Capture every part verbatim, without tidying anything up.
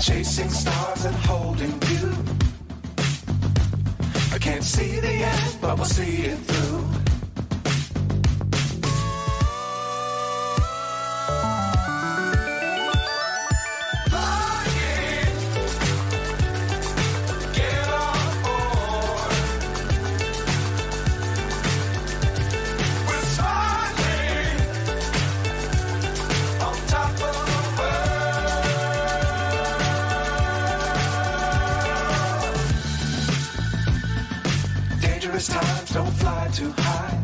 chasing stars and holding you. I can't see the end, but we'll see it through. Times don't fly too high.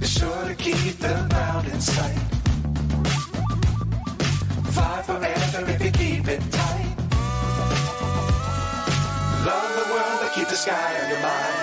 Be sure to keep the ground in sight. Fly forever if you keep it tight. Love the world, but keep the sky on your mind.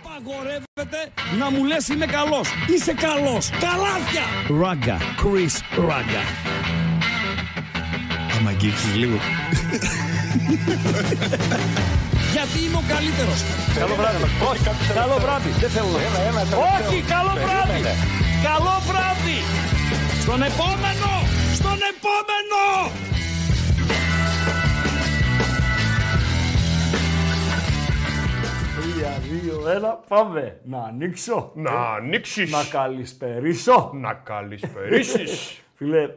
Απαγορεύεται να μου λες είμαι καλός. Είσαι καλός. Καλάθια. Ράγκα. Chris Ράγκα. Άμα αγγίξεις λίγο. Γιατί είμαι ο καλύτερος. Καλό βράδυ. Όχι, καλό βράδυ. Δεν θέλω. Ένα, ένα, όχι, καλό βράδυ. Καλό βράδυ. Στον επόμενο. Στον επόμενο. Δύο, ένα, πάμε. Να ανοίξω. Να ανοίξεις. Να καλησπερίσω. Να καλησπερίσεις. Φίλε, ε,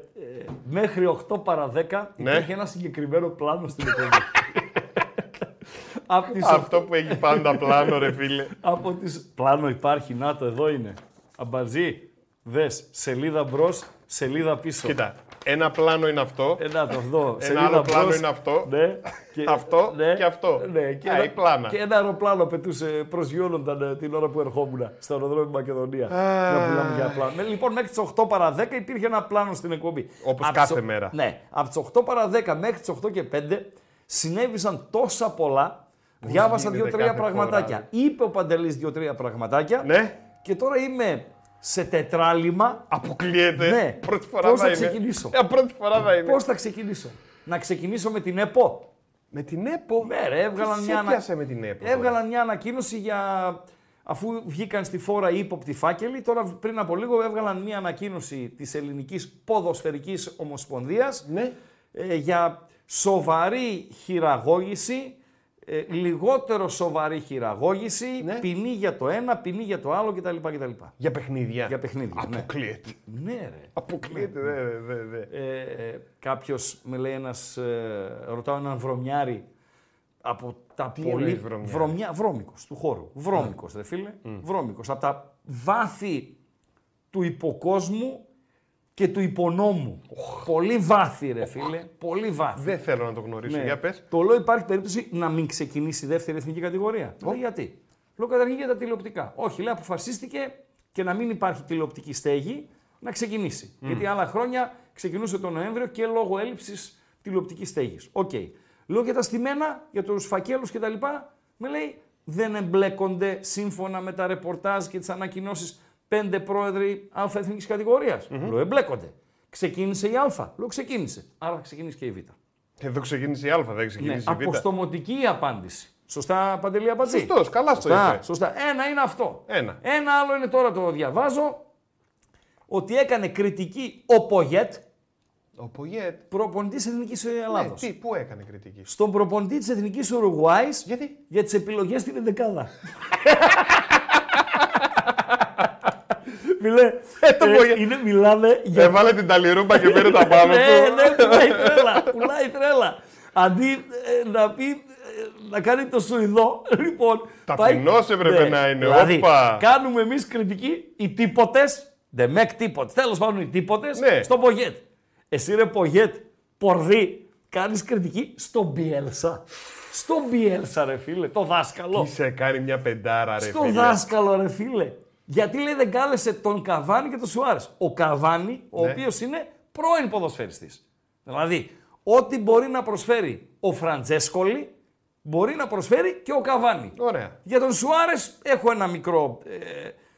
μέχρι οκτώ παρά δέκα ναι. Υπήρχε ένα συγκεκριμένο πλάνο στην εκπομπή. Αυτό που έχει πάντα πλάνο, ρε φίλε. Από τις... Πλάνο υπάρχει, να το, εδώ είναι. Αμπατζή, δες, σελίδα μπρος, σελίδα πίσω. Κοιτά. Ένα πλάνο είναι αυτό. Ένα, το, αυτό. Ένα άλλο μπρος, πλάνο είναι αυτό. Ναι, και, αυτό ναι, και αυτό. Ναι, και, Ά, ένα, και ένα αεροπλάνο πετούσε προσγειώνονταν την ώρα που ερχόμουν στο αεροδρόμιο Μακεδονία. Να για πλάνο. Λοιπόν, μέχρι τις οκτώ παρά δέκα υπήρχε ένα πλάνο στην εκπομπή. Όπως κάθε τις, μέρα. Ναι. Από τις οκτώ παρά δέκα μέχρι τις οκτώ και πέντε συνέβησαν τόσα πολλά. Πώς διάβασα δύο-τρία πραγματάκια. Φορά. Είπε ο Παντελής δύο-τρία πραγματάκια. Ναι. Και τώρα είμαι... Σε τετράλημα. Αποκλείεται. Ναι. Πρώτη φορά Πώς θα, θα ξεκινήσω. Ε, πρώτη φορά θα είναι. Πώς θα ξεκινήσω. Να ξεκινήσω με την ΕΠΟ. Με την ΕΠΟ. Ναι, ρε, έβγαλαν, μια, ανα... με την ΕΠΟ, έβγαλαν μια ανακοίνωση για. Αφού βγήκαν στη φόρα οι ύποπτοι φάκελοι, τώρα πριν από λίγο έβγαλαν μια ανακοίνωση της Ελληνικής Ποδοσφαιρικής Ομοσπονδίας ναι. ε, για σοβαρή χειραγώγηση. Ε, λιγότερο σοβαρή χειραγώγηση, ναι. Ποινή για το ένα, ποινή για το άλλο κτλ. κτλ. Για παιχνίδια. Για παιχνίδια. Αποκλείεται. Ναι, ναι ρε. Αποκλείεται, ναι, ναι, ναι. Ε, ε, κάποιος με λέει ένας, ε, ρωτάω έναν βρωμιάρη από τα τι πολύ βρωμιά, βρώμικος του χώρου. Βρώμικος, mm. ρε φίλε. Mm. Βρώμικος. Από τα βάθη του υποκόσμου και του υπονόμου. Oh. Πολύ βάθη, ρε φίλε. Oh. Πολύ βάθη. Δεν θέλω να το γνωρίσω. Ναι. Για πες. Το λέω υπάρχει περίπτωση να μην ξεκινήσει η δεύτερη εθνική κατηγορία. Oh. Λέει, γιατί. Λέω καταρχήν για τα τηλεοπτικά. Όχι, λέει αποφασίστηκε και να μην υπάρχει τηλεοπτική στέγη να ξεκινήσει. Mm. Γιατί άλλα χρόνια ξεκινούσε τον Νοέμβριο και λόγω έλλειψης τηλεοπτικής στέγης. Οκ. Okay. Λέω για τα στημένα, για τους φακέλους κτλ. Με λέει δεν εμπλέκονται σύμφωνα με τα ρεπορτάζ και τις ανακοινώσεις. Πέντε πρόεδροι Α εθνικής κατηγορίας. Mm-hmm. Λέω εμπλέκονται. Ξεκίνησε η Α. Λέω ξεκίνησε. Άρα ξεκίνησε και η Β. Εδώ ξεκίνησε η Α, δεν ξεκίνησε ναι, η Β. Αποστομωτική η απάντηση. Σωστά, Παντελή Αμπατζή. Σωστός, καλά στο είπε. Σωστά. Ένα είναι αυτό. Ένα. Ένα άλλο είναι τώρα το διαβάζω ότι έκανε κριτική ο Πογέτ. Ο Πογέτ. Προπονητή της Εθνικής Ελλάδος. Ναι, τι, πού έκανε κριτική. Στον προπονητή της Εθνικής Ουρουγουάης. Γιατί? Για τις επιλογές στην ενδεκάδα. Μιλέ, ε, το ε, είναι, μιλάμε για... Έβαλε την ταλιρούμπα και πήρε τα πάνω του. Ναι, ναι, πουλάει τρέλα, πουλάει τρέλα. Αντί ε, να πει, ε, να κάνει το Σουηδό, λοιπόν... Ταπεινός πάει... έπρεπε ναι, να είναι, δηλαδή, όπα. Κάνουμε εμείς κριτική, οι τίποτες, δε μεκ τίποτες, τέλος πάντων οι τίποτες, ναι. Στον Πογέτ. Εσύ ρε Πογέτ, πορδί, κάνεις κριτική στον Μπιέλσα. Στον Μπιέλσα ρε φίλε, το δάσκαλο. Τι σε κάνει μια πεντάρα ρε στο φίλε. Δάσκαλο ρε φίλε. Γιατί λέει δεν κάλεσε τον Καβάνι και τον Σουάρες. Ο Καβάνι, ναι. Ο οποίος είναι πρώην ποδοσφαιριστής. Δηλαδή, ό,τι μπορεί να προσφέρει ο Φραντζέσκολη, μπορεί να προσφέρει και ο Καβάνι. Ωραία. Για τον Σουάρες έχω ένα μικρό, ε,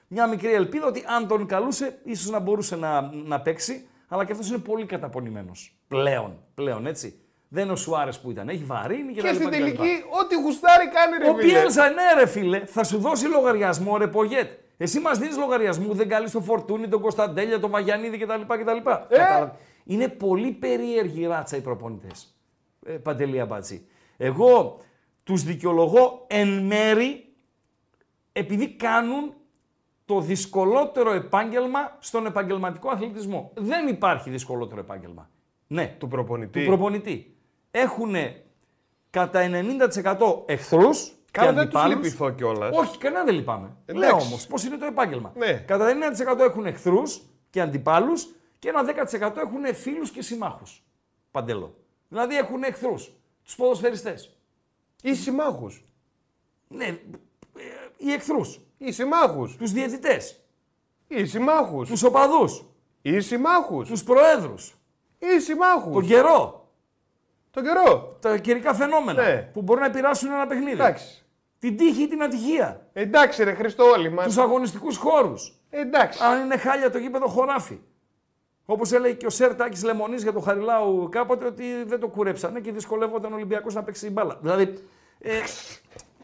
μια μικρή ελπίδα ότι αν τον καλούσε, ίσως να μπορούσε να, να παίξει, αλλά και αυτός είναι πολύ καταπονημένος. Πλέον, πλέον έτσι. Δεν είναι ο Σουάρες που ήταν, έχει βαρύνει και τα λοιπά. Και στην τελική, ό,τι γουστάρει κάνει ρε ο φίλε. Ο Πιέλσα, ναι ρε φίλε, θα σου δώσει λογαριασμό ρε Πογέτ. Εσύ μας δίνεις λογαριασμού, δεν καλείς τον Φορτούνη, τον Κωνσταντέλια, τον Μαγιανίδη κτλ. Ε! Είναι πολύ περίεργη ράτσα οι προπονητές. Ε, Παντελή Αμπατζή. Εγώ τους δικαιολογώ εν μέρη επειδή κάνουν το δυσκολότερο επάγγελμα στον επαγγελματικό αθλητισμό. Δεν υπάρχει δυσκολότερο επάγγελμα. Ναι, του προπονητή. Του προπονητή. Έχουν κατά ενενήντα τοις εκατό εχθρούς. Καλά, δεν τους λυπηθώ κιόλας. Όχι, κανένα δεν λυπάμαι. Λέω όμως πώς είναι το επάγγελμα. Ναι. Κατά ενενήντα τοις εκατό έχουν εχθρούς και αντιπάλους και ένα δέκα τοις εκατό έχουν φίλους και συμμάχους. Παντελό. Δηλαδή έχουν εχθρούς. Τους ποδοσφαιριστές. Ή συμμάχους. Ναι, ή εχθρούς. Ή συμμάχους. Τους διαιτητές. Ή συμμάχους. Τους οπαδούς. Ή συμμάχους. Τους προέδρους. Ή συμμάχους. Τον καιρό. Τον καιρό. Τα καιρικά φαινόμενα ναι. Που μπορούν να επηρεάσουν ένα παιχνίδι. Εντάξει. την τύχη ή την ατυχία. Εντάξει, ρε Χριστό, όλοι μας. Τους αγωνιστικούς χώρους. Εντάξει. Αν είναι χάλια το γήπεδο, χωράφι. Όπως έλεγε και ο Σερ Τάκης Λεμονής για τον Χαριλάου κάποτε, ότι δεν το κουρέψανε και δυσκολεύονταν ο Ολυμπιακός να παίξει μπάλα. Δηλαδή, ε,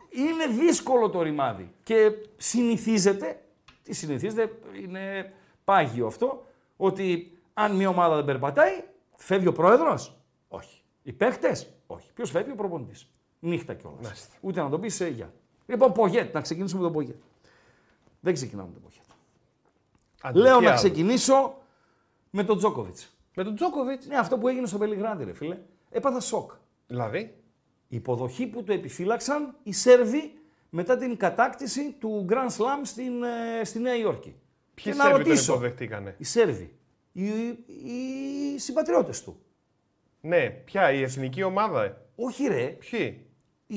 είναι δύσκολο το ρημάδι. Και συνηθίζεται, τι συνηθίζεται, είναι πάγιο αυτό, ότι αν μια ομάδα δεν περπατάει, φεύγει ο πρόεδρος. Όχι. Οι παίκτες. Όχι. Ποιος φεύγει? Ο προπονητής. Νύχτα κιόλας. Ούτε να τον πεις σε γεια. Λοιπόν, Πογέτ, να ξεκινήσουμε με τον Πογέτ. Δεν ξεκινάμε με τον Πογέτ. Αντρικιά. Λέω να ξεκινήσω με τον Τζόκοβιτς. Με τον Τζόκοβιτς. Ναι, αυτό που έγινε στο Βελιγράδι, ρε φίλε. Έπαθα σοκ. Δηλαδή, η υποδοχή που του επιφύλαξαν οι Σέρβοι μετά την κατάκτηση του Grand Slam στην, ε, στη Νέα Υόρκη. Ποιοι Σέρβοι τον υποδεχτήκανε? Οι Σέρβοι. Οι, οι συμπατριώτες του. Ναι, ποια, η εθνική ομάδα. Ε? Όχι, ρε. Ποιοι?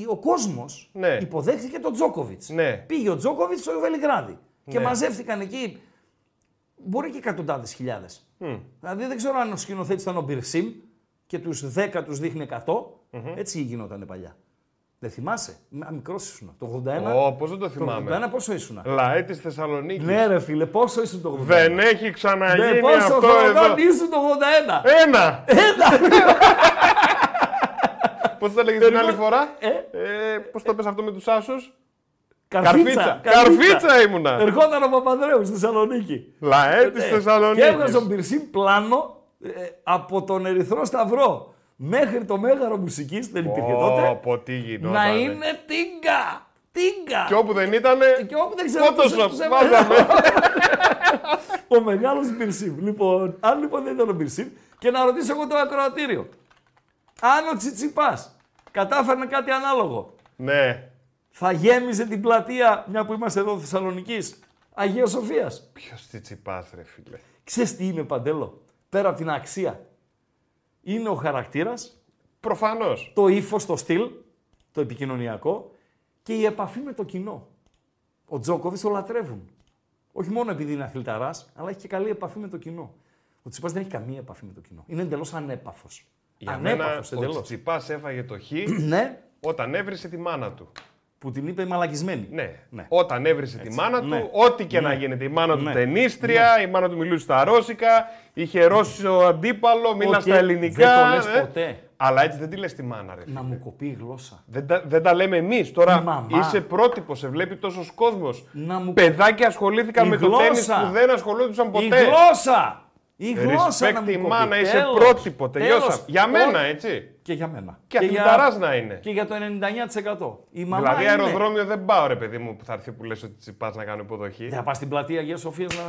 Ο κόσμος, ναι, υποδέχθηκε τον Τζόκοβιτς. Ναι. Πήγε ο Τζόκοβιτς στο Βελιγράδι. Ναι. Και μαζεύτηκαν εκεί. Μπορεί και εκατοντάδες χιλιάδες. Mm. Δηλαδή δεν ξέρω αν ο σκηνοθέτης ήταν ο Μπιρσίμ και τους δέκα τους δείχνει εκατό. Mm-hmm. Έτσι γινόταν παλιά. Δεν θυμάσαι? Μικρός ήσουν. Το ογδόντα ένα. Oh, πώς δεν το θυμάμαι. Το ογδόντα ένα πόσο ήσουν? Λαέ της Θεσσαλονίκης. Ναι, ρε φίλε, πόσο ήσουν το ογδόντα ένα. Δεν έχει ξαναγίνει, ναι, πόσο αυτό εδώ. Πόσο ήσουν το ογδόντα ένα. Ένα. Ένα. Πώς το έλεγες την άλλη φορά. Ε? Ε, πώς το πες αυτό με τους άσους. Καρφίτσα. Καρφίτσα. Καρφίτσα ήμουνα. Ερχόταν ο Παπανδρέου στη Θεσσαλονίκη. Λαέ της Θεσσαλονίκης. Και έβγαζε ο Μπιρσίμ πλάνο ε, από τον Ερυθρό Σταυρό μέχρι το Μέγαρο Μουσικής, δεν υπήρχε τότε. Πω, τι γινόταν. Να είναι τίγκα. Τίγκα. Και όπου δεν ήτανε, Photoshop. Βάζαμε. Ο μεγάλος Μπιρσίμ. Λοιπόν, αν λοιπόν δεν ήταν ο Μπιρσίμ, και να ρωτήσω εγώ το ακροατήριο. Αν ο Τσιτσιπάς κατάφερνε κάτι ανάλογο. Ναι. Θα γέμιζε την πλατεία, μια που είμαστε εδώ Θεσσαλονικής, Αγίας Σοφίας. Ποιος Τσιτσιπάς, ρε φίλε. Ξέρεις τι είναι, Παντέλο, πέρα από την αξία. Είναι ο χαρακτήρας. Προφανώς. Το ύφος, το στυλ, το επικοινωνιακό και η επαφή με το κοινό. Ο Τζόκοβιτς το λατρεύουν. Όχι μόνο επειδή είναι αθληταράς, αλλά έχει και καλή επαφή με το κοινό. Ο Τσιτσιπάς δεν έχει καμία επαφή με το κοινό. Είναι εντελώς ανέπαφος. Για ανέπαφος, μένα, εντελώς. Ο Τσιτσιπάς έφαγε το χ όταν έβρισε τη μάνα του. Που την είπε μαλακισμένη. Ναι, ναι. Όταν έβρισε τη μάνα ναι. του, ό,τι και ναι. να γίνεται. Η μάνα ναι. του ταινίστρια, ναι. η μάνα του μιλούσε στα ρώσικα, είχε ρώσιο αντίπαλο, μίλα okay. στα ελληνικά. Δεν το λες ναι. ποτέ. Αλλά έτσι δεν τη λες τη μάνα, ρε. Να μου κοπεί η γλώσσα. Δεν τα, δεν τα λέμε εμείς. Τώρα μαμά. Είσαι πρότυπο, σε βλέπει τόσος κόσμος. Μου... Παιδάκια ασχολήθηκαν η με γλώσσα. Το τένις που δεν ασχολούνταν ποτέ. Η γλώσσα! Η γλώσσα να μου μάνα, είσαι πρότυπο, τελειώσα. Για μένα, έτσι. Και για μένα. Και, και αθληταράς για... να είναι. Και για το ενενήντα εννέα τοις εκατό. Η μαμά δηλαδή είναι... αεροδρόμιο δεν πάω, ρε παιδί μου, που θα έρθει που λες ότι Τσιτσιπάς να κάνω υποδοχή. Δεν θα πας στην πλατεία Αγίας Σοφίας να...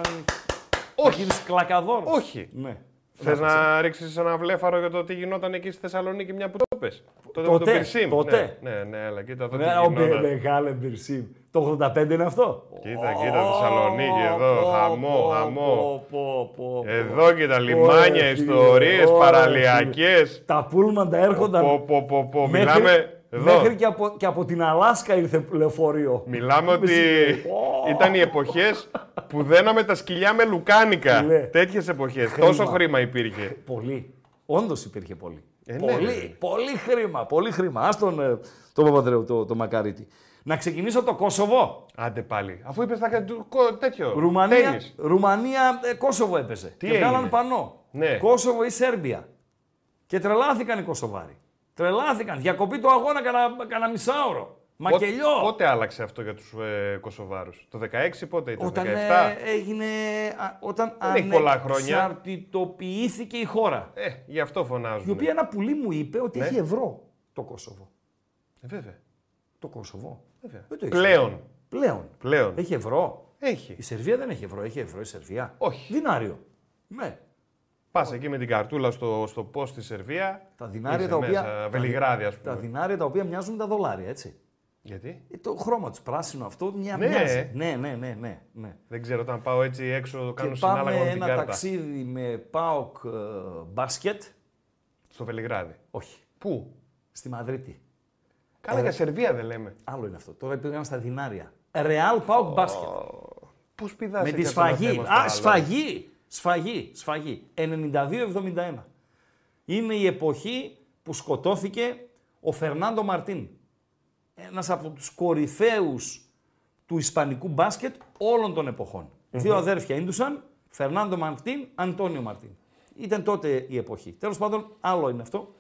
Όχι. Να κλακαδόρ. Όχι. Ναι. Θες να, να ρίξεις ένα βλέφαρο για το τι γινόταν εκεί στη Θεσσαλονίκη, μια που το πες. Τότε. Τότε. Το Μπιρσίμ. Τότε. Ναι, ναι, ναι, αλλά κοίτα τότε ναι, τι γινόταν. Μεγάλε Μπιρσίμ. Το ογδόντα πέντε είναι αυτό. Κοίτα, κοίτα, oh, Θεσσαλονίκη εδώ, oh, χαμό, oh, χαμό. Oh, oh, oh, oh, εδώ κοίτα, λιμάνια, oh, ιστορίες, oh, παραλιακές. Τα πούλμαν τα έρχονταν. Oh, oh, oh, oh. Μέχρι, Μιλάμε μέχρι και, από, και από την Αλάσκα ήρθε λεωφορείο. Μιλάμε ότι oh. ήταν οι εποχές που δέναμε τα σκυλιά με λουκάνικα. Τέτοιες εποχές. Χρήμα. Τόσο χρήμα υπήρχε. Πολύ. Όντως υπήρχε πολύ. Ε, πολύ, ναι. πολύ χρήμα, πολύ χρήμα. Ας τον, τον Παπαδρέου, το, το Μακαρίτη. Να ξεκινήσω το Κόσοβο. Άντε πάλι. Αφού είπες θα κάνει τέτοιο. Ρουμανία, Ρουμανία ε, Κόσοβο έπαιζε. Τι και βγάλαν πανό. Ναι. Κόσοβο ή Σέρμπια. Και τρελάθηκαν οι Κόσοβάροι. Τρελάθηκαν. Διακοπή του αγώνα κανα, κανα μισάωρο. Μακελιό. Πότε άλλαξε αυτό για τους ε, Κοσοβάρους. Το δεκαέξι πότε ήταν, όταν, δεκαεπτά. Ε, έγινε, α, όταν ανεξαρτητοποιήθηκε η χώρα. Ε, γι' αυτό φωνάζουν. Η οποία ένα πουλί μου είπε ότι ναι. έχει ευρώ το Κόσοβο. Ε, βέβαια. Το Κόσοβο. Το Πλέον. Πλέον. Πλέον. Έχει ευρώ. Έχει. Η Σερβία δεν έχει ευρώ. Έχει ευρώ η Σερβία. Όχι. Δινάριο. Ναι. Πας εκεί με την καρτούλα στο, στο πώς στη Σερβία. Τα δινάρια τα οποία. Βελιγράδι, ας πούμε. Τα δινάρια τα οποία μοιάζουν με τα δολάρια, έτσι. Γιατί? Ε, το χρώμα του πράσινο αυτό μια, ναι. μοιάζει. Ναι, ναι, ναι, ναι, ναι. Δεν ξέρω, όταν πάω έτσι έξω, κάνω συνάλλαγμα με την κάρτα. Και πάμε ένα ταξίδι με ΠΑΟΚ ε, μπάσκετ. Στο Βελιγράδι. Όχι. Πού? Στη Μαδρίτη. Κάνα για Σερβία δεν λέμε. Άλλο είναι αυτό. Τώρα πήγαμε στα δινάρια. Ρεάλ ΠΑΟΚ μπάσκετ. Πώς πηδάσαι. Με τη σφαγή. Α, σφαγή. Σφαγή. Σφαγή. ενενήντα δύο εβδομήντα ένα. Είναι η εποχή που σκοτώθηκε ο Φερνάντο Μαρτίν. ένας από τους κορυφαίους του ισπανικού μπάσκετ όλων των εποχών. Mm-hmm. Δύο αδέρφια Ίντουσαν, Φερνάντο Μαρτίν, Αντώνιο Μαρτίν. Ήταν τότε η εποχή. Τέλος πάντων, άλλο είναι αυτό.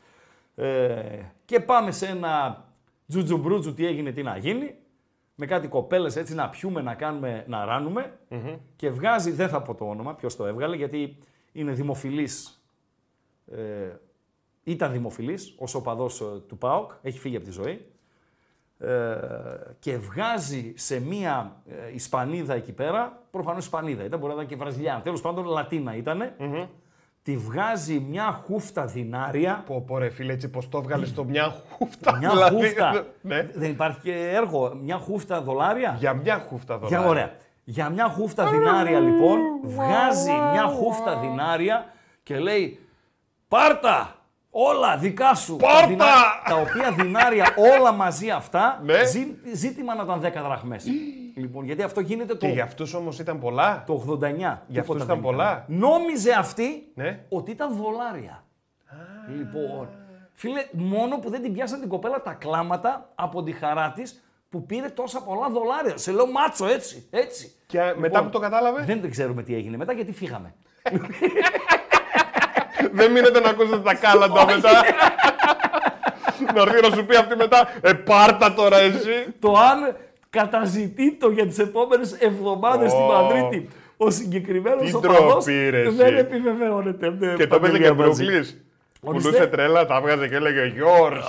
Ε, και πάμε σε ένα τζουτζουμπρούτζου, τι έγινε, τι να γίνει. Με κάτι κοπέλες έτσι να πιούμε, να κάνουμε, να ράνουμε. Mm-hmm. Και βγάζει, δεν θα πω το όνομα, ποιος το έβγαλε, γιατί είναι δημοφιλής. Ε, ήταν δημοφιλής ως οπαδός του ΠΑΟΚ, έχει φύγει από τη ζωή. Ε, και βγάζει σε μία ε, Ισπανίδα εκεί πέρα, προφανώς Ισπανίδα ήταν, μπορεί να ήταν και Βραζιλιάν, τέλος πάντων Λατίνα ήτανε, mm-hmm. τη βγάζει μια χούφτα δινάρια. Πω πω ρε φίλε, έτσι πως το έβγαλες το μια χούφτα. Μια δηλαδή, χούφτα, ναι. Δεν υπάρχει και έργο, μια χούφτα δολάρια. Για μια χούφτα δολάρια. Για, ωραία. Για μια χούφτα δινάρια λοιπόν, βγάζει μια χούφτα δινάρια και λέει «Πάρτα! Όλα δικά σου, τα, δυνα... τα οποία δινάρια όλα μαζί αυτά, ζή... ζήτημα να ήταν δέκα δραχμές. Λοιπόν, γιατί αυτό γίνεται το... Και για αυτούς όμως ήταν πολλά. Το ογδόντα εννιά. Για αυτούς ήταν πολλά. Νόμιζε αυτή ναι. ότι ήταν δολάρια. Α, λοιπόν, φίλε, μόνο που δεν την πιάσαν την κοπέλα τα κλάματα από τη χαρά της που πήρε τόσα πολλά δολάρια. Σε λέω μάτσο έτσι, έτσι. Και λοιπόν, μετά που το κατάλαβε. Δεν ξέρουμε τι έγινε μετά γιατί φύγαμε. Δεν μείνετε να ακούσετε τα κάλαντα μετά. Να έρθει να σου πει αυτή μετά, ε, πάρτα τώρα εσύ. Το αν καταζητεί το για τις επόμενες εβδομάδες στη Μαδρίτη, ο συγκεκριμένος οπαδός δεν επιβεβαιώνεται. Και το έπαιζε και ο Μπρουκλής. Πουλούσε τρέλα, τα βγάζε και έλεγε Γιόρς,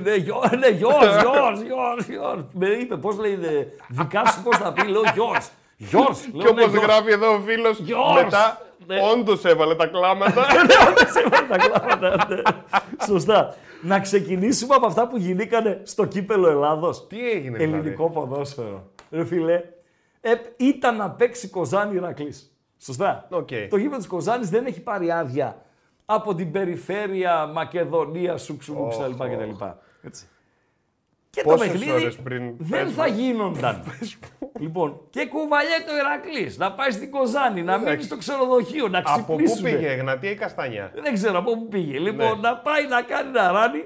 Γιόρς. Ναι, Γιόρς, Γιόρς, Γιόρς. Με είπε, πώς λέει, δικά σου πώς θα πει, λέω Γιόρς. Και όπως γράφει εδώ ο φίλος, μετά... Ναι. Όντως έβαλε τα κλάματα. Ναι, όντως έβαλε τα κλάματα. Ναι. Σωστά. Να ξεκινήσουμε από αυτά που γινήκανε στο κύπελλο Ελλάδος. Τι έγινε, ελληνικό δηλαδή. Ποδόσφαιρο. Ρε φίλε, ε, ήταν να παίξει Κοζάνη Ηρακλής. Σωστά. Okay. Το γήπεδο της Κοζάνης δεν έχει πάρει άδεια από την περιφέρεια Μακεδονία, Σουξουμού oh, κτλ. Oh. Έτσι. Και πόσες το παιχνίδι πριν δεν θα γίνονταν. Λοιπόν, και κουβαλιέται ο Ηρακλής να πάει στην Κοζάνη, να μείνει στο ξενοδοχείο, να ξυπνήσουμε. Από πού πήγε, Εγνατία ή Καστανιά. Δεν ξέρω από πού πήγε. Λοιπόν, ναι. να πάει να κάνει να ράνει.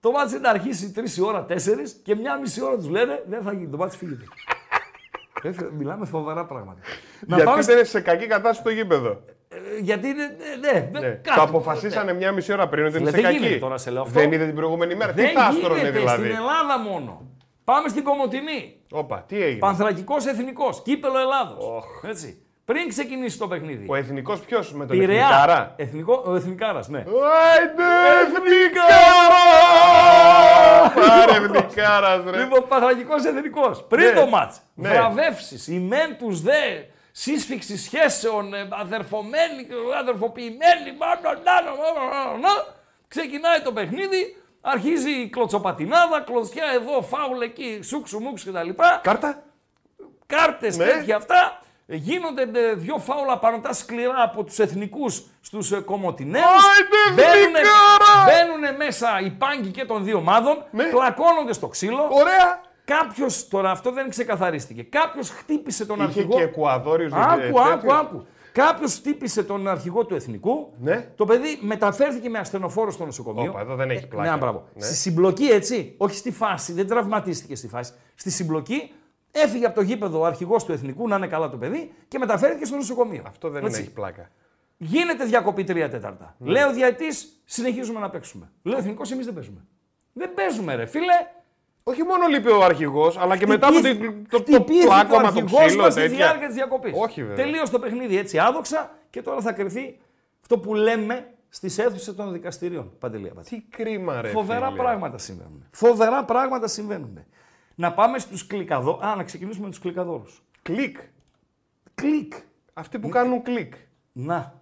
Το μάτς είναι να αρχίσει τρεις η ώρα, τέσσερις και μια μισή ώρα τους λένε δεν θα γίνει. Το μάτς φύγεται. Μιλάμε φοβερά πράγματα. Να γιατί πάμε... δεν σε κακή κατάσταση το γήπεδο. Γιατί είναι. Ναι, ναι. Κάτι, το αποφασίσανε ναι. μια μισή ώρα πριν ότι είναι σε κακή. Τώρα σε λέω αυτό. Δεν είδε την προηγούμενη μέρα. Δεν τι θάστρο είναι δηλαδή. Στην Ελλάδα μόνο. Πάμε στην Κομοτηνή. Όπα, τι έγινε. Πανθρακικός Εθνικός. Κύπελλο Ελλάδος. Oh. Έτσι. Πριν ξεκινήσει το παιχνίδι. Ο Εθνικός ποιος με τον Εθνικάρα. Εθνικό, ο Εθνικάρας, ναι. Άιντε Εθνικάρα! Άιντε Εθνικάρας, ρε. Λοιπόν, Πανθρακικός Εθνικός. Πριν το μάτς. Βραβεύσεις. Η μεν τους δε. Σύσφιξη σχέσεων, αδερφωμένη, αδερφοποιημένη, ξεκινάει το παιχνίδι, αρχίζει η κλωτσοπατινάδα, κλωτσιά εδώ, φάουλ εκεί, σούξου μούξου κτλ. Κάρτα. Κάρτες ναι. τέτοια αυτά, γίνονται δύο φάουλα παροντά σκληρά από τους εθνικούς στους Κομοτηναίους. Μπαίνουνε, μπαίνουνε μέσα οι πάγκοι και των δύο ομάδων, ναι. πλακώνονται στο ξύλο. Ωραία. Κάποιος, τώρα αυτό δεν ξεκαθαρίστηκε, κάποιος χτύπησε τον είχε αρχηγό... Είχε και Εκουαδόριους... Άκου, άκου, άκου. Κάποιος χτύπησε τον αρχηγό του Εθνικού, ναι. το παιδί μεταφέρθηκε με ασθενοφόρο στο νοσοκομείο... Όπα, εδώ δεν έχει πλάκα. Ε, ναι, μπράβο. Ναι. Στη συμπλοκή, έτσι, όχι στη φάση, δεν τραυματίστηκε στη φάση. Στη συμπλοκή έφυγε από το γήπεδο ο αρχηγός του Εθνικού, να είναι καλά το παιδί, και μεταφέρθηκε στο νοσοκομείο. Αυτό δεν έτσι. Έχει πλάκα. Γίνεται διακοπή τρία τέταρτα. Ναι. Λέει ο διαιτής, συνεχίζουμε να παίξουμε. Λέει ο Εθνικός, εμείς δεν παίζουμε. Δεν παίζουμε, ρε φίλε. Όχι μόνο λείπει ο αρχηγός, αλλά και μετά από το, το πλάκο με το ξύλο, στη διάρκεια της διακοπής. Όχι βέβαια. Τελείωσε το παιχνίδι έτσι άδοξα και τώρα θα κρυθεί αυτό που λέμε στις αίθουσες των δικαστηρίων. Παντελή Αμπατζή. Τι κρίμα ρε. Φοβερά φίλε. πράγματα συμβαίνουν. Φοβερά πράγματα συμβαίνουν. Να πάμε στους κλικαδόρους. Α, να ξεκινήσουμε με τους κλικαδόρους. Κλικ. Κλικ. Αυτοί που κάνουν κλικ. Να.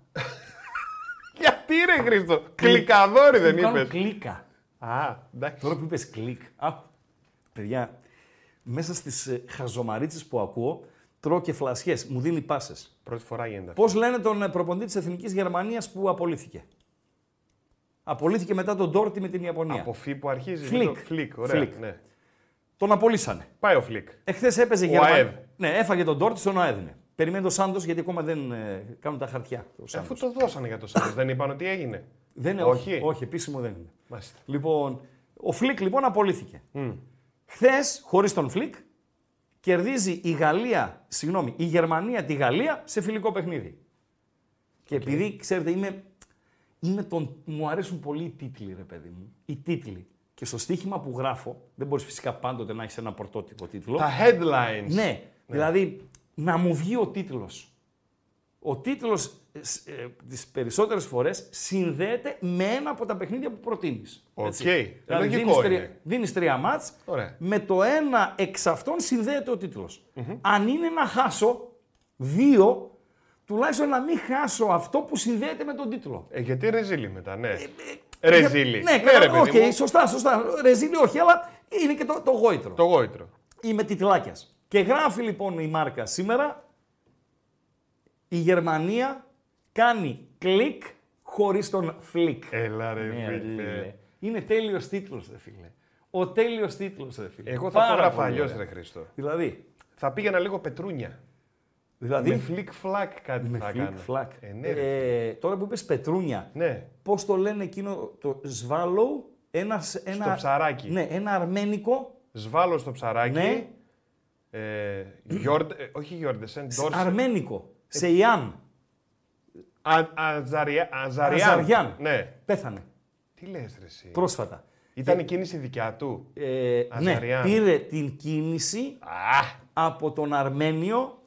Γιατί ρε Χρήστο. Κλικαδόροι δεν είπες. Κλίκα. Α, εντάξει. Τώρα που είπες κλικ. Παιδιά, μέσα στις ε, χαζομαρίτσες που ακούω, τρώω και φλασιές, μου δίνει πάσες. Πρώτη φορά γίνεται. Πώς λένε τον προπονητή της Εθνικής Γερμανίας που απολύθηκε. Απολύθηκε μετά τον Ντόρτι με την Ιαπωνία. Από φύ που αρχίζει. Φλικ. Το... Φλικ, ωραία. Φλικ. Ναι. Τον απολύσανε. Πάει ο Φλικ. Εχθές έπαιζε Γερμανία. Ναι, έφαγε τον Ντόρτι στον ΑΕΔ. Περιμένει τον Σάντος γιατί ακόμα δεν ε, κάνουν τα χαρτιά. Το αφού το δώσανε για τον Σάντος, δεν είπαν ότι έγινε. Δεν, όχι. όχι, επίσημο δεν είναι. Μάλιστα. Λοιπόν. Ο Φλικ λοιπόν απολύθηκε. Mm. Χθες, χωρίς τον Φλικ, κερδίζει η Γαλλία, συγγνώμη, η Γερμανία τη Γαλλία σε φιλικό παιχνίδι. Και okay. επειδή, ξέρετε, είμαι, είμαι τον, μου αρέσουν πολύ οι τίτλοι, ρε παιδί μου. Οι τίτλοι. Και στο στοίχημα που γράφω, δεν μπορείς φυσικά πάντοτε να έχεις ένα πρωτότυπο τίτλο. Τα headlines. Ναι, ναι. Δηλαδή να μου βγει ο τίτλος. Ο τίτλος ε, τις περισσότερες φορές συνδέεται με ένα από τα παιχνίδια που προτείνεις. Οκ. Okay. Δηλαδή, δίνεις, τρι, δίνεις τρία μάτς, ωραία. Με το ένα εξ αυτών συνδέεται ο τίτλος. Mm-hmm. Αν είναι να χάσω δύο, τουλάχιστον να μην χάσω αυτό που συνδέεται με τον τίτλο. Ε, γιατί ρεζίλη μετά, ναι. Ε, ε, ρεζίλη. Ναι, ναι, ναι, οκ, okay, σωστά, σωστά. Ρεζίλη όχι, αλλά είναι και το, το γόητρο. Το γόητρο. Είμαι τιτλάκιας. Και γράφει λοιπόν η Μάρκα σήμερα... Η Γερμανία κάνει κλικ χωρίς τον Φλικ. Έλα ρε ναι, φίλε. Είναι τέλειος τίτλος ρε φίλε. Ο τέλειος τίτλος ρε φίλε. Εγώ θα το γράφω αλλιώς ρε Χρήστο. Δηλαδή. Θα πήγαινα λίγο πετρούνια. Δηλαδή. Με Φλικ Φλακ κάτι με θα φλικ, κάνω. Φλακ. Ε, ναι, ε, τώρα που είπες πετρούνια. Ναι. Πώς το λένε εκείνο το σβάλο. Ένα, ένα, στο ψαράκι. Ναι, ένα αρμένικο. Σβάλο στο ψαράκι. Ναι. Ε, γιορ, ε, όχι Γιόρντεσεν. Αρμένικο. Σε Ιάν. Αζαριάν. Ναι. Πέθανε. Τι λες ρε εσύ. Πρόσφατα. Ήταν και... η κίνηση δικιά του. Ε, ναι. Πήρε την κίνηση ah. από τον Αρμένιο.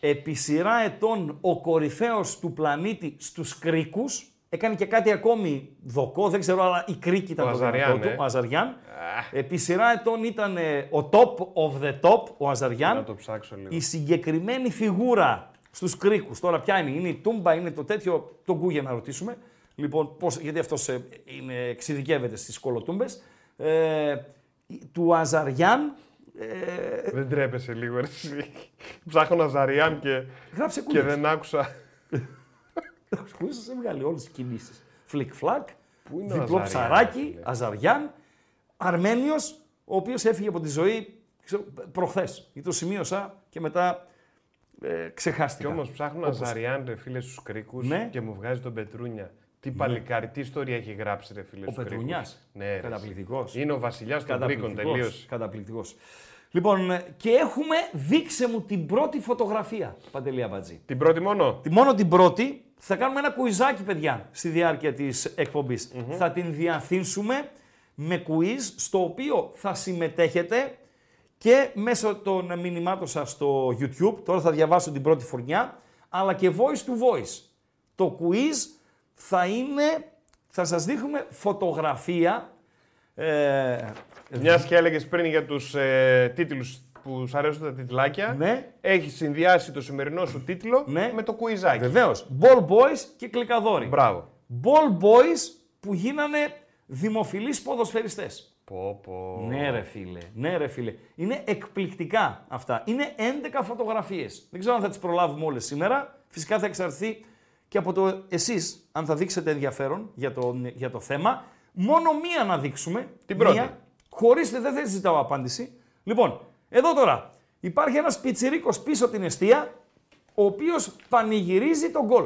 Επί σειρά ετών ο κορυφαίος του πλανήτη στους Κρίκους. Έκανε και κάτι ακόμη δοκό. Δεν ξέρω, αλλά η Κρίκη ήταν ο το δοκό ναι. του. Ο Αζαριάν. Ah. Επί σειρά ετών ήταν ο top of the top. Ο Αζαριάν. Να το ψάξω λίγο. Η συγκεκριμένη φιγούρα... Στους Κρίκους. Τώρα ποια είναι, είναι η Τούμπα, είναι το τέτοιο, τον Γκούγια να ρωτήσουμε. Λοιπόν, πώς, γιατί αυτός ε, είναι, εξειδικεύεται στις κολοτούμπες. Ε, του Αζαριάν... Ε, δεν τρέπεσαι λίγο, εσύ. Ψάχνω Αζαριάν και, και δεν άκουσα. Γράψε κούγες, έβγαλε όλες τις κινήσεις. Φλικ-φλακ, διπλό ψαράκι, Αζαριάν, Αρμένιος, ο οποίος έφυγε από τη ζωή προχθές. Ή το σημείωσα και μετά... Ε, ξεχάστηκα. Κι όμως ψάχνω Αζαριάν, ρε φίλε, στους Κρίκους ναι. και μου βγάζει τον Πετρούνια. Τι ναι. παλικάρι, τι ιστορία έχει γράψει, ρε φίλε, στους Κρίκους. Ο Πετρούνιας. Ναι, καταπληκτικός. Είναι ο βασιλιάς των Κρίκων, τελείως. Καταπληκτικός. Λοιπόν, και έχουμε, δείξε μου την πρώτη φωτογραφία, Παντελή Αμπατζή. Την πρώτη μόνο. Τι, μόνο την πρώτη. Θα κάνουμε ένα κουιζάκι, παιδιά, στη διάρκεια της εκπομπής. Mm-hmm. Θα την διαθύνσουμε με κουιζ, στο οποίο θα συμμετέχετε. Και μέσω των μηνυμάτων σας στο YouTube, τώρα θα διαβάσω την πρώτη φουρνιά, αλλά και voice to voice. Το quiz θα είναι, θα σας δείχνουμε φωτογραφία. Ε, Μιας και έλεγες πριν για τους ε, τίτλους που σου αρέσουν τα τιτλάκια, ναι. έχεις συνδυάσει το σημερινό σου τίτλο ναι. με το quizάκι. Βεβαίως. Ball Boys και Κλικαδόρη. Μπράβο. Ball Boys που γίνανε δημοφιλείς ποδοσφαιριστές. Πω, πω. Ναι ρε φίλε, ναι ρε φίλε. Είναι εκπληκτικά αυτά. Είναι έντεκα φωτογραφίες. Δεν ξέρω αν θα τις προλάβουμε όλες σήμερα. Φυσικά θα εξαρθεί και από το εσείς, αν θα δείξετε ενδιαφέρον για το, για το θέμα. Μόνο μία να δείξουμε. Την πρώτη. Μία. Χωρίς, δεν θα ζητάω απάντηση. Λοιπόν, εδώ τώρα υπάρχει ένας πιτσιρίκος πίσω την εστία, ο οποίος πανηγυρίζει τον γκολ.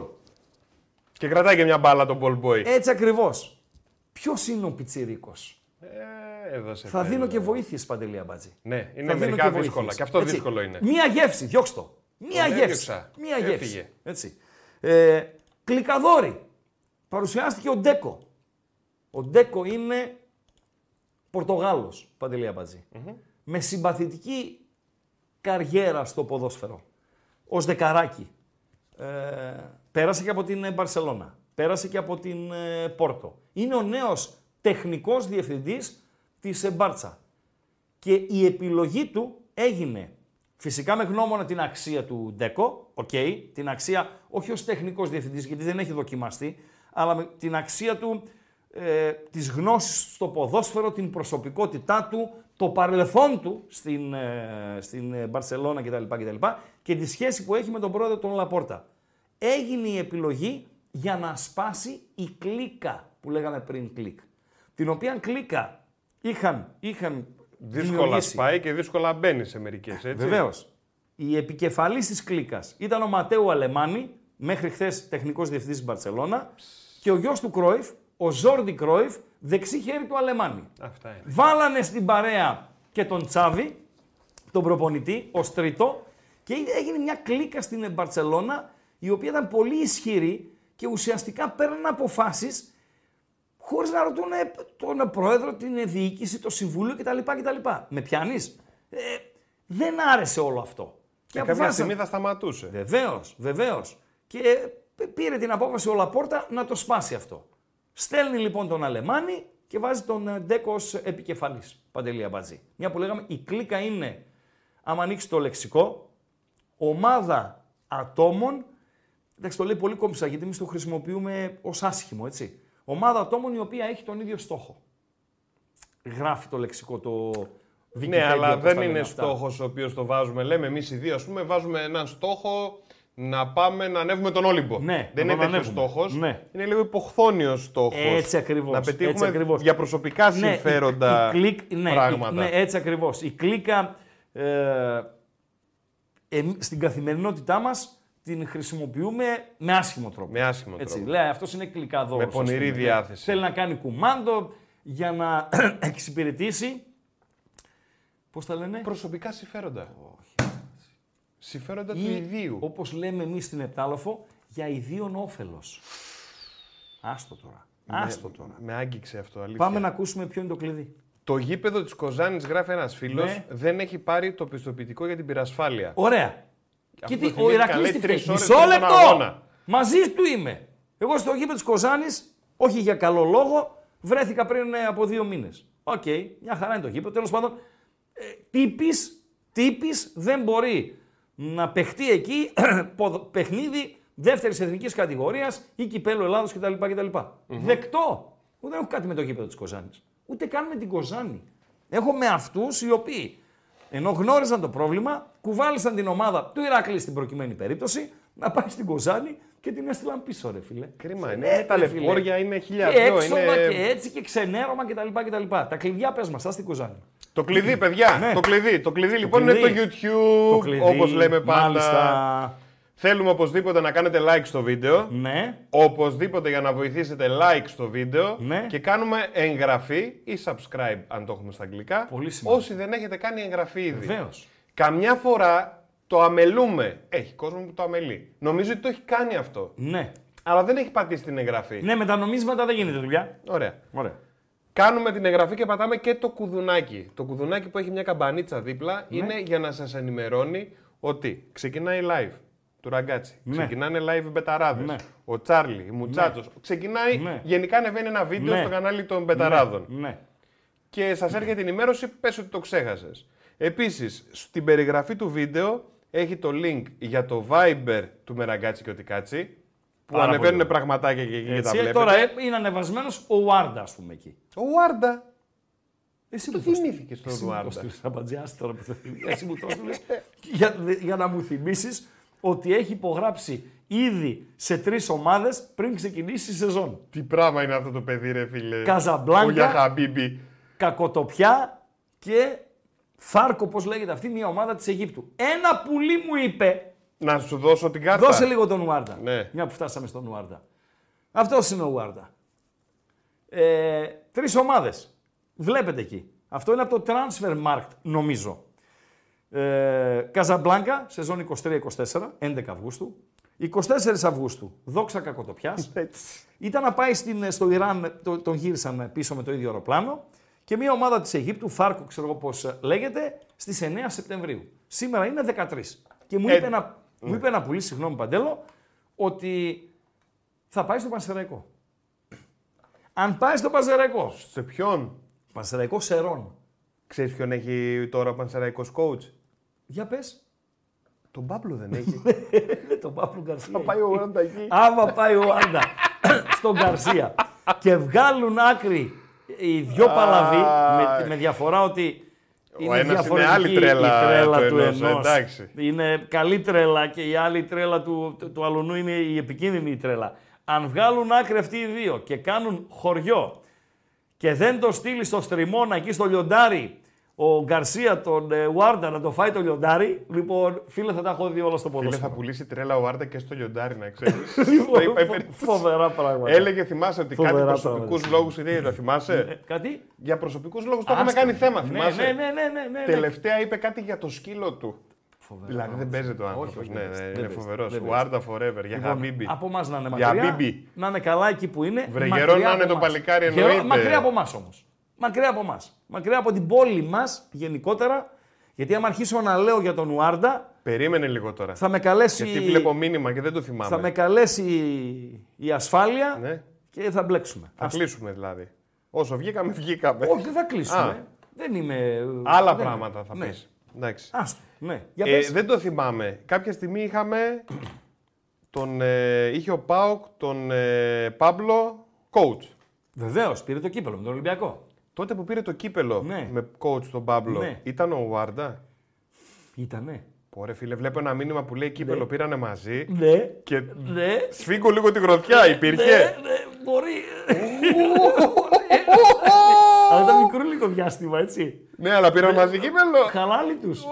Και κρατάει και μια μπάλα τον μπολ boy. Έτσι ακριβώς. Ποιος είναι ο πιτσιρίκος? Ε, θα πέρα. Δίνω και βοήθειες, Παντελή Αμπατζή. Ναι, είναι μερικά και δύσκολα. Και αυτό έτσι. Δύσκολο είναι. Μία γεύση, διώξ' το. Μία Τον γεύση. Μία Έφυγε. Γεύση. Έτσι. Ε, Κλικαδόρη. Παρουσιάστηκε ο Ντέκο. Ο Ντέκο είναι Πορτογάλος, Παντελή Αμπατζή. Mm-hmm. Με συμπαθητική καριέρα στο ποδόσφαιρο. Ως δεκαράκι. Ε, πέρασε και από την Μπαρσελόνα. Πέρασε και από την ε, Πόρτο. Είναι ο νέος τεχνικός διευθυντής της Μπάρτσα. Και η επιλογή του έγινε φυσικά με γνώμονα την αξία του Ντέκο, okay, την αξία όχι ως τεχνικός διευθυντής γιατί δεν έχει δοκιμαστεί, αλλά με την αξία του, ε, της γνώσης στο ποδόσφαιρο, την προσωπικότητά του, το παρελθόν του στην, ε, στην Μπαρσελόνα κτλ, κτλ. Και τη σχέση που έχει με τον πρόεδρο τον Λαπόρτα. Έγινε η επιλογή για να σπάσει η κλίκα που λέγαμε πριν κλικ. Την οποία κλίκα είχαν, είχαν δύσκολα δημιουργήσει. Σπάει και δύσκολα μπαίνει σε μερικές, έτσι. Βεβαίως. Η επικεφαλής της κλίκας ήταν ο Ματέου Αλεμάνι, μέχρι χθες τεχνικός διευθυντής της Μπαρσελόνα, και ο γιος του Κρόιφ, ο Ζόρντι Κρόιφ, δεξί χέρι του Αλεμάνι. Αυτά είναι. Βάλανε στην παρέα και τον Τσάβη, τον προπονητή, ως τρίτο, και έγινε μια κλίκα στην Μπαρτσελώνα, η οποία ήταν πολύ ισχυρή και ουσιαστικά παίρνουν αποφάσεις χωρίς να ρωτούν τον πρόεδρο, την διοίκηση, το συμβούλιο κτλ. κτλ. Με πιάνεις. Ε, δεν άρεσε όλο αυτό. Και ε, κάποια στιγμή θα σταματούσε. Βεβαίως, βεβαίως. Και πήρε την απόφαση ο Λαπόρτα να το σπάσει αυτό. Στέλνει λοιπόν τον Αλεμάνι και βάζει τον Ντέκο ως επικεφαλής, Παντελή Αμπατζή. Μια που λέγαμε, η κλίκα είναι, άμα ανοίξει το λεξικό, ομάδα ατόμων. Εντάξει, το λέει πολύ κόμψα, γιατί εμείς το χρησιμοποιούμε ως άσχημο, έτσι. Ομάδα ατόμων η οποία έχει τον ίδιο στόχο. Γράφει το λεξικό το Wikipedia. Ναι, αλλά δεν είναι αυτά. Στόχος ο οποίος το βάζουμε. Λέμε εμείς οι δύο, ας πούμε, βάζουμε έναν στόχο να πάμε να ανέβουμε τον Όλυμπο. Ναι, δεν είναι τέτοιος στόχος. Ναι. Είναι λίγο υποχθόνιος στόχος. Έτσι ακριβώς. Να πετύχουμε έτσι για προσωπικά συμφέροντα, ναι, η, η κλικ, ναι, πράγματα. Ναι, έτσι ακριβώς. Η κλίκα ε, ε, στην καθημερινότητά μας την χρησιμοποιούμε με άσχημο τρόπο. Με άσχημο έτσι, τρόπο. Λέει, αυτός είναι κλικαδόρος. Με πονηρή διάθεση. Θέλει να κάνει κουμάντο για να εξυπηρετήσει. Πώς τα λένε? Προσωπικά συμφέροντα. Όχι. Συμφέροντα ή, του ιδίου. Όπως λέμε εμείς στην Επτάλοφο, για ιδίον όφελος. Άστο τώρα. Με, Άστο τώρα. Με άγγιξε αυτό, αλήθεια. Πάμε να ακούσουμε ποιο είναι το κλειδί. Το γήπεδο της Κοζάνης, γράφει ένας φίλος, ναι, δεν έχει πάρει το πιστοποιητικό για την πυρασφάλεια. Ωραία. Και τι, ο Ηρακλής τη φταίει. Μισό λεπτό! Μαζί του είμαι. Εγώ στο γήπεδο της Κοζάνης, όχι για καλό λόγο, βρέθηκα πριν από δύο μήνες. Οκ, okay, μια χαρά είναι το γήπεδο. Τέλος πάντων, ε, τύπης, τύπης δεν μπορεί να παιχτεί εκεί παιχνίδι δεύτερης εθνικής κατηγορίας ή κυπέλλου Ελλάδος κτλ. κτλ. Mm-hmm. Δεκτό. Εγώ δεν έχω κάτι με το γήπεδο της Κοζάνης. Ούτε καν με την Κοζάνη. Έχω με αυτούς οι οποίοι, ενώ γνώριζαν το πρόβλημα, κουβάλισαν την ομάδα του Ηρακλή στην προκειμένη περίπτωση να πάει στην Κοζάνη και την έστειλαν πίσω, ρε φίλε. Κρίμα, είναι. Ναι, τα λεπόρια είναι χιλιάδες. Και έξοδα είναι... και έτσι και ξενέρωμα κτλ. κτλ. Τα κλειδιά, πες μας, στην Κοζάνη. Το κλειδί, παιδιά. Ναι. Το κλειδί, το κλειδί λοιπόν το κλειδί. Είναι το YouTube, το όπως λέμε πάντα. Μάλιστα. Θέλουμε οπωσδήποτε να κάνετε like στο βίντεο. Ναι. Οπωσδήποτε για να βοηθήσετε like στο βίντεο. Ναι. Και κάνουμε εγγραφή ή subscribe, αν το έχουμε στα αγγλικά. Πολύ σημαντικό. Όσοι δεν έχετε κάνει εγγραφή ήδη. Βεβαίως. Καμιά φορά το αμελούμε. Έχει κόσμο που το αμελεί. Νομίζω ότι το έχει κάνει αυτό. Ναι. Αλλά δεν έχει πατήσει την εγγραφή. Ναι, με τα νομίσματα δεν γίνεται δουλειά. Ωραία. Ωραία. Κάνουμε την εγγραφή και πατάμε και το κουδουνάκι. Το κουδουνάκι που έχει μια καμπανίτσα δίπλα, ναι, είναι για να σας ενημερώνει ότι ξεκινάει live. Του Ραγκάτσι. Ναι. Ξεκινάνε live μπεταράδες. Ναι. Ο Τσάρλι, η Μουτσάτσος. Ναι. Ξεκινάει, ναι, γενικά ανεβαίνει ένα βίντεο, ναι, στο κανάλι των μπεταράδων. Ναι. Και σας έρχεται η ενημέρωση, πες ότι το ξέχασες. Επίσης, στην περιγραφή του βίντεο έχει το link για το Viber του Μεραγκάτσι και ο Τικάτσι. Που ανεβαίνουν πραγματάκια και εκεί τα βλέπετε. Τώρα είναι ανεβασμένος ο Ουάρντα, ας πούμε, εκεί. Ο Ουάρντα. Εσύ το θυμήθηκες τον Ουάρντα. Εσύ μου το έστειλες για να μου θυμίσεις ότι έχει υπογράψει ήδη σε τρεις ομάδες πριν ξεκινήσει η σεζόν. Τι πράγμα είναι αυτό το παιδί, ρε φίλε. Καζαμπλάνκα, Κακοτοπιά και Φάρκο, πώς λέγεται αυτή, μια ομάδα της Αιγύπτου. Ένα πουλί μου είπε... Να σου δώσω την κάρτα. Δώσε λίγο τον Ουάρντα. Ναι. Μια που φτάσαμε στον Ουάρντα. Αυτός είναι ο Ουάρντα. Ε, τρεις ομάδες. Βλέπετε εκεί. Αυτό είναι από το Transfermarkt, νομίζω. Ε, Καζαμπλάνκα, σεζόν είκοσι τρία είκοσι τέσσερα, έντεκα Αυγούστου. είκοσι τέσσερα Αυγούστου, Δόξα Κακοτοπιάς. Ήταν να πάει στην, στο Ιράν, το, τον γύρισαν πίσω με το ίδιο αεροπλάνο. Και μια ομάδα της Αιγύπτου, Φάρκο, ξέρω εγώ πώς λέγεται, στις εννέα Σεπτεμβρίου. Σήμερα είναι δεκατρείς. Και μου είπε, ε, ένα, ναι. μου είπε ένα πουλί, συγγνώμη Παντέλο, ότι θα πάει στο Πανσεραϊκό. Αν πάει στο Πανσεραϊκό. Σε ποιον? Πανσεραϊκό Σερών. Ξέρεις ποιον έχει τώρα ο Πανσεραϊκός coach? Για πες. Τον Πάπλο δεν έχει. Τον Πάπλο Γκαρσία. Θα πάει ο Ουάντα εκεί. Άμα πάει ο Ουάντα στον Γκαρσία και βγάλουν άκρη οι δυο παλαβοί με, με διαφορά ότι είναι ο ένας είναι άλλη τρέλα, η τρέλα του ενός. Εντάξει. Είναι καλή τρέλα και η άλλη τρέλα του, του, του αλουνού είναι η επικίνδυνη τρέλα. Αν βγάλουν άκρη αυτοί οι δύο και κάνουν χωριό και δεν το στείλει στο Στριμώνα εκεί στο λιοντάρι ο Γκαρσία τον Ουάρντα να το φάει το λιοντάρι. Λοιπόν, φίλε, θα τα έχω δει όλα στο ποδόσφαιρο. Φίλε, θα πουλήσει τρέλα ο Ουάρντα και στο λιοντάρι, να ξέρεις. Λοιπόν, φοβερά πράγματα. Έλεγε, θυμάσαι ότι φοβερά κάτι προσωπικούς λόγους, ιδέες, το θυμάσαι. Κάτι. Για προσωπικούς λόγους το είχαμε κάνει θέμα, θυμάσαι. Ναι, ναι, ναι, ναι. Τελευταία είπε κάτι για το σκύλο του. Φοβερό. Δηλαδή δεν παίζεται ο άνθρωπος. Ναι, ναι, είναι φοβερός. Ουάρντα forever. Για Χαμπίμπι. Από εμάς να είναι μακριά. Να είναι καλά εκεί που είναι. Βρεγερό να είναι το παλικάρι, εννοείται. Μακριά από εμάς όμως. Μακριά από εμάς. Μακριά από την πόλη μας γενικότερα. Γιατί άμα αρχίσω να λέω για τον Ουάρντα. Περίμενε λίγο τώρα. Θα με καλέσει. Γιατί βλέπω μήνυμα και δεν το θυμάμαι. Θα με καλέσει η ασφάλεια, ναι, και θα μπλέξουμε. Θα Ας... κλείσουμε δηλαδή. Όσο βγήκαμε, βγήκαμε. Όχι, δεν θα κλείσουμε. Α. Δεν είμαι. Άλλα δεν... πράγματα θα πεις. Ναι. Ναι. Ε, δεν το θυμάμαι. Κάποια στιγμή είχαμε. Τον, ε, είχε ο Πάοκ τον ε, Πάμπλο coach. Βεβαίως, πήρε το κύπελλο με τον Ολυμπιακό. Τότε που πήρε το κύπελλο, ναι, με coach τον Πάμπλο, ναι, ήταν ο Ουάρντα. Ήτανε. Πόρε φίλε, βλέπω ένα μήνυμα που λέει κύπελλο, ναι, πήρανε μαζί. Ναι. Και ναι, σφίγγω λίγο τη γροθιά, ναι, υπήρχε. Ναι, ναι, μπορεί. Αλλά ήταν μικρό λίγο διάστημα, έτσι. Ναι, αλλά πήραν μαζί κύπελλο. Χαλάλι τους.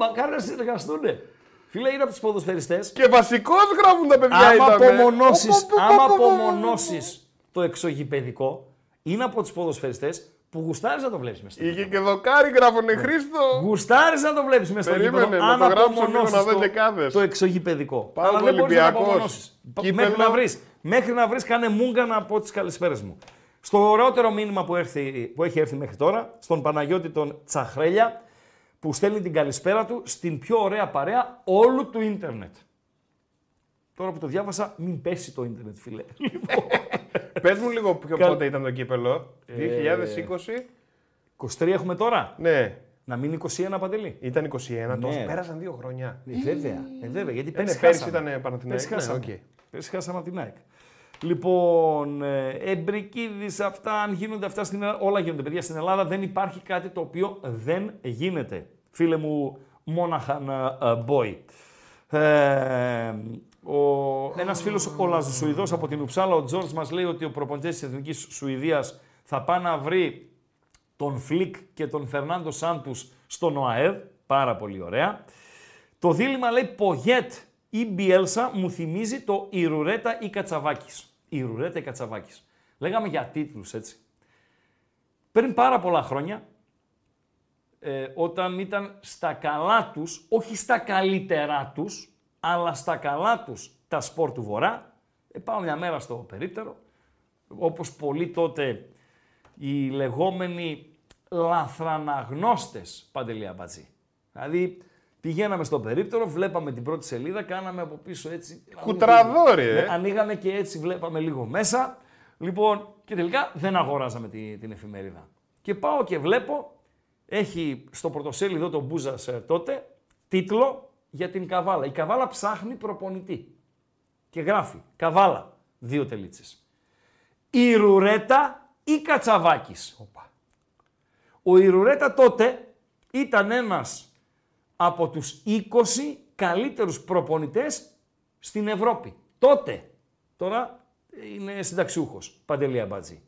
Μακάρι να συνεργαστούνε. Φίλε, είναι από τους ποδοσφαιριστές. Και βασικώς γράφουν τα παιδιά. Άμα απομονώσεις το εξωγηπαιδικό, είναι από τους ποδοσφαιριστές που γουστάρεις να το βλέπεις μες στο γήπεδο. Είχε και δοκάρι, γράφουνε Χρήστο. Γουστάρεις να το βλέπεις μες στο γήπεδο. Περίμενε, να το γράψω λίγο να δω δεκάδες. Το εξωγηπαιδικό. Αλλά δεν μπορείς να απομονώσεις. Μέχρι να βρεις. Μέχρι να βρεις, κάνε μούγκα να πω τις καλησπέρες μου. Στο ωραιότερο μήνυμα που, έρθει, που έχει έρθει μέχρι τώρα, στον Παναγιώτη τον Τσαχρέλια, που στέλνει την καλησπέρα του στην πιο ωραία παρέα όλου του ίντερνετ. Τώρα που το διάβασα, μην πέσει το ίντερνετ, φίλε. Πες μου λίγο πιο πότε ήταν το κύπελλο. είκοσι είκοσι. είκοσι τρία έχουμε τώρα. Ναι. Να μην είκοσι ένα, Παντελή. Ήταν είκοσι ένα, ναι, τόσο. Πέρασαν δύο χρόνια. Ε, βέβαια. Ε, βέβαια. Γιατί πέρσι ήταν Παναθηναϊκή. Πέρσι χάσαμε από την ΑΕΚ. Λοιπόν, Εμπρικίδης, αυτά, αν γίνονται αυτά στην Ελλάδα, όλα γίνονται, παιδιά, στην Ελλάδα δεν υπάρχει κάτι το οποίο δεν γίνεται. Φίλε μου, Μόναχαν Μπόι. Ε, ένας φίλος, ο Λαζοσουηδός από την Ουψάλα, ο Τζόρτς, μας λέει ότι ο προπονητής της Εθνικής Σουηδίας θα πάει να βρει τον Φλικ και τον Φερνάντο Σάντους στον ΟΑΕΔ. Πάρα πολύ ωραία. Το δίλημα, λέει, Πογιέτ ή Μπιέλσα, μου θυμίζει το η Ρουρέτα ή Κατσαβάκης. Η Ρουρέτα ή Κατσαβάκης. Λέγαμε για τίτλους, έτσι. Πριν πάρα πολλά χρόνια, ε, όταν ήταν στα καλά τους, όχι στα καλύτερά τους, αλλά στα καλά τους τα σπορ του Βορρά, ε, πάω μια μέρα στο περίπτερο, όπως πολλοί τότε οι λεγόμενοι λαθραναγνώστες, Παντελή Αμπατζή. Δηλαδή, πηγαίναμε στο περίπτερο, βλέπαμε την πρώτη σελίδα, κάναμε από πίσω έτσι. Κουτραδόρι, ε! Ανοίγαμε και έτσι βλέπαμε λίγο μέσα. Λοιπόν, και τελικά δεν αγοράζαμε τη, την εφημερίδα. Και πάω και βλέπω, έχει στο πρωτοσέλιδο τον Μπούζας τότε, τίτλο για την Καβάλα. Η Καβάλα ψάχνει προπονητή. Και γράφει Καβάλα, δύο τελίτσες. Η Ρουρέτα ή Κατσαβάκης. Οπα. Ο Η Ρουρέτα τότε ήταν ένας από τους είκοσι καλύτερους προπονητές στην Ευρώπη. Τότε. Τώρα είναι συνταξιούχος, Παντελή Αμπατζή.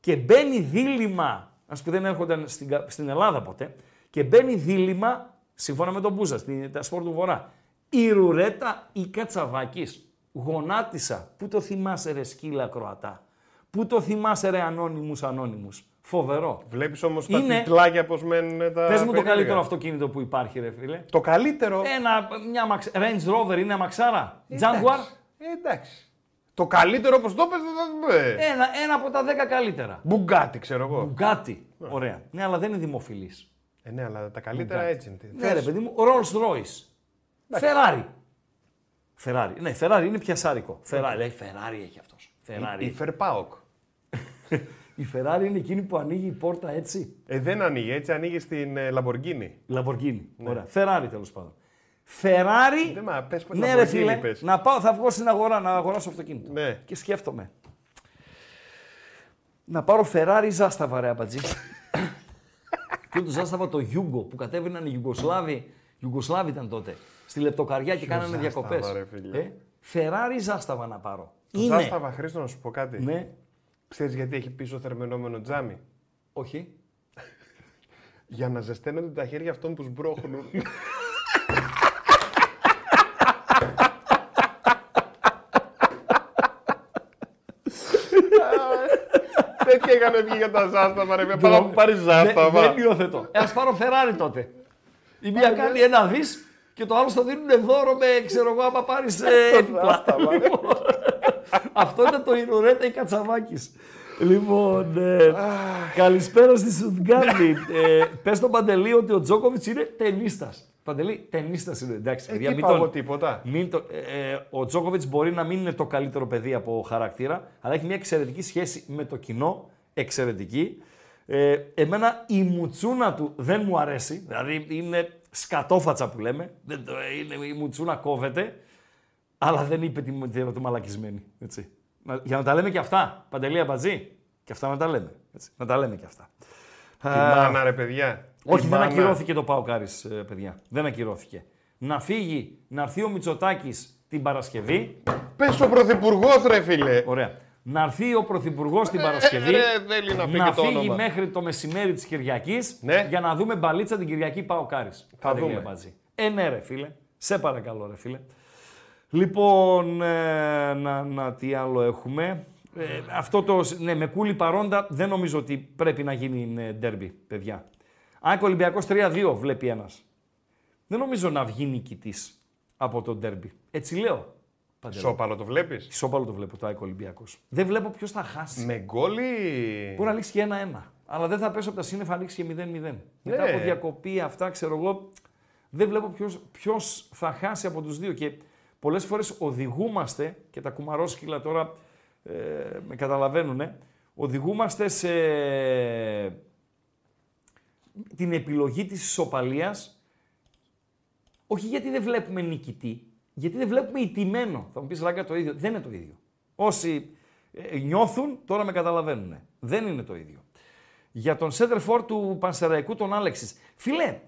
Και μπαίνει δίλημα, ας που δεν έρχονταν στην, στην Ελλάδα ποτέ, και μπαίνει δίλημα, σύμφωνα με τον Μπούζα, στην, τα σπορ του Βορρά, η Ρουρέτα ή Κατσαβάκης. Γονάτισα. Πού το θυμάσαι, ρε σκύλα Κροατά. Πού το θυμάσαι, ρε ανώνυμους ανώνυμους. Φοβερό. Βλέπεις όμως τα είναι... τιτλάκια πως μένουν τα... Πες μου περίπου. Το καλύτερο αυτοκίνητο που υπάρχει, ρε φίλε. Το καλύτερο. Ένα, μια μαξ... Range Rover είναι αμαξάρα. Jaguar. Εντάξει. Το καλύτερο πως το πες δεν θα το ένα, ένα από τα δέκα καλύτερα. Bugatti, ξέρω εγώ. Bugatti. Yeah. Ωραία. Ναι, αλλά δεν είναι δημοφιλής. Ε, ναι, αλλά τα καλύτερα Bugatti. Έτσι είναι. Ναι, ρε παιδί μου. Rolls Royce. Ferrari. Ferrari. Ναι, Ferrari είναι πιασάρικο. Ferrari. Yeah. Λέει, Ferrari έχει αυτός. Ferrari. Η Φερπάοκ. Η Ferrari είναι εκείνη που ανοίγει η πόρτα έτσι. Ε, δεν ανοίγει έτσι, ανοίγει στην ε, Lamborghini. Lamborghini, ναι. Ωραία. Ferrari τέλος πάντων. Ferrari, ναι, μα, πες, ναι ρε φίλε, πες. Να πάω, θα βγω στην αγορά, να αγοράσω αυτοκίνητο. Ναι. Και σκέφτομαι. Να πάρω Ferrari Ζάσταβα, ρε Αμπατζή. Και το Ζάσταβα το Γιούγκο, που κατέβαιναν οι Ιουγκοσλάβοι, Ιουγκοσλάβοι ήταν τότε, στη Λεπτοκαριά και κάνανε διακοπές. Ε, Ferrari Ζάσταβα να πάρω. Το είναι. Ζάσταβα, Χρήστο, να σου πω κάτι. Ναι. Ξέρεις γιατί έχει πίσω θερμαινόμενο τζάμι. Όχι. για να ζεσταίνονται τα χέρια αυτών που σμπρώχνουν. Τέτοια είχαν βγει για τα ζάσταμα, ρε. Πάμε να πάρει ζάσταμα. Δεν υιοθετώ. Ας πάρω Φεράρι τότε. Η μία κάνει ένα δις και το άλλο στο δίνουν δώρο με, ξέρω εγώ, άμα πάρεις ζάσταμα. Αυτό ήταν το Ινουρέτα η Κατσαβάκης. Λοιπόν, ε, καλησπέρα στη Σουτγκάρδη. Ε, πες στον Παντελή ότι ο Τζόκοβιτς είναι τενίστας. Παντελή, τενίστας είναι, εντάξει. Ε, τι πάω τίποτα. Μην το, ε, ο Τζόκοβιτς μπορεί να μην είναι το καλύτερο παιδί από χαρακτήρα, αλλά έχει μια εξαιρετική σχέση με το κοινό, εξαιρετική. Ε, εμένα η μουτσούνα του δεν μου αρέσει, δηλαδή είναι σκατόφατσα που λέμε, δεν το, είναι, η μουτσούνα κόβεται, αλλά δεν είπε τη μοίρα του μαλακισμένη, έτσι. Για να τα λέμε και αυτά, Παντελία Μπατζή. Και αυτά να τα λέμε. Έτσι. Να τα λέμε και αυτά. Την μάνα, ρε παιδιά. Όχι, δεν ακυρώθηκε το ΠΑΟΚ Άρης, παιδιά. Δεν ακυρώθηκε. Να φύγει, να έρθει ο Μητσοτάκης την Παρασκευή. Πες ο Πρωθυπουργός, ρε φίλε. Ωραία. Να έρθει ο Πρωθυπουργός την Παρασκευή. Ε, ε, ε, να να το φύγει όνομα. Μέχρι το μεσημέρι της Κυριακής. Ναι. Για να δούμε μπαλίτσα την Κυριακή ΠΑΟΚ Άρης. Θα δούμε. Ε, ναι, ρε φίλε. Σε παρακαλώ, ρε φίλε. Λοιπόν, ε, να, να τι άλλο έχουμε. Ε, αυτό το, ναι, με κούλι παρόντα δεν νομίζω ότι πρέπει να γίνει ντέρμπι, παιδιά. Αν και ο Ολυμπιακός τρία δύο βλέπει ένας. Δεν νομίζω να βγει νικητής από το ντέρμπι. Έτσι λέω. Ισόπαλο το βλέπεις. Ισόπαλο το βλέπω το ΑΕΚ Ολυμπιακός. Δεν βλέπω ποιος θα χάσει. Με γκόλι. Μπορεί να λήξει και ένα ένα. Αλλά δεν θα πέσω από τα σύννεφα, λήξει και μηδέν μηδέν. Ναι. Μετά από διακοπή, αυτά ξέρω εγώ. Δεν βλέπω ποιος θα χάσει από τους δύο. Και πολλές φορές οδηγούμαστε, και τα κουμαρόσκυλα τώρα ε, με καταλαβαίνουνε, οδηγούμαστε σε την επιλογή της ισοπαλίας, όχι γιατί δεν βλέπουμε νικητή, γιατί δεν βλέπουμε ηττημένο. Θα μου πεις, Λάγκα, το ίδιο. Δεν είναι το ίδιο. Όσοι ε, νιώθουν, τώρα με καταλαβαίνουνε. Δεν είναι το ίδιο. Για τον Σέντερφορ του Πανσεραϊκού, τον Άλεξης. Φιλέ,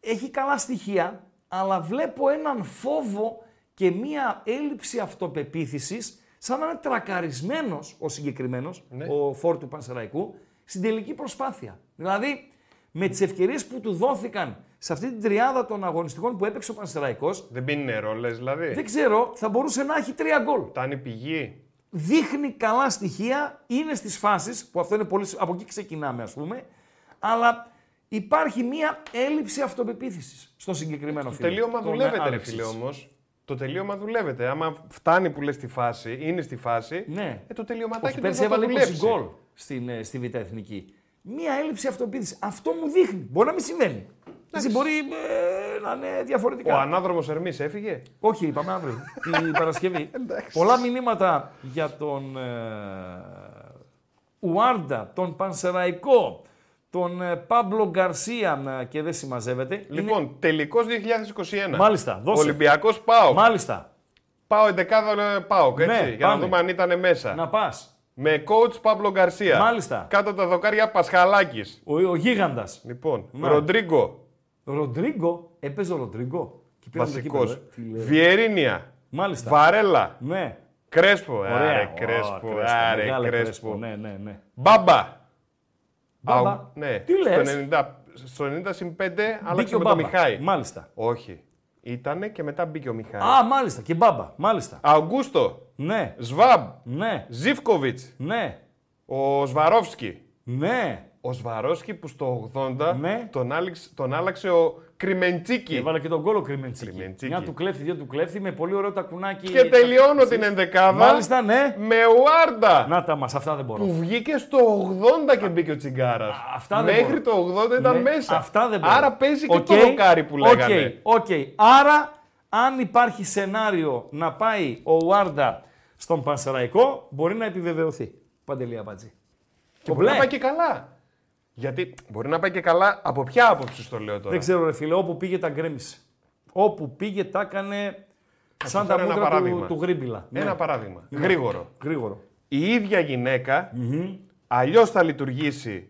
έχει καλά στοιχεία, αλλά βλέπω έναν φόβο και μία έλλειψη αυτοπεποίθησης, σαν να είναι τρακαρισμένος ο συγκεκριμένος, ναι, ο Φορ του Πανσεραϊκού, στην τελική προσπάθεια. Δηλαδή, με τις ευκαιρίες που του δόθηκαν σε αυτή την τριάδα των αγωνιστικών που έπαιξε ο Πανσεραϊκός. Δεν πίνει νερό, λες δηλαδή. Δεν ξέρω, θα μπορούσε να έχει τρία γκολ. Φτάνει πηγή. Δείχνει καλά στοιχεία, είναι στις φάσεις, που αυτό είναι πολύ. Από εκεί ξεκινάμε, ας πούμε, αλλά. Υπάρχει μία έλλειψη αυτοπεποίθησης στο συγκεκριμένο φίλο. Το τελείωμα δουλεύεται, ρε φίλε, όμως. Το τελείωμα δουλεύεται. Άμα φτάνει που λες στη φάση, είναι στη φάση, ναι, ε, το τελειωματάκι δεν θα το δουλέψει. Πέρσι έβαλε είκοσι γκολ στην, ε, στη Β' Εθνική. Μία έλλειψη αυτοπεποίθησης. Αυτό μου δείχνει. Μπορεί να μην συμβαίνει. Έτσι, μπορεί ε, να είναι διαφορετικά. Ο ανάδρομος Ερμής έφυγε. Όχι, είπαμε αύριο, την Παρασκευή. Πολλά μηνύματα για τον ε, Ουάρντα, τον Πανσεραϊκό, τον Πάμπλο Γκαρσία και δεν συμμαζεύεται. Λοιπόν, είναι τελικός δύο χιλιάδες είκοσι ένα. Μάλιστα, δώσε. Ολυμπιακός ΠΑΟΚ. Μάλιστα. Πάω εντεκάδα ΠΑΟΚ, έτσι, ναι, για πάμε να δούμε αν ήταν μέσα. Να πας. Με coach Πάμπλο Γκαρσία. Μάλιστα. Κάτω τα δοκάρια Πασχαλάκης. Ο, ο γίγαντας. Λοιπόν, ναι. Ροντρίγκο. Ροντρίγκο, έπαιζε ο Ροντρίγκο. Βασικός. Βιερίνια. Μάλιστα. Βαρέλα. Ναι. Κρέσπο. Ωραία. Άρε, Κρέσπο. Ω, Άρε, Κρέσπο. Κρέσπο. Ναι, ναι, ναι. Μπάμπα. Μπάμπα. Α, ναι. Τι λες. Στο ενενήντα συν πέντε άλλαξε με τον Μιχάη. Μάλιστα. Όχι. Ήτανε και μετά μπήκε ο Μιχάη. Α, μάλιστα. Και Μπάμπα. Μάλιστα. Αουγκούστο. Ναι. Σβάμπ. Ναι. Ζίβκοβιτς. Ναι. Ο Σβαρόφσκι. Ναι. Ο Σβαρόφσκι που στο ογδόντα ναι, τον, άλλαξε, τον άλλαξε ο Κριμεντσίκη. Έβαλε και τον γκολ ο Κριμεντσίκη. Μια του κλέφτη, δύο του κλέφτη, με πολύ ωραίο τακουνάκι. Και τελειώνω τα την ενδεκάδα. Μάλιστα, ναι. Με Ουάρντα. Να τα μας, αυτά δεν μπορώ. Που βγήκε στο ογδόντα και μπήκε ο Τσιγκάρας. Αυτά δεν μέχρι μπορώ. Το ογδόντα ήταν ναι, μέσα. Αυτά δεν μπορώ. Άρα παίζει okay, και το δοκάρι που λέγανε. Okay, okay. Άρα, αν υπάρχει σενάριο να πάει ο Ουάρντα στον Πανσεραϊκό, μπορεί να επιβεβαιωθεί. Παντελή Αμπατζή. Και μπορεί να πάει και καλά. Γιατί μπορεί να πάει και καλά, από ποια άποψη το λέω τώρα. Δεν ξέρω, ρε φίλε, όπου πήγε τα γκρέμισε. Όπου πήγε τα έκανε σαν τα μούτρα του, του Γρίμπιλα. Ένα ναι, παράδειγμα. Ναι. Γρήγορο. Γρήγορο. Η ίδια γυναίκα, mm-hmm, αλλιώς θα λειτουργήσει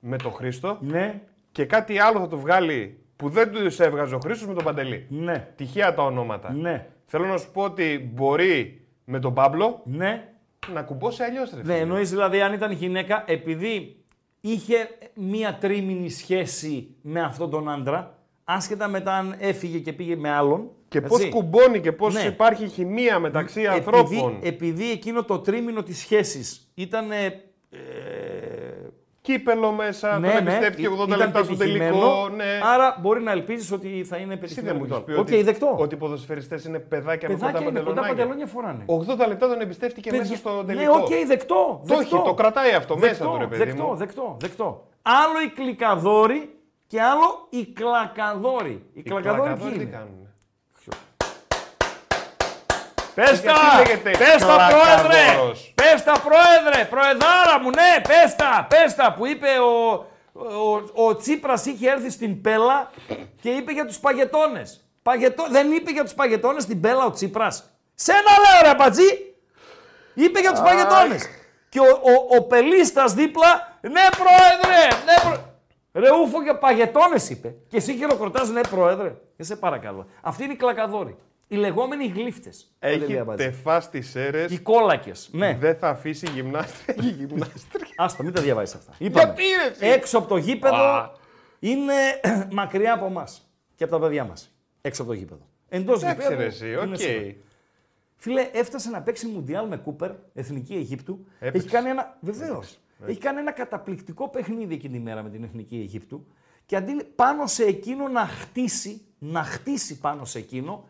με τον Χρήστο, ναι, και κάτι άλλο θα του βγάλει που δεν του έβγαζε ο Χρήστος με τον Παντελή. Ναι. Τυχαία τα ονόματα. Ναι. Θέλω να σου πω ότι μπορεί με τον Πάμπλο, ναι, να κουμπώσει αλλιώς, ρε φίλε. Ναι, εννοείς δηλαδή αν ήταν γυναίκα, επειδή είχε μία τρίμηνη σχέση με αυτόν τον άντρα, άσχετα μετά αν έφυγε και πήγε με άλλον. Και έτσι, πώς κουμπώνει και πώς, ναι, υπάρχει χημεία μεταξύ επειδή, ανθρώπων. Επειδή εκείνο το τρίμηνο της σχέσης ήταν... Ε, κύπελο μέσα, ναι, τον εμπιστεύτηκε ογδόντα λεπτά στο τελικό. Ναι. Άρα μπορεί να ελπίζεις ότι θα είναι επιτυχημένο. Εσύ δεν μου πει ότι, okay, ότι οι ποδοσφαιριστές είναι παιδάκια, παιδάκια με κοντά παντελόνια φοράνε. ογδόντα λεπτά τον εμπιστεύτηκε Παιδι... μέσα στο τελικό. Ναι, οκ, okay, δεκτό. Το έχει, το κρατάει αυτό δεκτό, μέσα του ρε παιδί δεκτό, μου. Δεκτό, δεκτό. Άλλο οι κλικαδόροι και άλλο οι κλακαδόροι. Οι, οι κλακαδόροι ποιοι είναι. Πες τα! Πες τα, πρόεδρε! Πες τα, πρόεδρε! Προεδάρα μου, ναι! Πες τα! Πες τα! Που είπε ο, ο, ο Τσίπρας, είχε έρθει στην Πέλα και είπε για τους παγετώνες. Παγετώ... Δεν είπε για τους παγετώνες στην Πέλα ο Τσίπρας. Σένα λέω ρε πατζή! Είπε για τους παγετώνες. Και ο, ο, ο Πελίστας δίπλα, ναι πρόεδρε! Ναι, προ... Ρε ούφο για παγετώνες είπε. Και εσύ χειροκροτάς, ναι πρόεδρε. Και σε παρακαλώ. Αυτή είναι η κλακαδόρη. Οι λεγόμενοι γλύφτες. Έχει τεφά στις αίρες. Οι κόλακες. Ναι. Δεν θα αφήσει γυμνάστρια και γυμνάστρια. Άστα, μην τα διαβάζεις αυτά. Είπαμε. Γιατί ρε, έξω από το γήπεδο είναι μακριά από εμάς. Και από τα παιδιά μας. Έξω από το γήπεδο. Εντός γήπεδου. Οκ. Okay. Φίλε, έφτασε να παίξει Μουντιάλ με Κούπερ, Εθνική Αιγύπτου. Έπαιξε. Έχει κάνει ένα. Βεβαίως. Έχει κάνει ένα καταπληκτικό παιχνίδι εκείνη τη μέρα με την Εθνική Αιγύπτου. Και αντί πάνω σε εκείνο να χτίσει, να χτίσει πάνω σε εκείνο.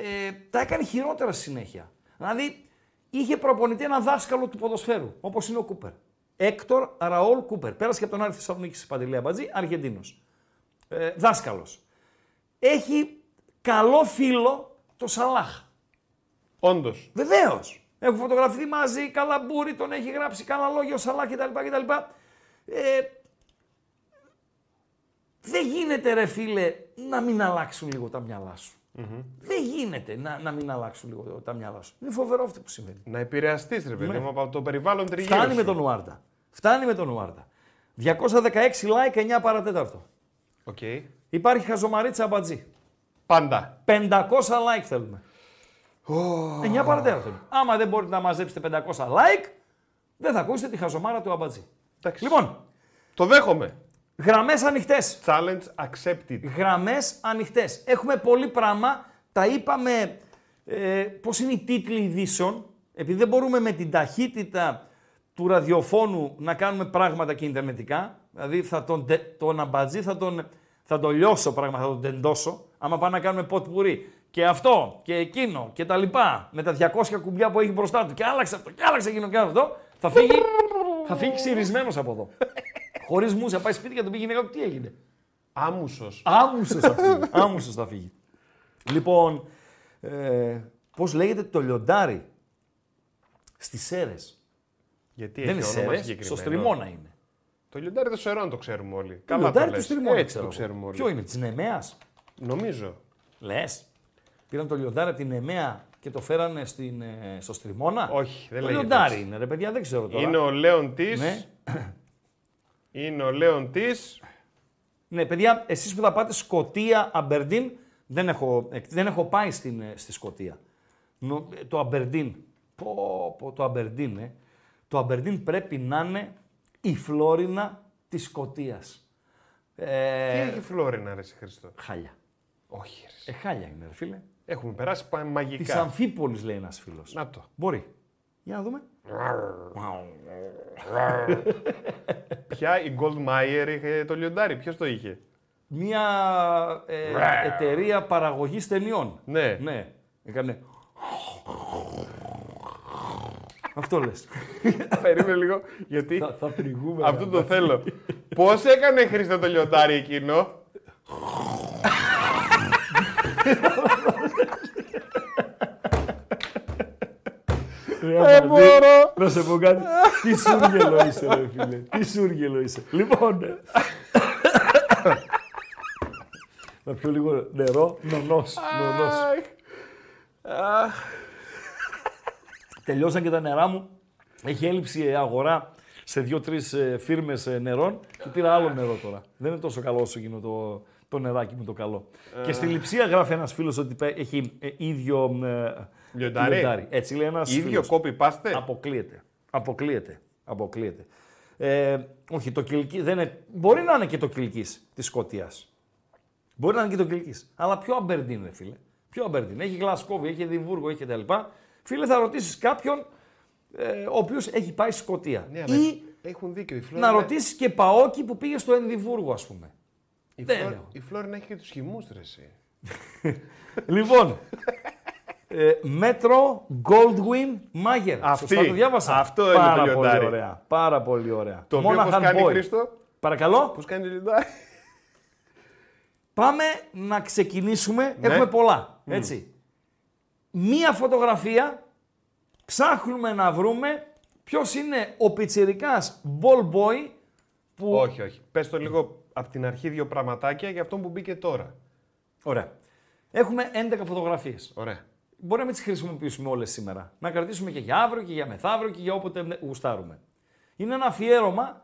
Ε, τα έκανε χειρότερα συνέχεια. Δηλαδή, είχε προπονητή ένα δάσκαλο του ποδοσφαίρου, όπως είναι ο Κούπερ. Έκτορ Ραόλ Κούπερ. Πέρασε και από τον Άρη Θεσσαλονίκης, Παντελή Αμπατζή, Αργεντίνος. Ε, δάσκαλος. Έχει καλό φίλο το Σαλάχ. Όντως. Βεβαίως. Έχουν φωτογραφηθεί μαζί, καλαμπούρι, τον έχει γράψει καλά λόγια ο Σαλάχ κτλ. Ε, δεν γίνεται ρε φίλε να μην αλλάξουν λίγο τα μυαλά σου. Mm-hmm. Δεν γίνεται να, να μην αλλάξουν λίγο τα μυαλά σου. Είναι φοβερό αυτό που συμβαίνει. Να επηρεαστείς ρε παιδί μου από το περιβάλλον τριγύρω. Φτάνει με τον Ουάρτα. Φτάνει με τον Ουάρτα. διακόσια δεκαέξι like, εννιά παρατέταρτο. Okay. Υπάρχει χαζομαρίτσα Αμπατζή. Πάντα. πεντακόσια like θέλουμε. Oh. εννιά παρατέταρτο. Άμα δεν μπορείτε να μαζέψετε πεντακόσια like, δεν θα ακούσετε τη χαζομάρα του Αμπατζή. Εντάξει. Λοιπόν, το δέχομαι. Γραμμές ανοιχτές. Challenge accepted. Γραμμές ανοιχτές. Έχουμε πολύ πράγμα. Τα είπαμε ε, πώς είναι οι τίτλοι ειδήσεων. Επειδή δεν μπορούμε με την ταχύτητα του ραδιοφώνου να κάνουμε πράγματα και ιντερνετικά. Δηλαδή θα τον, τον αμπατζή θα τον, θα τον λιώσω πράγμα, θα τον τεντώσω. Άμα πάμε να κάνουμε ποτπουρί. Και αυτό και εκείνο και τα λοιπά. Με τα διακόσια κουμπιά που έχει μπροστά του. Και άλλαξε αυτό και άλλαξε εκείνο και αυτό. Θα φύγει, θα φύγει ξυρισμένος από εδώ. Χωρίς μουσα, πάει σπίτι για τον πήγε γυναίκα του, τι έγινε. Άμουσος. Άμουσος θα φύγει. Άμουσος θα φύγει. Λοιπόν, ε, πώς λέγεται το λιοντάρι στις Σέρες. Γιατί δεν είναι Σέρες, στο Στριμώνα είναι. Το λιοντάρι των Σερών το ξέρουμε όλοι. Το καλά λιοντάρι του Στριμώνα το ξέρουμε όλοι. Ποιο είναι, της Νεμαίας. Νομίζω. Λες. Πήραν το λιοντάρι από την Νεμαία και το φέρανε στην, στο Στριμώνα. Όχι, δεν το λέγεται. Το λιοντάρι είναι, ρε παιδιά, δεν ξέρω τώρα. Είναι ο Λέων της. Ναι. Είναι ο Λέων της. Ναι, παιδιά, εσείς που θα πάτε Σκωτία, Αμπερντίν, δεν έχω, δεν έχω πάει στην, στη Σκωτία. Νο, το Αμπερντίν, πω, πω, το Αμπερντίν, ε. Το Αμπερντίν πρέπει να είναι η Φλόρινα της Σκωτίας. Ε, Τι έχει η Φλόρινα, ρε Χριστό. Χάλια. Όχι, ρε. Ε, χάλια είναι, ρε φίλε. Έχουμε περάσει μαγικά. Της Αμφίπολης, λέει ένας φίλος. Να το. Μπορεί. Για να δούμε. Ποια η Goldmeyer είχε το λιοντάρι, ποιος το είχε. Μια ε, εταιρεία παραγωγής ταινιών. Ναι. Ναι. Έκανε... Αυτό λες. Περίμενε λίγο, γιατί θα, θα αυτό το θέλω. Πώς έκανε Χρήστο το λιοντάρι εκείνο. Δεν μπορώ. Να σε πω κάτι. Τι σούργελο είσαι, ρε φίλε. Τι σούργελο είσαι. Λοιπόν. Να πιω λίγο νερό. Νονός. Τελειώσαν και τα νερά μου. Έχει έλλειψη αγορά σε δύο-τρεις φίρμες νερών. Και πήρα άλλο νερό τώρα. Δεν είναι τόσο καλό όσο εκείνο το... Το νεράκι μου το καλό. Ε... Και στη Λειψία γράφει ένας φίλος ότι έχει ε, ίδιο ε, λιοντάρι. Έτσι λέει ένας ίδιο φίλος. Ίδιο κόπι πάστε. Αποκλείεται. Αποκλείεται. Αποκλείεται. Ε, όχι, το Κιλκί δεν είναι. Μπορεί να είναι και το Κιλκί τη Σκωτία. Μπορεί να είναι και το Κιλκί. Αλλά πιο Αμπερντίν είναι, φίλε. Πιο Αμπερντίν. Έχει Γλασκόβη, έχει Εδιμβούργο, έχει κτλ. Φίλε, θα ρωτήσει κάποιον ε, ο οποίο έχει πάει στη Σκωτία. Ναι, ή έχουν δίκιο, οι Φλόρινα... να ρωτήσει και Παόκι που πήγε στο Εδιμβούργο, α πούμε. Η, Φλόρ... η Φλόρινα έχει και του χυμού, ρε εσύ. Λοιπόν. Ε, μέτρο Goldwyn Mayer. Σωστά το διάβασα. Αυτό πάρα είναι το πολύ ωραία. Πάρα πολύ ωραία. Το οποίο πώς κάνει Χρήστο. Παρακαλώ. Πώς κάνει Λιντάρ. Πάμε να ξεκινήσουμε. Ναι. Έχουμε πολλά. Έτσι. Mm. Μία φωτογραφία. Ψάχνουμε να βρούμε ποιος είναι ο πιτσιρικάς ball boy που... Όχι, όχι. Πες το λίγο από την αρχή δύο πραγματάκια για αυτόν που μπήκε τώρα. Ωραία. Έχουμε έντεκα φωτογραφίες. Ωραία. Μπορεί να μην τις χρησιμοποιήσουμε όλες σήμερα. Να κρατήσουμε και για αύριο και για μεθαύριο και για όποτε γουστάρουμε. Είναι ένα αφιέρωμα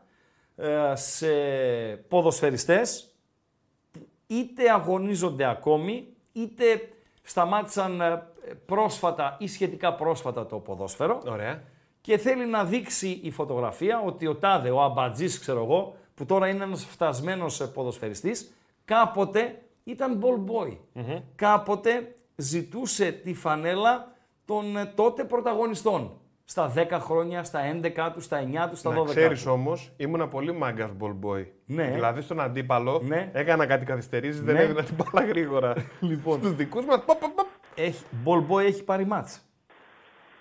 ε, σε ποδοσφαιριστές που είτε αγωνίζονται ακόμη, είτε σταμάτησαν πρόσφατα ή σχετικά πρόσφατα το ποδόσφαιρο. Ωραία. Και θέλει να δείξει η φωτογραφία ότι ο τάδε, ο αμπατζής, ξέρω εγώ, που τώρα είναι ένας φτασμένος ποδοσφαιριστής, κάποτε ήταν ball boy. Mm-hmm. Κάποτε ζητούσε τη φανέλα των τότε πρωταγωνιστών. Στα δέκα χρόνια, στα έντεκα του, στα εννιά του, στα δώδεκα του. Να ξέρεις όμως, ήμουνα πολύ μάγκας ball boy. Ναι. Δηλαδή στον αντίπαλο, ναι. Έκανα κάτι καθυστερήσεις, ναι. Δεν έδινα την μπάλα γρήγορα. Λοιπόν, στους δικούς μας, πα, πα, πα. Έχει, ball boy έχει πάρει μάτς.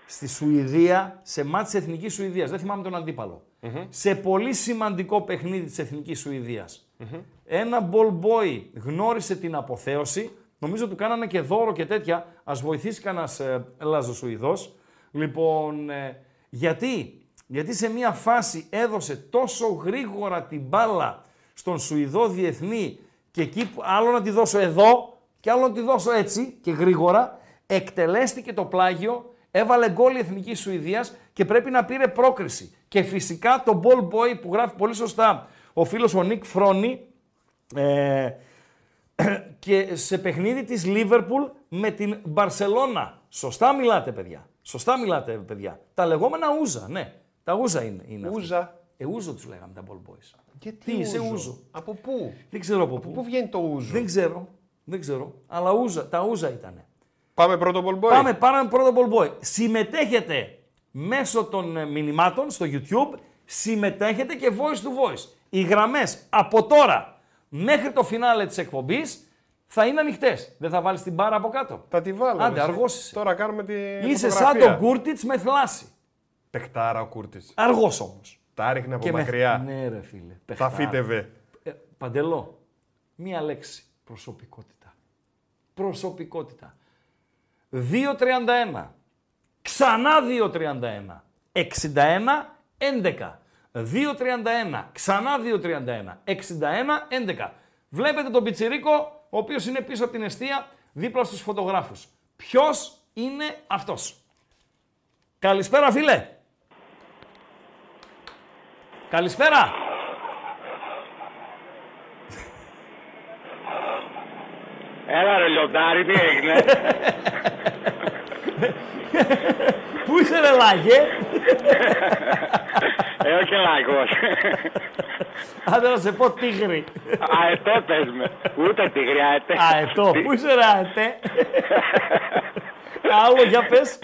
Στη Σουηδία, σε μάτς της Εθνικής Σουηδίας. Δεν θυμάμαι τον αντίπαλο. Mm-hmm. Σε πολύ σημαντικό παιχνίδι της Εθνικής Σουηδίας. Mm-hmm. Ένα ball boy γνώρισε την αποθέωση. Νομίζω του κάνανε και δώρο και τέτοια. Ας βοηθήσει κανένας ε, Λαζοσουηδός. Λοιπόν, ε, γιατί? Γιατί σε μία φάση έδωσε τόσο γρήγορα την μπάλα στον Σουηδό διεθνή και εκεί που άλλο να τη δώσω εδώ και άλλο να τη δώσω έτσι και γρήγορα, εκτελέστηκε το πλάγιο, έβαλε γκόλ η Εθνική Σουηδίας και πρέπει να πήρε πρόκριση. Και φυσικά το ball boy που γράφει πολύ σωστά ο φίλος ο Νίκ Φρόνη, ε, και σε παιχνίδι της Λίβερπουλ με την Μπαρσελόνα. Σωστά μιλάτε, παιδιά. Σωστά μιλάτε, παιδιά. Τα λεγόμενα ούζα, ναι. Τα ούζα είναι, είναι ούζα. Αυτή. Ε, ούζο τους λέγαμε τα ball boys. Γιατί τι είσαι ούζο? ούζο. Από πού? Δεν ξέρω από, από πού. Πού βγαίνει το ούζο? Δεν ξέρω. Δεν ξέρω. Αλλά ούζα, τα ούζα ήτανε. Πάμε πρώτο ball boy. Πάμε, πάμε πρώτο ball boy. Συμμετέχετε μέσω των μηνυμάτων στο YouTube. Συμμετέχετε και voice to voice. Οι γραμμές από τώρα μέχρι το φινάλε της εκπομπής θα είναι ανοιχτές. Δεν θα βάλεις την μπάρα από κάτω. Θα τη βάλω. Άντε, αργόσησε. Τώρα κάνουμε την φωτογραφία. Είσαι σαν τον Κούρτιτς με θλάση. Πεκτάρα ο Κούρτιτς. Αργός όμως. Τα ρίχνε από και μακριά. Με... Ναι ρε φίλε. Πεκτάρα. Τα φύτευε. Ε, Παντελό, μία λέξη. Προσωπικότητα. Προσωπικότητα. δύο τριάντα ένα. Ξανά δύο τριάντα ένα. εξήντα ένα έντεκα. δύο τριάντα ένα, ξανά δύο τριάντα ένα, εξήντα ένα έντεκα. Βλέπετε τον πιτσιρίκο, ο οποίος είναι πίσω από την εστία, δίπλα στους φωτογράφους. Ποιος είναι αυτός? Καλησπέρα φίλε. Καλησπέρα. Έλα ρε λιοντάρι, τι έγινε? Πού είσαι ρε λάγε? Ε, όχι λάγος. Άντε να σε πω τίγρη. Αετέ πες με. Ούτε τίγρη, αετέ. Αετό. Πού είσαι ρε αετέ? Άλλο, για πες.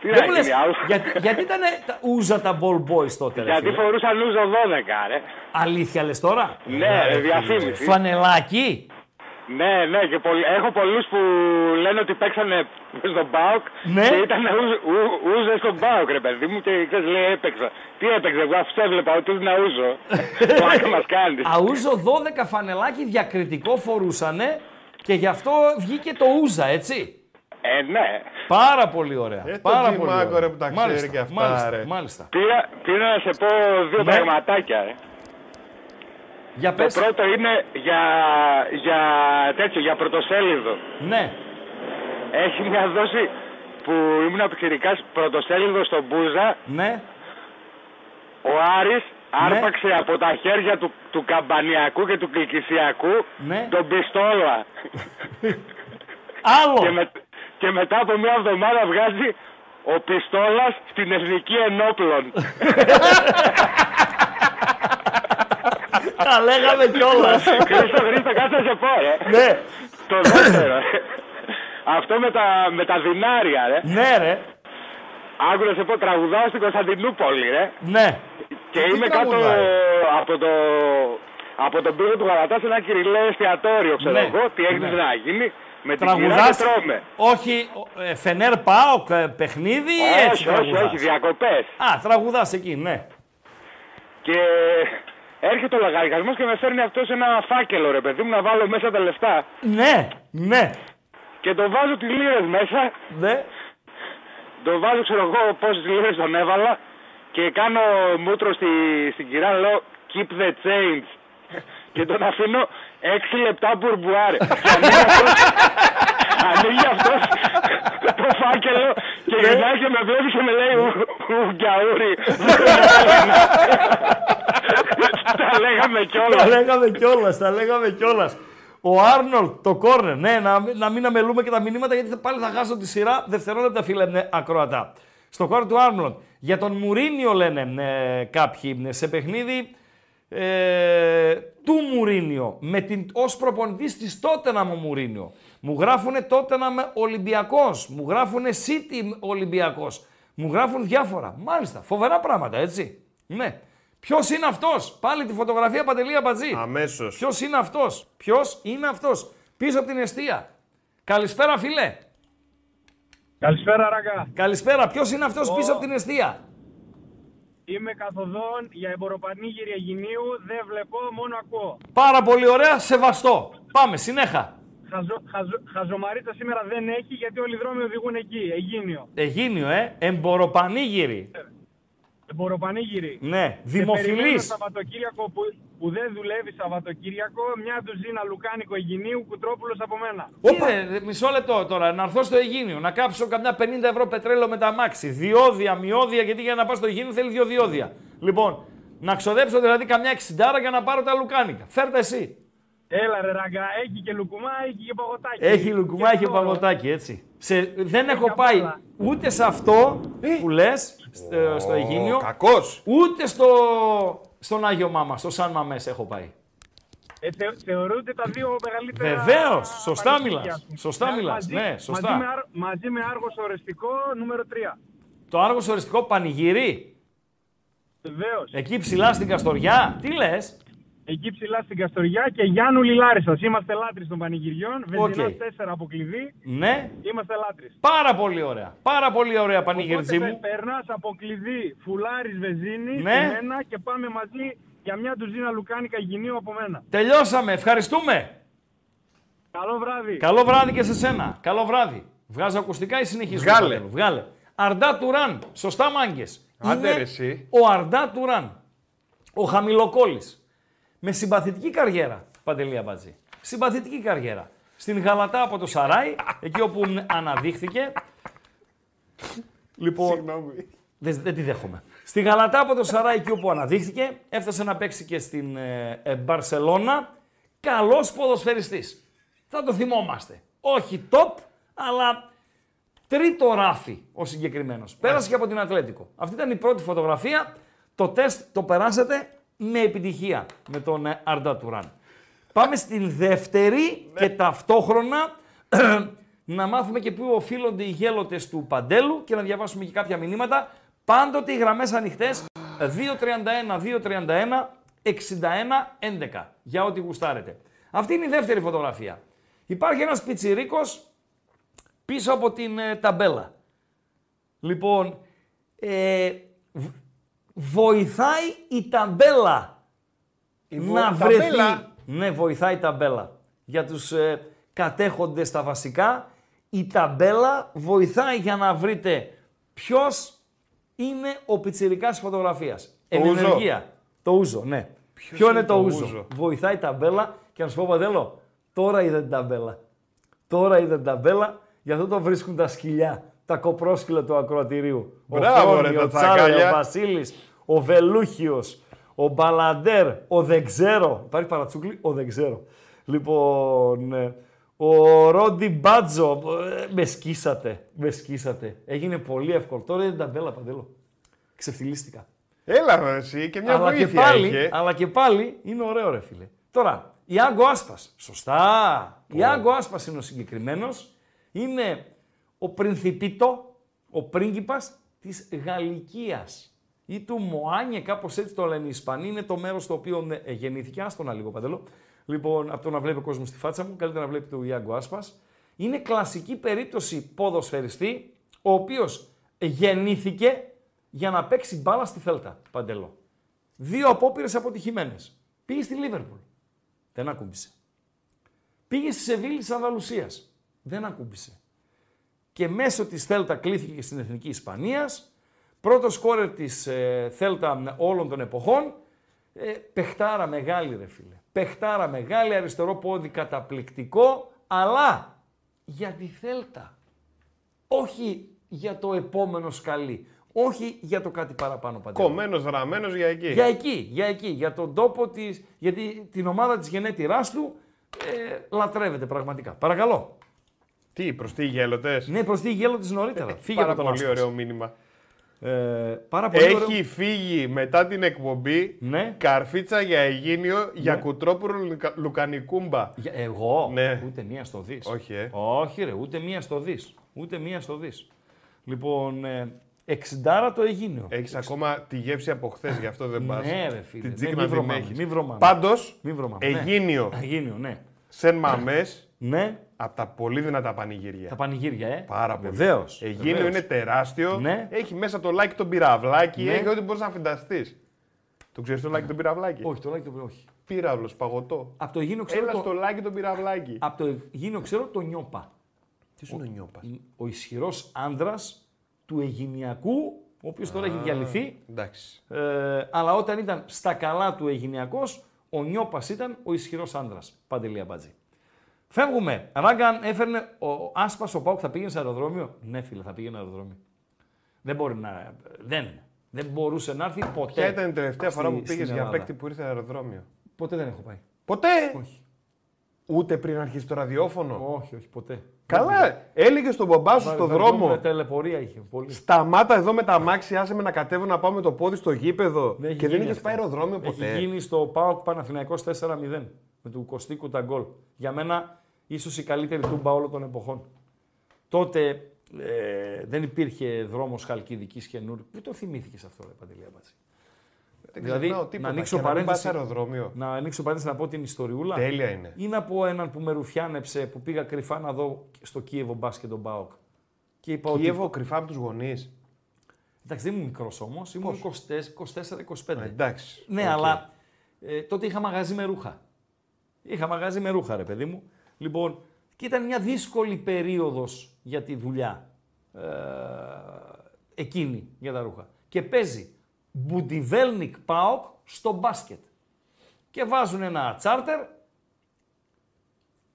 Τι να γίνει άλλο. Γιατί ήταν ούζα τα ball boys τότε? Γιατί φορούσαν ούζο δώδεκα, ρε. Αλήθεια λες τώρα? Ναι, διαφήμιση. Φανελάκι. Ναι, ναι, και πολλ... έχω πολλούς που λένε ότι παίξανε στον ΠΑΟΚ, ναι. Και ήταν ου... ου... ούζες στον ΠΑΟΚ, ρε παιδί μου, και ξέρεις, λέει έπαιξα. Τι έπαιξε, εγώ αφού σε έβλεπα, ότι είναι αούζο. Άρα μας κάνεις. Αούζο δώδεκα φανελάκι διακριτικό φορούσανε και γι' αυτό βγήκε το ούζα, έτσι. Ε, ναι. Πάρα πολύ ωραία. Ε, πάρα πολύ ωραία. Ρε, που τα μάλιστα, ξέρει και αυτά, μάλιστα, ρε. Μάλιστα. Πήρα, πήρα να σε πω δύο ναι. Πραγματάκια, ρε. Για το πρώτο είναι για, για, τέτοιο, για πρωτοσέλιδο. Ναι. Έχει μια δόση που ήμουν απειξηρικάς πρωτοσέλιδο στον Μπούζα. Ναι. Ο Άρης ναι. Άρπαξε από τα χέρια του, του Καμπανιακού και του Κιλκισιακού ναι. Τον Πιστόλα. Άλλο. Και, με, και μετά από μια εβδομάδα βγάζει ο Πιστόλας στην Εθνική Ενόπλων. Τα λέγαμε κιόλας. Χρήστο, Χρήστο, κάτσε να σε πω, ρε. Ναι. Το δεύτερο, αυτό με τα, με τα δινάρια, ρε. Ναι, ρε. Άκου να σε πω, τραγουδάω στην Κωνσταντινούπολη, ρε. Ναι. Και είμαι κάτω από το... από τον πύργο του Γαλατά σε ένα κυριλαίο εστιατόριο, ξέρω ναι, εγώ, τι έγινε ναι. να γίνει, με την κυρά και τρώμε. Όχι, ε, Φενέρ ΠΑΟΚ, παιχνίδι ή έτσι τραγουδάς? Όχι, όχι, διακοπές. Α, τραγουδάς εκεί, ναι. Και έρχεται ο λογαριασμός και με φέρνει αυτός ένα φάκελο, ρε παιδί μου, να βάλω μέσα τα λεφτά. Ναι, ναι. Και το βάζω τις λίρες μέσα. Ναι. Το βάζω, ξέρω εγώ, πόσες λίρες τον έβαλα και κάνω μούτρο στη, στην κυρά, λέω keep the change. Και τον αφήνω έξι λεπτά μπουρμπουάρε. Ανοίγει αυτός το φάκελο και γυρνάει και με βλέπει και με λέει ουγκιαούρι. Τα λέγαμε κιόλας. Τα λέγαμε κιόλας, τα λέγαμε κιόλας. Ο Άρνολτ, το κόρνερ, ναι, να μην αμελούμε και τα μηνύματα γιατί πάλι θα χάσω τη σειρά δευτερόλεπτα, φίλε ακροατά. Στο κόρνερ του Άρνολτ. Για τον Μουρίνιο λένε κάποιοι σε παιχνίδι. Ε, του Μουρίνιο, με την, ως προπονητής της Τότεναμ ο Μουρίνιο. Μου γράφουνε Τότεναμ Ολυμπιακός, μου γράφουνε City Ολυμπιακός, μου γράφουν διάφορα. Μάλιστα, φοβερά πράγματα, έτσι. Ναι. Ποιος είναι αυτός? Πάλι τη φωτογραφία Παντελή Αμπατζή. Αμέσως. Ποιος είναι αυτός? Ποιος είναι αυτός? Πίσω από την εστία. Καλησπέρα, φίλε. Καλησπέρα, Ράγκα. Καλησπέρα. Ποιος είναι αυτός oh. πίσω από την εστία? Είμαι καθοδόν για εμποροπανήγυρη Αιγινίου, δεν βλέπω, μόνο ακούω. Πάρα πολύ ωραία, σεβαστό. Πάμε, συνέχα. Χαζο, χαζο, χαζομαρίτσα σήμερα δεν έχει, γιατί όλοι οι δρόμοι οδηγούν εκεί, Αιγίνιο. Αιγίνιο, ε, εμποροπανήγυρη. Ε, εμποροπανήγυρη. Ναι, δημοφιλής. Σαββατοκύριακο που, που δεν δουλεύει Σαββατοκύριακο, μια ντουζίνα λουκάνικο Αιγινίου, Κουτρόπουλος από μένα. Όπα, μισό λεπτό τώρα, να έρθω στο Αιγίνιο, να κάψω καμιά πενήντα ευρώ πετρέλαιο με τα μάξι. Διόδια, μειώδια, γιατί για να πάω στο Αιγίνιο θέλει δύο διόδια. Λοιπόν, να ξοδέψω δηλαδή καμιά εξιντάρα για να πάρω τα λουκάνικα. Φέρτε εσύ. Έλα ρε Ράγκα, έχει και λουκουμά, έχει και παγωτάκι. Έχει λουκουμά, έχει και παγωτάκι, έτσι. Σε, δεν έχω πάει καλά. Ούτε σε αυτό ε. που λες, στο, στο Αιγίνιο, κακός. Ούτε στο, στον Άγιο Μάμα, στο Σαν Μαμές έχω πάει. Ε, θε, θεωρούνται τα δύο μεγαλύτερα... Βεβαίως, σωστά μιλάς, σωστά Μια, μιλάς, μαζί, ναι, σωστά. Μαζί με, μαζί με Άργος Ορεστικό, νούμερο τρία. Το Άργος Ορεστικό πανηγύρι. Βεβαίως. Εκεί ψηλά στην Καστοριά, τι λες? Εκεί ψηλά στην Καστοριά και Γιάννου Λιλάρισσας. Είμαστε λάτρεις των πανηγυριών. Βενζινός okay. τέσσερα από κλειδί. Ναι. Είμαστε λάτρεις. Πάρα πολύ ωραία. Πάρα πολύ ωραία πανηγυρτζή μου. Περνάς από κλειδί, φουλάρις βενζίνη, ναι. εμένα και πάμε μαζί για μια ντουζίνα λουκάνικα Αιγινίου από μένα. Τελειώσαμε. Ευχαριστούμε. Καλό βράδυ. Καλό βράδυ και σε σένα. Καλό βράδυ. Βγάζω ακουστικά ή συνεχίζω? Βγάλε. Βγάλε. Αρντά Τουράν. Σωστά μάγκες. Ο Αρντά Τουράν. Ο χαμηλοκόλλης. Με συμπαθητική καριέρα, Παντελή Αμπατζή. Συμπαθητική καριέρα. Στην Γαλατά από το Σαράι, εκεί όπου αναδείχθηκε. Λοιπόν, συγγνώμη. Δεν, δεν τη δέχομαι. Στη Γαλατά από το Σαράι, εκεί όπου αναδείχθηκε, έφτασε να παίξει και στην ε, ε, Μπαρσελόνα. Καλός ποδοσφαιριστής. Θα το θυμόμαστε. Όχι top, αλλά τρίτο ράφι ο συγκεκριμένος. Πέρασε και από την Ατλέτικο. Αυτή ήταν η πρώτη φωτογραφία. Το τεστ το περάσατε με επιτυχία με τον Αρντά Τουράν. Πάμε στην δεύτερη και ταυτόχρονα να μάθουμε και πού οφείλονται οι γέλοτες του Παντέλου και να διαβάσουμε και κάποια μηνύματα. Πάντοτε οι γραμμές ανοιχτές δύο τριάντα ένα, δύο τριάντα ένα, εξήντα ένα, έντεκα για ό,τι γουστάρετε. Αυτή είναι η δεύτερη φωτογραφία. Υπάρχει ένας πιτσιρίκος πίσω από την ε, ταμπέλα. Λοιπόν, ε, βοηθάει η ταμπέλα η βο... να βρεθεί. Ταμπέλα. Ναι, βοηθάει η ταμπέλα. Για τους ε, κατέχοντες τα βασικά, η ταμπέλα βοηθάει για να βρείτε ποιος είναι ο πιτσιρικάς φωτογραφίας. Ενεργεία. Το ούζο, ναι. Ποιος Ποιο είναι, είναι το ούζο. ούζο. Βοηθάει η ταμπέλα και να σου πω, Παντέλο, τώρα είδε την ταμπέλα. Τώρα είδε την ταμπέλα, γι' αυτό το βρίσκουν τα σκυλιά. Τα κοπρόσκυλα του ακροατηρίου. Μπράβο, ο Φόνι, ο Τσάρε, ο Βασίλης, ο Βελούχιος, ο Μπαλαντέρ, ο Δεν Ξέρω. Υπάρχει παρατσούκλι, ο Δεν Ξέρω. Λοιπόν, ο Ρόντι Μπάτζο, με σκίσατε, με σκίσατε. Έγινε πολύ εύκολο. Τώρα είναι την ταμπέλα, Παντέλο. Ξεφτυλίστηκα. Έλα εσύ και μια βοήθεια και πάλι, είχε. Αλλά και πάλι είναι ωραίο ρε φίλε. Τώρα, η Άγκο Άσπας. Σωστά. Που... Η Άγκο Άσπας είναι ο συγκεκριμένος. Είναι ο πρινθιπίτο, ο πρίγκιπας της Γαλλικίας. Ή του Μωάνιε, κάπως έτσι το λένε οι Ισπανοί. Είναι το μέρος στο οποίο γεννήθηκε. Άστο να λίγο Παντελό. Λοιπόν, από το να βλέπει ο κόσμος στη φάτσα μου, καλύτερα να βλέπει το Άγκο Άσπας. Είναι κλασική περίπτωση ποδοσφαιριστή, ο οποίος γεννήθηκε για να παίξει μπάλα στη Θέλτα, Παντελό. Δύο απόπειρες αποτυχημένες. Πήγε στη Λίβερπουλ. Δεν ακούμπησε. Πήγε στη Σεβίλη της Ανδαλουσίας. Δεν ακούμπησε. Και μέσω της Θέλτα κλήθηκε και στην Εθνική Ισπανίας. Πρώτο σκόρερ της ε, Θέλτα όλων των εποχών. Ε, παιχτάρα μεγάλη ρε φίλε. Παιχτάρα μεγάλη, αριστερό πόδι καταπληκτικό, αλλά για τη Θέλτα. Όχι για το επόμενο σκαλί. Όχι για το κάτι παραπάνω Παντελή. Κομμένος, ραμμένος για εκεί. Για εκεί, για εκεί. Για τον τόπο της, γιατί την ομάδα της γενέτειράς του ε, λατρεύεται πραγματικά. Παρακαλώ. Τι, προς τι γέλοτες. Ναι, προς τι γέλοτες νωρίτερα. Φύγε πάρα από τον πολύ ωραίο μήνυμα. Ε, πάρα πολύ Έχει ωραίο... φύγει μετά την εκπομπή ναι. Καρφίτσα για Αιγίνιο ναι. για Κουτρόπουλου Λουκανικούμπα. Εγώ, ναι. ούτε μία στο δις. Όχι, ε. Όχι ρε, ούτε μία στο δις. Ούτε μία στο δις. Λοιπόν... Ε, εξιντάρα το Αιγίνιο. Έχεις εξ... ακόμα τη γεύση από χθες, γι' αυτό δεν πας. Ναι ρε φίλε, την ναι, μη βρωμάμε. Πάντως, Αιγίνιο, Αιγίνιο ναι. Σεν Μαμές, ναι. από τα πολύ δυνατά πανηγύρια. Τα πανηγύρια, ε. Πάρα πολύ. Βεβαίως. Αιγίνιο Βεβαίως. Είναι τεράστιο, ναι. έχει μέσα το like τον πυραβλάκι, ναι. έχει ό,τι μπορείς να φανταστείς. Το ξέρεις το like τον πυραβλάκι. Όχι, το like τον πυραβλάκι. Πύραυλος, παγωτό. Από το Αιγίνιο ξέρω Έλα το... στο like τον πυραβλάκι. Από το Αιγίνιο ξέρω το νιώπα. Τι σου είναι ο νιώπας. Ο ισχυρός άνδρας. Του Αιγινιακού, ο οποίος τώρα έχει διαλυθεί, ε, αλλά όταν ήταν στα καλά του Αιγινιακός, ο Νιώπας ήταν ο ισχυρός άντρας. Παντελή Αμπάτζη. Φεύγουμε. Ράγκαν έφερνε ο Άσπας, ο Πάουκ θα πήγαινε σε αεροδρόμιο. Ναι φίλε, θα πήγαινε αεροδρόμιο. Δεν μπορεί να... Δεν, δεν μπορούσε να έρθει ποτέ. Ποια ήταν η τελευταία φορά που πήγες για παίκτη που ήρθε αεροδρόμιο. Ποτέ δεν έχω πάει. Ποτέ! Όχι. Ούτε πριν αρχίσει το ραδιόφωνο. Όχι, όχι, ποτέ. Καλά, έλεγε στον μπαμπά σου στον δρόμο. Τηλεπορία είχε. Πολύ. Σταμάτα εδώ με τα αμάξια, άσε με να κατέβω να πάω με το πόδι στο γήπεδο. Δεν και δεν είχε πάει αεροδρόμιο ποτέ. Έχει γίνει στο ΠΑΟΚ Παναθηναϊκός τέσσερα μηδέν με του Κωστή Κουταγκόλ. Για μένα, ίσως η καλύτερη τούμπα όλων των εποχών. Τότε ε, δεν υπήρχε δρόμος Χαλκιδικής καινούριου. Πού το θυμήθηκες αυτό, ρε Παντελία Μπατζή. Δηλαδή, τίποτα, να ανοίξω παρένθεση να, να, να πω την ιστοριούλα. Τέλεια είναι. Ή να πω έναν που με ρουφιάνεψε που πήγα κρυφά να δω στο Κίεβο μπάσκετ τον ΠΑΟΚ. Και είπα Κίεβο ότι... κρυφά από τους γονείς. Εντάξει, δεν ήμουν μικρός όμως, ήμουν είκοσι τέσσερα είκοσι πέντε. Ε, εντάξει. Ναι, okay. αλλά ε, τότε είχα μαγαζί με ρούχα. Είχα μαγαζί με ρούχα, ρε παιδί μου. Λοιπόν, και ήταν μια δύσκολη περίοδος για τη δουλειά ε, εκείνη για τα ρούχα. Και παίζει. Μπουντιβέλνικ ΠΑΟΚ στο μπάσκετ. Και βάζουν ένα τσάρτερ,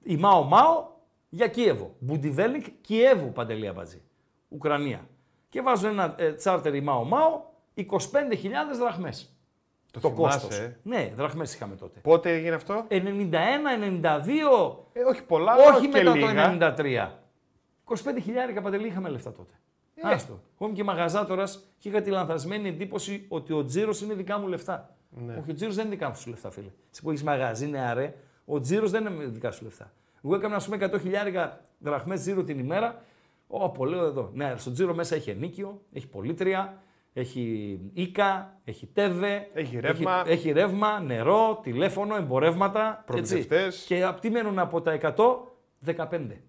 η Μάο Μάο, για Κίεβο. Μπουντιβέλνικ Κιέβου, Παντελία Μπατζή, Ουκρανία. Και βάζουν ένα ε, τσάρτερ η Μάο Μάο, είκοσι πέντε χιλιάδες δραχμές. Το, το κόστος. Ε. Ναι, δραχμές είχαμε τότε. Πότε έγινε αυτό? ενενήντα ένα ενενήντα δύο. Ε, όχι πολλά, όχι μετά λίγα. Το ενενήντα τρία. είκοσι πέντε χιλιάδες Παντελή είχαμε λεφτά τότε. Ε. Άστο. Εγώ και μαγαζάτορας και είχα τη λανθασμένη εντύπωση ότι ο τζίρος είναι δικά μου λεφτά. Ναι. Όχι, ο τζίρος δεν είναι δικά σου λεφτά, φίλε. Εσύ που έχεις μαγαζί, ναι, αρέ, ο τζίρος δεν είναι δικά σου λεφτά. Εγώ έκανα, ας πούμε, εκατό χιλιάδες δραχμές τζίρο την ημέρα. Ω, λέω εδώ. Ναι, στο τζίρο μέσα έχει ενίκιο, έχει πολίτρια, έχει ίκα, έχει τέβε, έχει ρεύμα, έχει, έχει ρεύμα νερό, τηλέφωνο, εμπορεύματα. Προμηθευτές. Και απ' τι μένουν από τα εκατό, δεκαπέντε.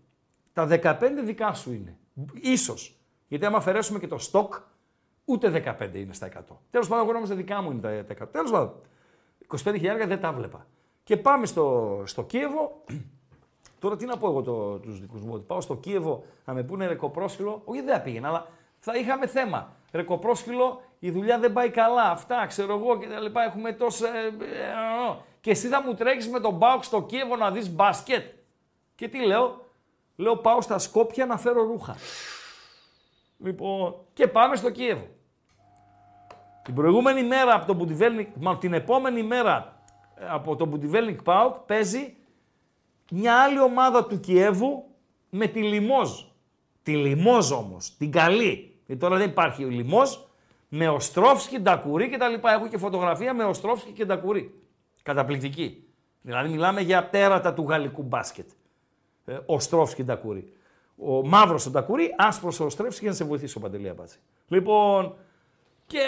Τα δεκαπέντε δικά σου είναι. Ίσως. Γιατί άμα αφαιρέσουμε και το στόκ, ούτε δεκαπέντε είναι στα εκατό. Τέλος πάντων, εγώ νόμιζα δικά μου είναι τα εκατό. Τέλος πάντων, είκοσι πέντε χιλιάδες δεν τα βλέπα. Και πάμε στο, στο Κίεβο. Τώρα τι να πω εγώ το, τους δικούς μου, ότι πάω στο Κίεβο να με πούνε ρεκοπρόσχυλο. Όχι, δεν θα πήγαινα, αλλά θα είχαμε θέμα. Ρεκοπρόσχυλο, η δουλειά δεν πάει καλά. Αυτά, ξέρω εγώ και τα λοιπά. Έχουμε τόσο. Ε, ε, και εσύ θα μου τρέξεις με τον ΠΑΟΚ στο Κίεβο να δεις μπάσκετ. Και τι λέω, λέω πάω στα Σκόπια να φέρω ρούχα. Λοιπόν, και πάμε στο Κίεβο. Την προηγούμενη μέρα από τον Μπουντιβέλνικ, μάλλον την επόμενη μέρα από τον Μπουντιβέλνικ ΠΑΟΚ παίζει μια άλλη ομάδα του Κιέβου με τη Λιμόζ. Τη Λιμόζ όμως, την καλή. Γιατί τώρα δεν υπάρχει η Λιμόζ. με Οστρόφσκι, Ντακουρί κτλ. Έχω και φωτογραφία με Οστρόφσκι και Ντακουρί. Καταπληκτική. Δηλαδή μιλάμε για τέρατα του γαλλικού μπάσκετ. Ε, Οστρόφσκι, Ντακουρί. Ο μαύρος ο Ντακουρί, άσπρος ο Οστρόφσκι για να σε βοηθήσω, Παντελή Απάτση. Λοιπόν, και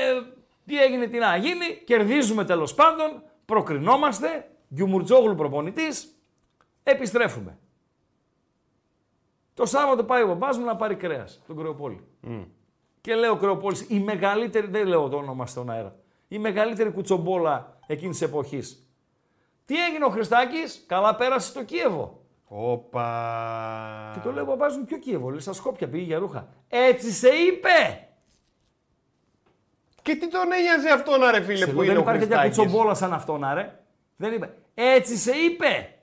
τι έγινε, τι να γίνει, κερδίζουμε τέλος πάντων, προκρινόμαστε, Γιουμουρτζόγλου προπονητής, επιστρέφουμε. Το Σάββατο πάει ο μπαμπάς μου να πάρει κρέας, τον Κρεοπόλη. Mm. Και λέω Κρεοπόλης, η μεγαλύτερη, δεν λέω το όνομα στον αέρα, η μεγαλύτερη κουτσομπόλα εκείνης της εποχής. Τι έγινε ο Χριστάκης, καλά πέρασε στο Κίεβο. Όπα. Και το λέω μπαμπάς μου, ποιο Κίεβο, λέει, στα Σκόπια πήγε για ρούχα. Έτσι σε είπε. Και τι τον ένοιαζε αυτόν, αρε φίλε, σε που είναι ο Χριστάκης. Δεν υπάρχει τέτοια κουτσομπόλα σαν αυτόν, αρε. Δεν είπε. Έτσι σε είπε.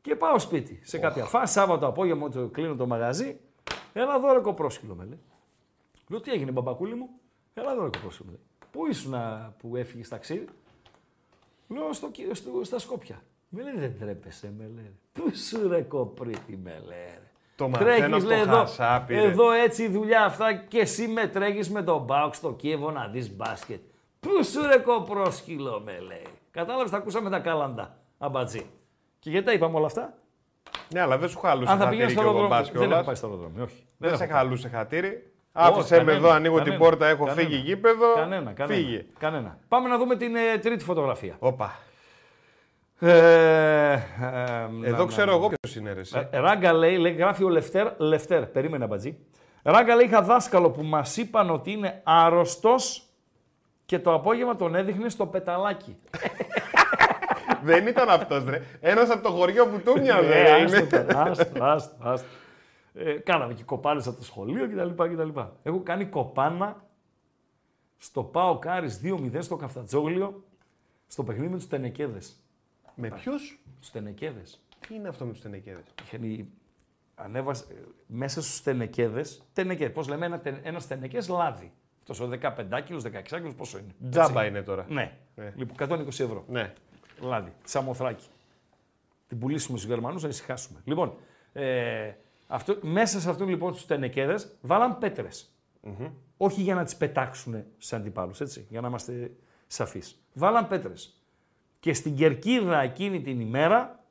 Και πάω σπίτι σε κάποια oh. φάση, Σάββατο απόγευμα, το κλείνω το μαγαζί. Έλα εδώ, ρε κοπρόσκυλο, με λέει. Λέω, τι έγινε, μπαμπακούλη μου. Έλα εδώ, ρε κοπρόσκυλο. Πού ήσουν που έφυγες ταξίδι. Λέω, στο, στο, στα Σκόπια. Με λέει, δεν τρέπεσαι, με λέει. Πού σου ρε κοπρίτη, με λέει. Το τρέχεις, λέει, εδώ, χασάπι, εδώ έτσι η δουλειά αυτά και εσύ με τρέχεις με τον Μπάουξ στο Κίεβο να δεις μπάσκετ. Πού σου ρε κοπρόσκυλο, με λέει. Κατάλαβες, τα ακούσαμε τα κάλαντα, αμπατζή. Και γιατί τα είπαμε όλα αυτά. Ναι, αλλά δεν σου χαλούσε χατήρι και εγώ μπάσκετ. Δεν έχω πάει στο αεροδρόμιο, όχι. Δεν, δεν σε χαλούσε χατήρι. Άφησε με εδώ, ανοίγω κανένα, την πόρτα, έχω κανένα, φύγει γήπεδο. Κανένα, κανένα, φύγει. κανένα. Πάμε να δούμε την ε, τρίτη φωτογραφία. Όπα. Ε, ε, ε, εδώ να, ξέρω ναι, εγώ ποιος είναι εσύ. Ράγκα λέει, λέει, γράφει ο Λευτέρ, Λευτέρ, περίμενε μπατζή. Ράγκα λέει, είχα δάσκαλο που μας είπαν ότι είναι άρρωστος και το απόγευμα τον έδειχνε στο πεταλάκι. Δεν ήταν αυτός, ρε. Ένας από το χωριό που του μοιάζε. Άστο, άστο, άστο. Κάναμε και κοπάνες από το σχολείο κτλ, κτλ. Έχω κάνει κοπάνα στο ΠΑΟΚ Άρης δύο μηδέν στο Καφτατζόγλιο, στο παιχνίδι με τους Τενεκέδες. Με ποιους? Τους Τενεκέδες. Τι είναι αυτό με τους Τενεκέδες? Είχαν, ανέβασε, μέσα στους Τενεκέδες, Τενεκέδες, πώς λέμε, ένα, ένας Τενεκές λάδι. Αυτός ο δεκαπεντάκιλος, δεκαεξάκιλος, πόσο είναι. Τζάμπα είναι τώρα. Ναι. ναι. Λοιπόν, εκατόν είκοσι ευρώ. Ναι. Δηλαδή, Σαμοθράκη. Την πουλήσουμε στους Γερμανούς να ησυχάσουμε. Λοιπόν, ε, αυτό, μέσα σε αυτού λοιπόν τους Τενεκέδες βάλαν πέτρες. Mm-hmm. Όχι για να τις πετάξουν σε αντιπάλους, έτσι, για να είμαστε σαφείς. Βάλαν πέτρες. Και στην κερκίδα εκείνη την ημέρα,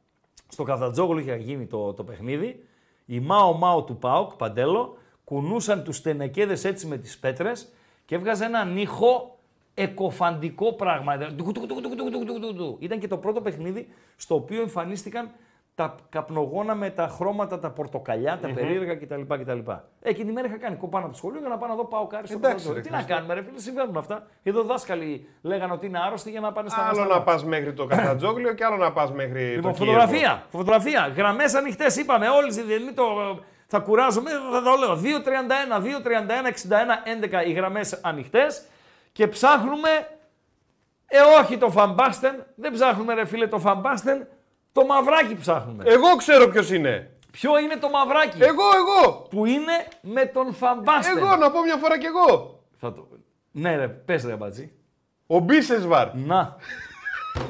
στο Καφτατζόγλιο είχε γίνει το, το παιχνίδι, οι Μάο Μάο του ΠΑΟΚ, Παντέλο, κουνούσαν τους Τενεκέδες έτσι με τις πέτρες και έβγαζε έναν ήχο εκοφαντικό πράγμα. Ήταν και το πρώτο παιχνίδι στο οποίο εμφανίστηκαν τα καπνογόνα με τα χρώματα, τα πορτοκαλιά, τα mm-hmm. περίεργα κτλ, κτλ. Εκείνη τη μέρα είχα κάνει κοπάνα από το σχολείο για να πάω να δω πάω κάρι στο πρωτοδρόμιο. Τι να κάνουμε, ρε φίλε, συμβαίνουν αυτά. Εδώ δάσκαλοι λέγανε ότι είναι άρρωστοι για να πάνε στα μάτια. Άλλο να πας μέχρι το Καφτατζόγλιο και άλλο να πας μέχρι. Λοιπόν, το φωτογραφία, φωτογραφία. Γραμμές ανοιχτές είπαμε, όλες οι διεθνείς το. Θα κουράζομαι, θα το λέω. δύο τριάντα ένα, δύο τριάντα ένα, εξήντα ένα, έντεκα οι γραμμές ανοιχτές. Και ψάχνουμε, ε όχι το Φαμπάστεν, δεν ψάχνουμε ρε φίλε το Φαμπάστεν, το μαυράκι ψάχνουμε. Εγώ ξέρω ποιος είναι. Ποιο είναι το μαυράκι. Εγώ, εγώ. Που είναι με τον Φαμπάστεν. Εγώ, να πω μια φορά κι εγώ. Θα το... Ναι ρε, πες ρε μπατζή. Ο Μπίσεσβαρ. Να.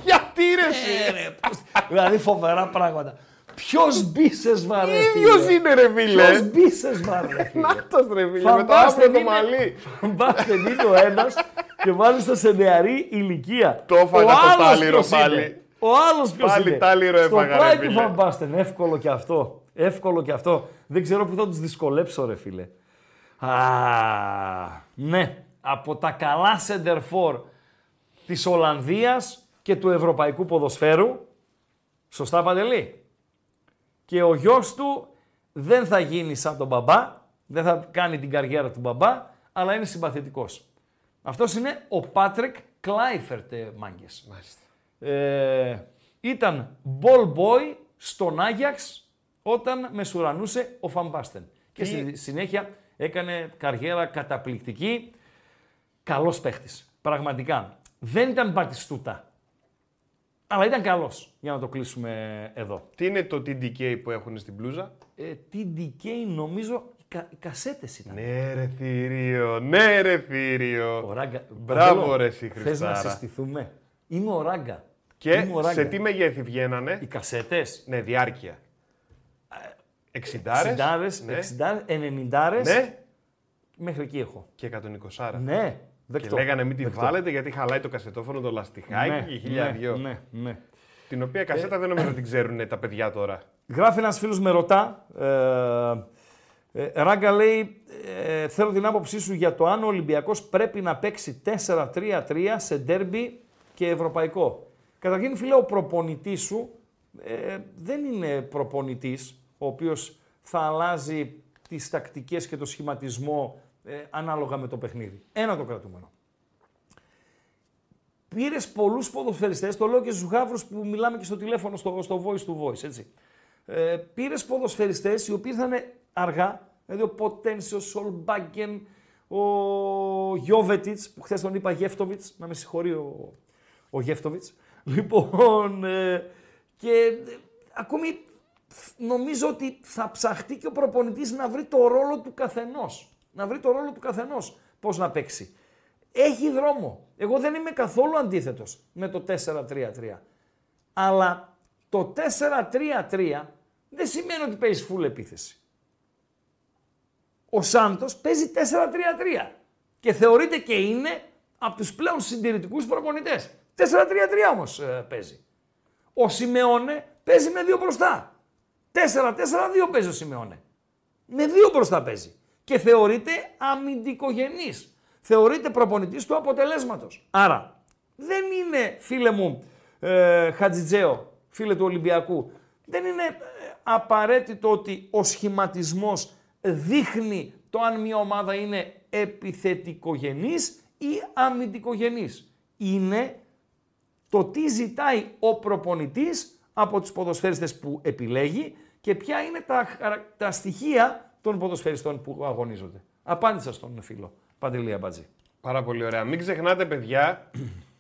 Γιατί ρε. Ε, ρε πώς... δηλαδή φοβερά πράγματα. Ποιος Μπίσεσβαρ ρε φίλε. Ίδιος είναι ρε φίλε. Ποιος Μπίσεσβαρ ρε φίλε. Νάτος ρε φίλε, με το άπλο το μαλλί. Φαμπάστεν είναι ο ένας και μάλιστα σε νεαρή ηλικία. Το έφαγα το τάλιρο πάλι. Ο άλλος ποιος πάλι είναι. Τάλιρο έφαγα στο ρε φίλε. Στο Φαμπάστεν, εύκολο κι αυτό. Εύκολο κι αυτό. Δεν ξέρω που θα τους δυσκολέψω ρε φίλε. Α, ναι. Από τα καλά σεντερφόρ της Ολλανδίας και του ευρωπαϊκού ποδοσφαίρου. Σωστά Παντελή. Και ο γιος του δεν θα γίνει σαν τον μπαμπά, δεν θα κάνει την καριέρα του μπαμπά, αλλά είναι συμπαθητικός. Αυτός είναι ο Πάτρικ Κλάιφερτ, μάγκες. Ε, ήταν ball boy στον Άγιαξ όταν μεσουρανούσε ο Φαν Μπάστεν. Και, και στη συνέχεια έκανε καριέρα καταπληκτική. Καλός παίχτης, πραγματικά. Δεν ήταν Μπατιστούτα. Αλλά ήταν καλός, για να το κλείσουμε εδώ. Τι είναι το τι ντι κέι που έχουν στην μπλούζα? Ε, τι ντι κέι νομίζω οι, κα, οι κασέτες ήταν. Ναι ρε θηρίο, ναι ρε θηρίο. Ο Ράγκα. Μπράβο ρε εσύ Χριστάρα. Θες να συστηθούμε. Είμαι ο Ράγκα. Και Είμαι ο Ράγκα. Σε τι μεγέθη βγαίνανε? Οι κασέτες. Ναι, διάρκεια. εξήντα, εξήντα, ναι. ενενήντα, ναι. μέχρι εκεί έχω. Και εκατόν είκοσι. Ναι, δεκτό. Και λέγανε μην τη δεκτό. Βάλετε γιατί χαλάει το κασετόφωνο, το λαστιχάκι ναι, και χίλια δυο. Ναι, ναι, ναι. Την οποία κασέτα ε... δεν νομίζω την ξέρουν τα παιδιά τώρα. Γράφει ένας φίλος, με ρωτά. Ε, ε, Ράγκα λέει, ε, θέλω την άποψή σου για το αν ο Ολυμπιακός πρέπει να παίξει τέσσερα τρία τρία σε ντέρμπι και ευρωπαϊκό. Καταρχήν, φίλε, ο προπονητής σου ε, δεν είναι προπονητής ο οποίος θα αλλάζει τις τακτικές και το σχηματισμό ε, ανάλογα με το παιχνίδι. Ένα το κρατούμενο. Πήρες πολλούς ποδοσφαιριστές, το λέω και στους γάβρους που μιλάμε και στο τηλέφωνο, στο, στο voice to voice, έτσι. Ε, πήρες ποδοσφαιριστές οι οποίοι ήρθαν αργά, δηλαδή ο Ποτένσιο, ο Σολμπάγκεν, ο Γιόβετιτς, που χθες τον είπα Γεύτοβιτς, να με συγχωρεί ο, ο Γεύτοβιτς. Λοιπόν, ε, και ε, ακόμη νομίζω ότι θα ψαχτεί και ο προπονητής να βρει το ρόλο του καθενός. Να βρει το ρόλο του καθενός, πώς να παίξει. Έχει δρόμο. Εγώ δεν είμαι καθόλου αντίθετος με το τέσσερα τρία τρία. Αλλά το τέσσερα τρία τρία δεν σημαίνει ότι παίζει full επίθεση. Ο Σάντος παίζει τέσσερα τρία τρία και θεωρείται και είναι από τους πλέον συντηρητικούς προπονητές. τέσσερα τρία τρία όμως ε, παίζει. Ο Σιμεώνε παίζει με δύο μπροστά. τέσσερα τέσσερα δύο παίζει ο Σιμεώνε. Με δύο μπροστά παίζει. Και θεωρείται αμυντικογενής. Θεωρείται προπονητής του αποτελέσματος. Άρα, δεν είναι, φίλε μου, ε, Χατζιτζέο, φίλε του Ολυμπιακού, δεν είναι απαραίτητο ότι ο σχηματισμός δείχνει το αν μια ομάδα είναι επιθετικογενής ή αμυντικογενής. Είναι το τι ζητάει ο προπονητής από τους ποδοσφαιριστές που επιλέγει και ποια είναι τα, τα στοιχεία των ποδοσφαιριστών που αγωνίζονται. Απάντησα στον φίλο. Παντελία Μπατζή. Πάρα πολύ ωραία. Μην ξεχνάτε, παιδιά,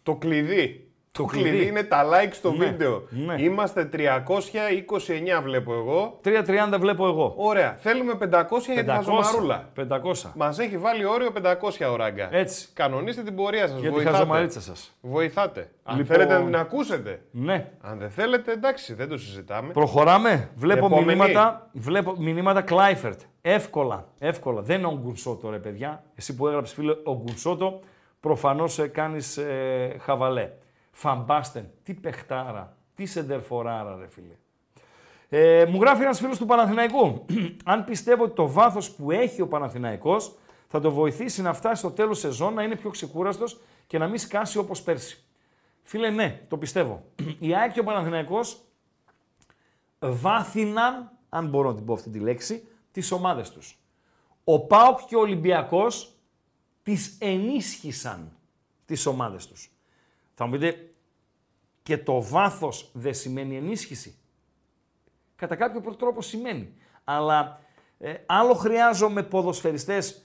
το κλειδί. Το, το κλειδί. κλειδί είναι τα like στο ναι, βίντεο. Ναι. Είμαστε τριακόσια είκοσι εννιά βλέπω εγώ. τριακόσια τριάντα βλέπω εγώ. Ωραία. Θέλουμε πεντακόσια, πεντακόσια για την χαζομαρούλα. πεντακόσια. Μας έχει βάλει όριο πεντακόσια ο Ράγκα. Έτσι. Κανονίστε την πορεία σας. Για τη χαζομαρίτσα σας. Βοηθάτε. Αν λοιπόν... θέλετε να την ακούσετε. Ναι. Αν δεν θέλετε, εντάξει, δεν το συζητάμε. Προχωράμε. Βλέπω μηνύματα, βλέπω μηνύματα Κλάιφερτ. Εύκολα, εύκολα. Δεν είναι ο Γκουνσότο, ρε παιδιά. Εσύ που έγραψε, φίλε, ο Γκουνσότο, προφανώς ε, κάνεις ε, χαβαλέ. Φαμπάστεν, τι παιχτάρα, τι σεντερφοράρα, ρε φίλε. Ε, μου γράφει ένας φίλος του Παναθηναϊκού. Αν πιστεύω ότι το βάθος που έχει ο Παναθηναϊκός θα το βοηθήσει να φτάσει στο τέλος σεζόν, να είναι πιο ξεκούραστος και να μην σκάσει όπως πέρσι. Φίλε, ναι, το πιστεύω. Η ΑΕΚ και ο Παναθηναϊκός βάθυναν, αν μπορώ να την πω αυτή τη λέξη, τις ομάδες τους. Ο ΠΑΟΚ και ο Ολυμπιακός τις ενίσχυσαν τις ομάδες τους. Θα μου πείτε, και το βάθος δεν σημαίνει ενίσχυση. Κατά κάποιο τρόπο σημαίνει. Αλλά ε, άλλο χρειάζομαι ποδοσφαιριστές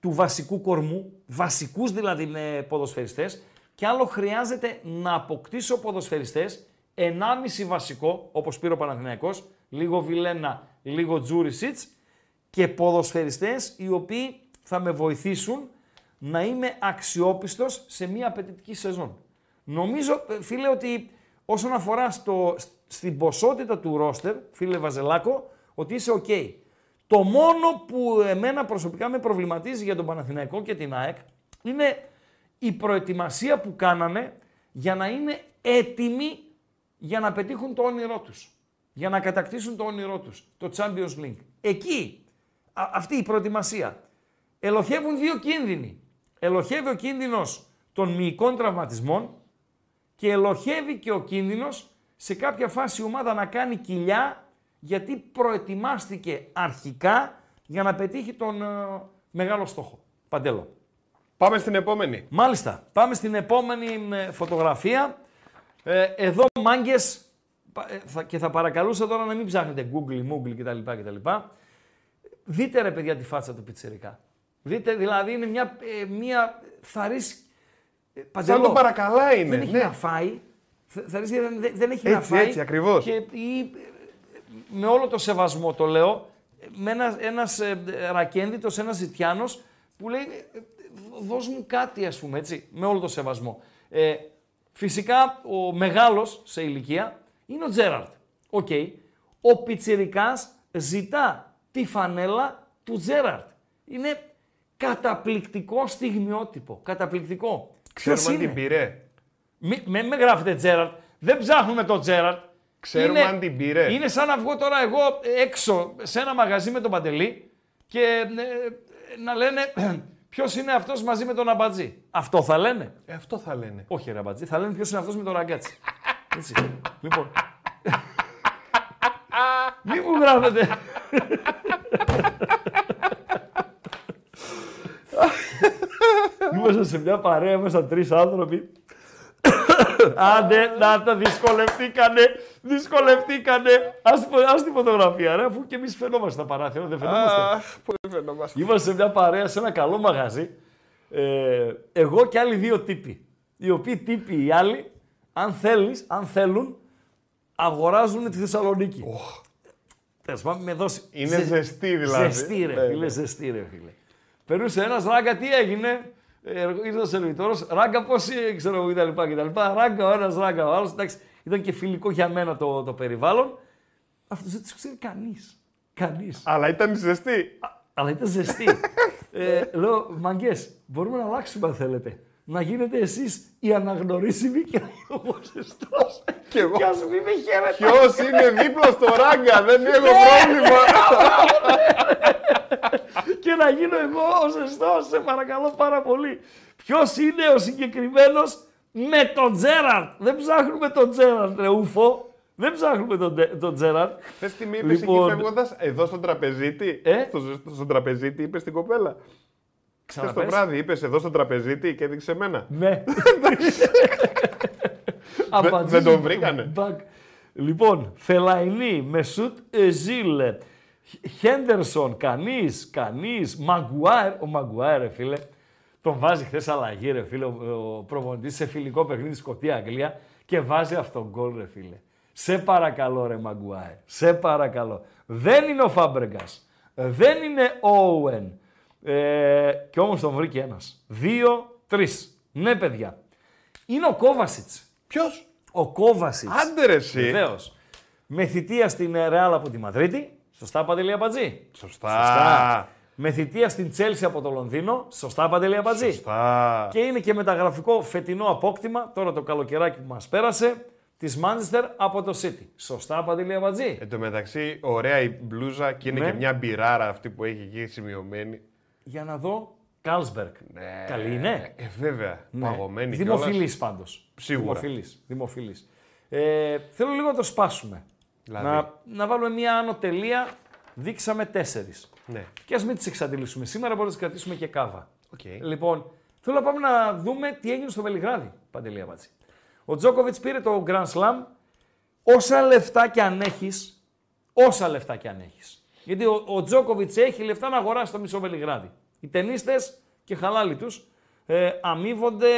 του βασικού κορμού, βασικούς δηλαδή ποδοσφαιριστές, και άλλο χρειάζεται να αποκτήσω ποδοσφαιριστές, ενάμιση βασικό, όπως πήρε ο Παναθηναϊκός, λίγο Βιλένα, λίγο Τζούρισιτς, και ποδοσφαιριστές οι οποίοι θα με βοηθήσουν να είμαι αξιόπιστος σε μια απαιτητική σεζόν. Νομίζω, φίλε, ότι όσον αφορά στο, στην ποσότητα του ρόστερ, φίλε Βαζελάκο, ότι είσαι οκ. Okay. Το μόνο που εμένα προσωπικά με προβληματίζει για τον Παναθηναϊκό και την ΑΕΚ είναι η προετοιμασία που κάνανε για να είναι έτοιμοι για να πετύχουν το όνειρό τους. Για να κατακτήσουν το όνειρό τους, το Champions League. Εκεί, α, αυτή η προετοιμασία. Ελοχεύουν δύο κίνδυνοι. Ελοχεύει ο κίνδυνος των μυϊκών τραυματισμών και ελοχεύει και ο κίνδυνος σε κάποια φάση η ομάδα να κάνει κοιλιά γιατί προετοιμάστηκε αρχικά για να πετύχει τον ε, μεγάλο στόχο. Παντέλο. Πάμε στην επόμενη. Μάλιστα. Πάμε στην επόμενη φωτογραφία. Ε, εδώ μάγκες, και θα παρακαλούσα τώρα να μην ψάχνετε Google, Moogle κτλ. κτλ. Δείτε, ρε παιδιά, τη φάτσα του πιτσιρικά. Δείτε, δηλαδή είναι μια, ε, μια θαρής... Παντελώ, το παρακαλά είναι. Δεν έχει ναι. να φάει. Θα ρίξει, δεν, δεν έχει έτσι, να φάει. Έτσι, ακριβώς. Και, ή, με όλο το σεβασμό το λέω, με ένα, ένας ε, ρακένδυτος, ένας ζητιάνος που λέει δώσ' μου κάτι, ας πούμε, έτσι, με όλο το σεβασμό. Ε, φυσικά, ο μεγάλος σε ηλικία είναι ο Τζέραρντ. Okay. Ο πιτσιρικάς ζητά τη φανέλα του Τζέραρντ. Είναι Καταπληκτικό στιγμιότυπο. Καταπληκτικό. Ξέρουμε αν την πήρε. Μη, με, με γράφετε Τζέραρτ. Δεν ψάχνουμε τον Τζέραρτ. Ξέρουμε είναι, αν την πήρε. Είναι σαν να βγω τώρα εγώ έξω σε ένα μαγαζί με τον Παντελή και ε, να λένε ποιος είναι αυτός μαζί με τον Αμπατζή. Αυτό θα λένε. Ε, αυτό θα λένε. Όχι ρε Αμπατζή. Θα λένε ποιος είναι αυτός με τον Ραγκάτσι. Έτσι. Λοιπόν. Μη μου γράφετε. Είμαστε σε μια παρέα, είμαστε τρεις άνθρωποι. Άντε, να τα δυσκολευτήκανε, δυσκολευτήκανε. Ας, ας τη φωτογραφία, ρε, αφού και εμείς φαινόμαστε τα παράθυρα, δεν φαινόμαστε. Αχ, πολύ φαινόμαστε. Είμαστε σε μια παρέα, σε ένα καλό μαγαζί. Ε, εγώ και άλλοι δύο τύποι. Οι οποίοι τύποι οι άλλοι, αν θέλεις, αν θέλουν, αγοράζουν τη Θεσσαλονίκη. Oh. Θες, πάμε, με δώσει. Είναι Ζε... ζεστή δηλαδή. Ζεστή ρε, yeah. φίλε, ζεστή ρε, φίλε. Περούσε ένας, Ράγκα, τι έγινε, ε, ήρθε ο σερβιτόρος, Ράγκα πώς είναι, ξέρω εγώ κτλ. Ράγκα ο ένας, Ράγκα ο άλλος, εντάξει, ήταν και φιλικό για μένα το, το περιβάλλον. Αυτό δεν τους ξέρει κανείς, κανείς. Αλλά ήταν ζεστή. Α, αλλά ήταν ζεστή. ε, λέω, μαγκές, μπορούμε να αλλάξουμε αν θέλετε. Να γίνετε εσείς οι αναγνωρίσιμοι και ο ζεστός. Και εγώ. Κι ας μην με χαίρετε. Ποιος είναι δίπλα στο Ράγκα, δεν έχω πρόβλημα. Και να γίνω εγώ ο ζεστός, σε παρακαλώ πάρα πολύ. Ποιος είναι ο συγκεκριμένος με τον Τζέραρτ. Δεν ψάχνουμε τον Τζέραρτ, ρε ούφο. Δεν ψάχνουμε τον, τον Τζέραρτ. Θες τι μου είπες λοιπόν... εκεί φεύγοντας, εδώ στον τραπεζίτη, ε? στο, στον τραπεζίτη είπες στην κοπέλα. Χθες το βράδυ είπες εδώ στον τραπεζίτη και έδειξε εμένα. Ναι. Δε, δεν τον βρήκανε. Λοιπόν, Φελαϊνί, Μεσούτ Εζίλ, Χέντερσον, κανείς, κανείς, Μαγκουάερ. Ο Μαγκουάερ, ρε φίλε, τον βάζει χθες αλλαγή, ρε φίλε, ο προπονητής σε φιλικό παιχνίδι Σκωτία-Αγγλία και βάζει αυτόν γκολ, ρε φίλε. Σε παρακαλώ, ρε Μαγκουάερ, σε παρακαλώ. Δεν είναι ο Φάμπρεγκας, δεν είναι ο Όουεν. Ε, και όμως τον βρήκε ένας. Δύο, τρεις. Ναι, παιδιά. Είναι ο Κόβασιτς. Ποιος? Ο Κόβασιτς. Άντε ρε εσύ. Βεβαίως. Με θητεία στην Ρεάλ από τη Μαδρίτη. Σωστά, Παντελή Αμπατζή. Σωστά. Σωστά. Με θητεία στην Τσέλσι από το Λονδίνο. Σωστά, Παντελή Αμπατζή. Σωστά. Και είναι και μεταγραφικό φετινό απόκτημα, τώρα το καλοκαιράκι που μας πέρασε, της Manchester από το City. Σωστά, Παντελή Αμπατζή. Εν τω μεταξύ, ωραία η μπλούζα και είναι ναι. και μια μπιράρα αυτή που έχει εκεί σημειωμένη. Για να δω Καλσμπεργκ. Ναι. Καλή είναι. Ε, βέβαια. Ναι. Παγωμένη κιόλας. Δημοφιλής πάντως. Σίγουρα. Δημοφιλής. Δημοφιλής. Ε, θέλω λίγο να το σπάσουμε. Δηλαδή. Να, να βάλουμε μία άνω τελεία. Δείξαμε τέσσερις. Ναι. Και ας μην τις εξαντλήσουμε. Σήμερα μπορούμε να τις κρατήσουμε και κάβα. Okay. Λοιπόν, θέλω να πάμε να δούμε τι έγινε στο Βελιγράδι. Παντελή Αμπατζή. Ο Τζόκοβιτς πήρε το Grand Slam. Όσα λεφτά κι αν έχεις. Όσα λεφτά κι αν έχεις. Γιατί ο, ο Τζόκοβιτς έχει λεφτά να αγοράσει το μισό Βελιγράδι. Οι τενίστες και χαλάλι τους ε, αμείβονται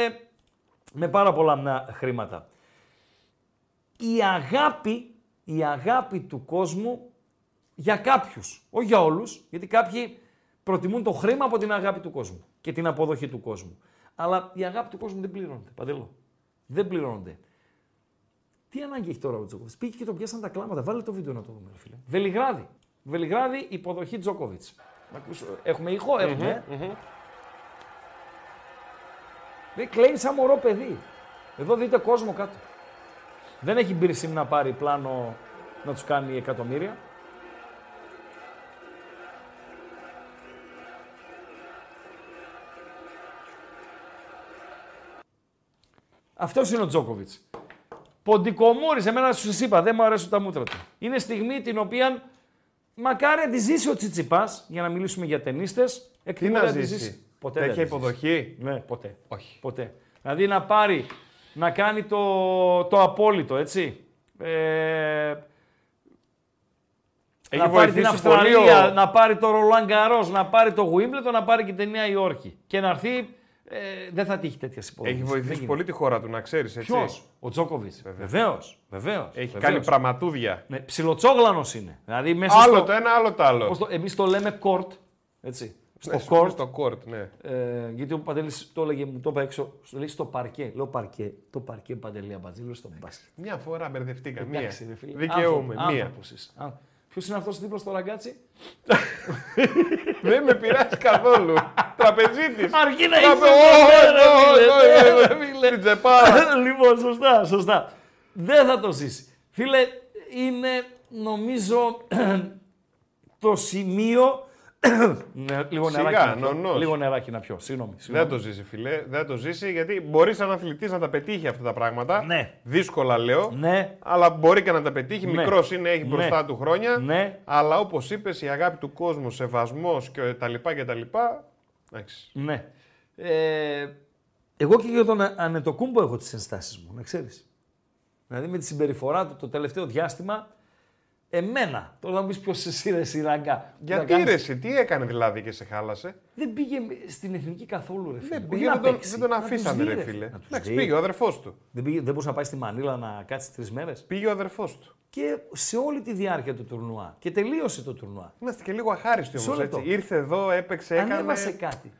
με πάρα πολλά χρήματα. Η αγάπη, η αγάπη του κόσμου για κάποιους, όχι για όλους, γιατί κάποιοι προτιμούν το χρήμα από την αγάπη του κόσμου και την αποδοχή του κόσμου. Αλλά η αγάπη του κόσμου δεν πληρώνεται, Παντελό. Δεν πληρώνονται. Τι ανάγκη έχει τώρα ο Τζόκοβιτς. Πήγε και το πιάσαν τα κλάματα. Βάλε το βίντεο να το δούμε, φίλε. Βελιγράδι. Βελιγράδι, υποδοχή Τζόκοβιτς. Έχουμε ήχο, έχουμε. Mm-hmm, mm-hmm. Δεν κλαίει σαν μωρό παιδί. Εδώ δείτε κόσμο κάτω. Δεν έχει μπήρσιμ να πάρει πλάνο να τους κάνει εκατομμύρια. Αυτός είναι ο Τζόκοβιτς. Ποντικομούρης, εμένα σου είπα, δεν μου αρέσουν τα μούτρα του. Είναι στιγμή την οποία... Μακάρι να τη ζήσει ο Τσιτσιπάς, για να μιλήσουμε για τενίστες. Εκτιμώ να τη ζήσει. Ποτέ δεν έχει υποδοχή. Ναι, ποτέ. Όχι. Ποτέ. Δηλαδή να πάρει, να κάνει το, το απόλυτο, έτσι. Ε, να πάρει την Αυστραλία, ο... να πάρει το Ρολάν Γκαρός, να πάρει το Γουίμπλετον, να πάρει και τη Νέα Υόρκη. Και να έρθει, ε, δεν θα τύχει τέτοια υποδοχή. Έχει βοηθήσει πολύ τη χώρα του, να ξέρεις, έτσι. Ποιος? Ο Τζόκοβιτς. Βεβαίως. Βεβαίως. Έχει Βεβαίως. κάνει πραγματούδια. Ναι, ψιλοτσόγλανος είναι. Δηλαδή μέσα άλλο στο... το ένα, άλλο το άλλο. Το... Εμείς το λέμε κορτ. Έτσι. Στο κορτ. Ναι, κορτ, ναι. Ε, γιατί ο Παντελής το έλεγε, μου το είπα έξω, λέει στο παρκέ. Λέω παρκέ. Το παρκέ, Παντελή Αμπατζή, λέω στο μπάσκετ. Μια φορά μπερδευτήκα. Μία. Δικαιούμαι. Μία. Ποιος είναι αυτός δίπλα στο Ραγκάτσι. Δεν με πειράζει καθόλου. Τραπεζίτης. Αρκεί να είσαι. Λοιπόν, σωστά, σωστά. Δεν θα το ζήσει. Φίλε, είναι νομίζω το σημείο. Λίγο νεράκι, νεράκι να πιω. Συγγνώμη. Δεν το ζήσει, φίλε. Δεν το ζήσει γιατί μπορεί σαν αθλητής να τα πετύχει αυτά τα πράγματα. Ναι. Δύσκολα λέω. Ναι. Αλλά μπορεί και να τα πετύχει. Ναι. Μικρός είναι, έχει μπροστά ναι. του χρόνια. Ναι. Αλλά όπως είπες, η αγάπη του κόσμου, σεβασμός και τα λοιπά και τα λοιπά. Εντάξει. Ναι. Ε, εγώ και για τον Ανετοκούμπο έχω τις ενστάσεις μου, να ξέρεις. Δηλαδή με τη συμπεριφορά του το τελευταίο διάστημα. Εμένα, τώρα θα μου πεις ποιος εσύ ρε σειράγκα. Γιατί ρε εσύ, τι έκανε δηλαδή και σε χάλασε. Δεν πήγε στην εθνική καθόλου ρε φίλε. Δεν, πήγε, δεν, τον, δεν τον αφήσανε ρε φίλε. Εντάξει, πήγε ο αδερφός του. Δεν, πήγε, δεν μπορούσε να πάει στη Μανίλα να κάτσει τρεις μέρες. Πήγε ο αδερφός του. Και σε όλη τη διάρκεια του τουρνουά. Και τελείωσε το τουρνουά. Είμαστε και λίγο αχάριστοι όμως έτσι. Ήρθε εδώ, έπαιξε, έκανε. Ανέβασε κάτι.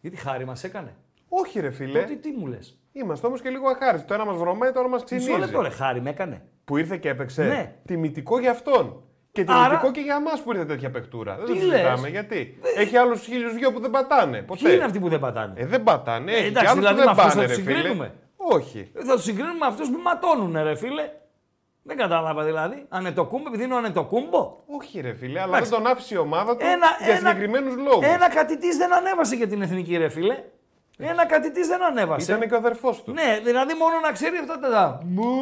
Γιατί χάρη μας έκανε. Όχι ρε φίλε. Τότε τι μου λες. Είμαστε όμως και λίγο αχάριστοι. Το ένα μας βρωμάει, το άλλο μας ξυνίζει. Μισό λεπτό ρε, χάρη με έκανε. Που ήρθε και έπαιξε. Ναι. Τιμητικό για αυτόν. Και τιμητικό άρα... και για εμάς που ήρθε τέτοια παιχτούρα. Τι δεν το συζητάμε γιατί. Ε... Έχει άλλους χίλιους δυο που δεν πατάνε. Ποτέ. Ποιοι είναι αυτοί που δεν πατάνε. Ε, δεν πατάνε. Ε, εντάξει, και δηλαδή δεν πάνε, θα τους συγκρίνουμε. Όχι. Ε, θα τους συγκρίνουμε με αυτούς που ματώνουν, ρε φίλε. Δεν κατάλαβα δηλαδή. Ανετοκούμπο, επειδή είναι ο Ανετοκούμπο. Όχι, ρε φίλε, αλλά εντάξει. Δεν τον άφησε η ομάδα του ένα, για συγκεκριμένους λόγους. Ένα κατητής δεν ανέβασε για την εθνική, ρε φίλε. Ένα κατητής δεν ανέβασε. Ήταν και ο αδερφός του. Ναι, δηλαδή μόνο να ξέρει αυτά τα. Μου,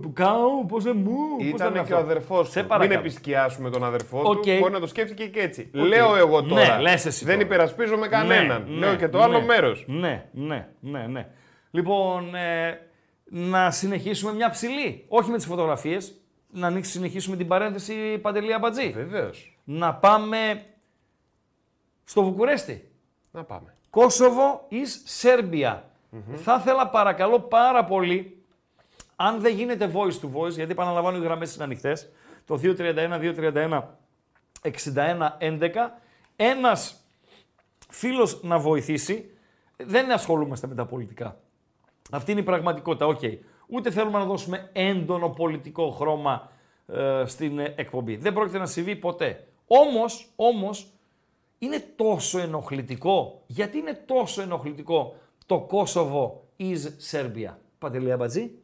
που κάω, πώ δεν μου. Ήταν και ο αδερφός του. Μην επισκιάσουμε τον αδερφό okay. του. Μπορεί να το σκέφτηκε και έτσι. Okay. Λέω εγώ τώρα. Ναι, λες εσύ τώρα. Δεν υπερασπίζομαι κανέναν. Ναι, λέω ναι, και το άλλο ναι, μέρος. Ναι, ναι, ναι, ναι. Λοιπόν, ε, να συνεχίσουμε μια ψηλή. Όχι με τις φωτογραφίες. Να συνεχίσουμε την παρένθεση Παντελή Αμπατζή. Βεβαίως. Να πάμε στο Βουκουρέστι. Να πάμε. Κόσοβο εις Σέρμπια. Mm-hmm. Θα ήθελα παρακαλώ πάρα πολύ, αν δεν γίνεται voice to voice, γιατί επαναλαμβάνω οι γραμμές είναι ανοιχτές, το δύο τρία ένα, δύο τρία ένα, έξι ένα ένα ένα, ένας φίλος να βοηθήσει. Δεν ασχολούμαστε με τα πολιτικά. Αυτή είναι η πραγματικότητα, οκ. Okay. Ούτε θέλουμε να δώσουμε έντονο πολιτικό χρώμα ε, στην εκπομπή. Δεν πρόκειται να συμβεί ποτέ. Όμως, όμως, είναι τόσο ενοχλητικό. Γιατί είναι τόσο ενοχλητικό το Κόσοβο εις Σέρβια. Παντελή Αμπατζή.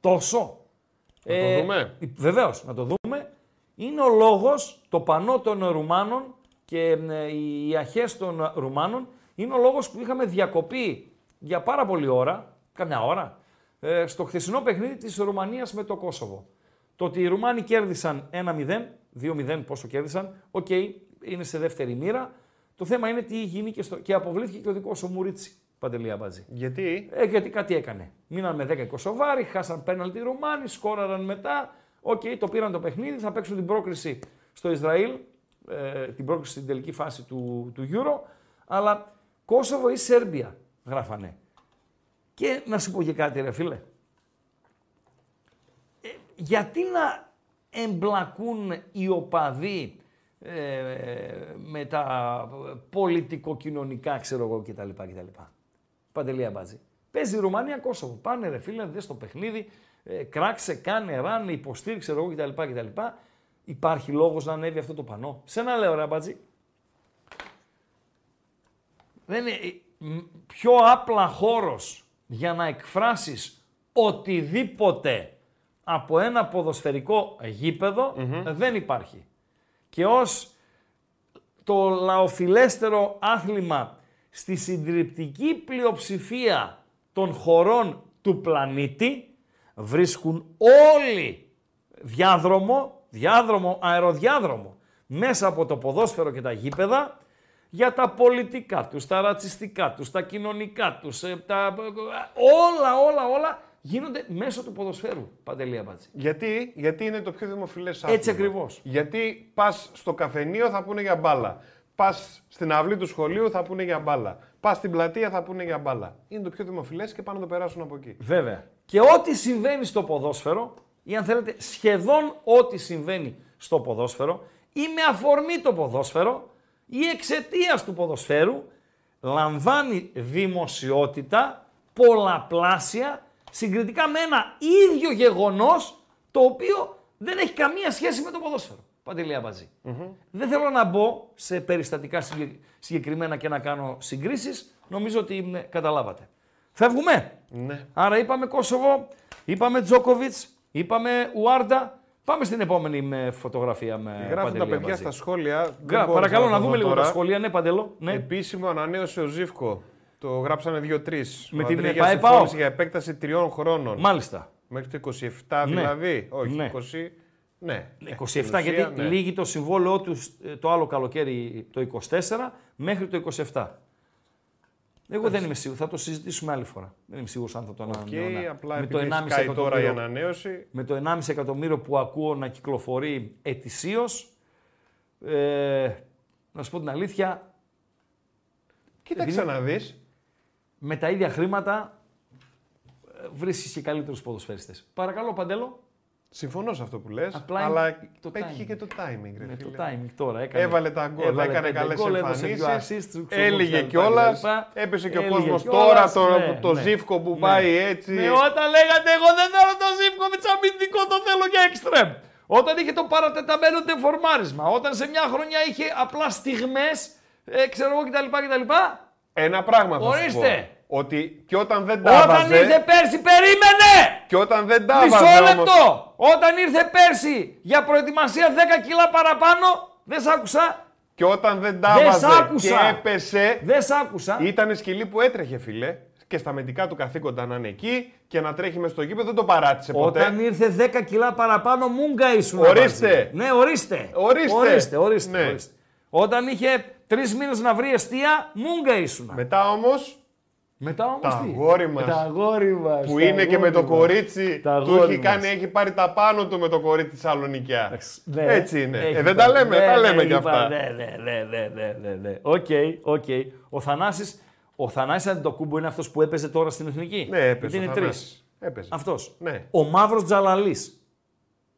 Τόσο. Να το δούμε. Ε, βεβαίως, να το δούμε. Είναι ο λόγος, το πανό των Ρουμάνων και οι αρχές των Ρουμάνων, είναι ο λόγος που είχαμε διακοπεί για πάρα πολλή ώρα, καμιά ώρα, στο χθεσινό παιχνίδι της Ρουμανίας με το Κόσοβο. Το ότι οι Ρουμάνοι κέρδισαν ένα μηδέν, δύο μηδέν πόσο κέρδισαν, οκ. Okay, είναι σε δεύτερη μοίρα. Το θέμα είναι τι γίνηκε στο... και αποβλήθηκε και ο δικός ο Μουρίτσι, Παντελή Αμπατζή. Γιατί? Ε, γιατί κάτι έκανε. Μείναν με δέκα Κοσοβάροι, χάσαν πέναλτι οι Ρουμάνοι, σκόραραν μετά. Οκ, okay, το πήραν το παιχνίδι, θα παίξουν την πρόκριση στο Ισραήλ, ε, την πρόκριση στην τελική φάση του, του Euro. Αλλά Κόσοβο ή Σέρβια γράφανε. Και να σου πω και κάτι ρε φίλε. Ε, γιατί να εμπλακούν οι οπαδοί Ε, με τα πολιτικοκοινωνικά, ξέρω εγώ κτλ. κτλ. Παντελή Αμπατζή. Παίζει η Ρουμανία Κόσοβο. Πάνε ρε φίλε, δες το παιχνίδι, ε, κράξε, κάνε, ράνε, υποστήριξε εγώ κτλ. κτλ. Υπάρχει λόγος να ανέβει αυτό το πανό. Σένα λέω ρε Αμπατζή. Δεν είναι πιο απλά χώρος για να εκφράσεις οτιδήποτε από ένα ποδοσφαιρικό γήπεδο mm-hmm. δεν υπάρχει. Και ως το λαοφιλέστερο άθλημα στη συντριπτική πλειοψηφία των χωρών του πλανήτη βρίσκουν όλοι διάδρομο, διάδρομο, αεροδιάδρομο μέσα από το ποδόσφαιρο και τα γήπεδα για τα πολιτικά τους, τα ρατσιστικά τους, τα κοινωνικά τους, τα... όλα, όλα, όλα γίνονται μέσω του ποδοσφαίρου, Παντελή Αμπατζή. Γιατί, γιατί είναι το πιο δημοφιλές άθλημα. Έτσι ακριβώς. Γιατί πας στο καφενείο θα πούνε για μπάλα. Πας στην αυλή του σχολείου θα πούνε για μπάλα. Πας στην πλατεία θα πούνε για μπάλα. Είναι το πιο δημοφιλές και πάνε να το περάσουν από εκεί. Βέβαια. Και ό,τι συμβαίνει στο ποδόσφαιρο, ή αν θέλετε σχεδόν ό,τι συμβαίνει στο ποδόσφαιρο, ή με αφορμή το ποδόσφαιρο, ή εξαιτίας του ποδοσφαίρου, λαμβάνει δημοσιότητα πολλαπλάσια. Συγκριτικά με ένα ίδιο γεγονός το οποίο δεν έχει καμία σχέση με το ποδόσφαιρο. Παντελή Αμπατζή. Mm-hmm. Δεν θέλω να μπω σε περιστατικά συγκεκριμένα και να κάνω συγκρίσεις. Νομίζω ότι καταλάβατε. Φεύγουμε. Ναι. Άρα είπαμε Κόσοβο, είπαμε Τζόκοβιτς, είπαμε Ουάρντα. Πάμε στην επόμενη φωτογραφία με Παντελή Αμπατζή. Γράφουν τα παιδιά στα σχόλια. Γρα... Παρακαλώ να, να δούμε λίγο τώρα τα σχόλια. Ναι, Παντελό. Ναι. Επίσημο ανανέωσε ο Ζίβκο. Το γράψαμε δύο τρία. Με την ΕΠΑΕΠΑΟ. Για επέκταση τριών χρόνων. Μάλιστα. Μέχρι το είκοσι επτά δηλαδή. Ναι. Όχι, ναι. είκοσι. Ναι. είκοσι επτά γιατί ναι. λύγει το συμβόλαιό του το άλλο καλοκαίρι το είκοσι τέσσερα μέχρι το είκοσι επτά. Εγώ δεν είμαι σίγουρος, θα το συζητήσουμε άλλη φορά. Δεν είμαι σίγουρος αν θα το ανανεώνα. Okay, απλά με το ενάμιση τώρα η ανανέωση. Με το ενάμιση εκατομμύριο που ακούω να κυκλοφορεί ετησίως, ε, να σου πω την αλήθεια. Κοίταξε να δεις. Με τα ίδια χρήματα βρίσκεις και καλύτερους ποδοσφαιριστές. Παρακαλώ, Παντέλο. Συμφωνώ σε αυτό που λες, απλά αλλά το πέτυχε timing. Και το timing. Ρε, ναι, το timing τώρα, έκανε, έβαλε τα γκολ, έκανε καλές εμφανίσεις, έλυγε κιόλας, έπεσε και ο κόσμος τώρα, ναι, το, ναι, το ναι. Ζίβκο που ναι. πάει έτσι. Ναι, όταν λέγατε εγώ δεν θέλω το Ζίβκο, μη τσαμιντικό, το θέλω για εξτρεμ. Όταν είχε το παρατεταμένο τεφορμάρισμα, όταν σε μια χρονιά είχε απλά στιγμές, ε, ξέρω εγώ κτλ. Ένα πράγμα θα σου πω. Ότι και όταν δεν τα έβαζε. Όταν ήρθε πέρσι, περίμενε! Και όταν δεν τα έβαζε. Μισό λεπτό! Όμως... Όταν ήρθε πέρσι για προετοιμασία δέκα κιλά παραπάνω, δεν σ' άκουσα. Και όταν δεν τα έβαζε και έπεσε. Δεν σ' άκουσα. Ήταν σκυλή που έτρεχε, φίλε. Και στα αμυντικά του καθήκοντα να είναι εκεί και να τρέχει μες στο γήπεδο, δεν το παράτησε ποτέ. Όταν ήρθε δέκα κιλά παραπάνω, μούγκα ήσουν. Ορίστε. Ναι, ορίστε. Ορίστε. Ορίστε. Ορίστε. Ναι. Ορίστε. Όταν είχε τρεις μήνες να βρει εστία, μούγκα ήσουν. Μετά όμως. Μετά όμως τα αγόρι μας, τα αγόρι μας, που τα είναι και με το κορίτσι, του έχει, κάνει, έχει πάρει τα πάνω του με το κορίτσι της Σαλονικιά. Ναι, έτσι είναι. Ε, δεν τα λέμε, ναι, τα λέμε ναι, κι αυτά. Ναι, ναι, ναι, ναι, ναι, ναι. Οκ, okay, οκ. Okay. Ο Θανάσης, ο Θανάσης Αντιτοκούμπο είναι αυτός που έπαιζε τώρα στην Εθνική. Ναι, έπαιζε. Είναι τρεις. Έπαιζε. Αυτός. Ναι. Ο Μαύρος Τζαλαλής.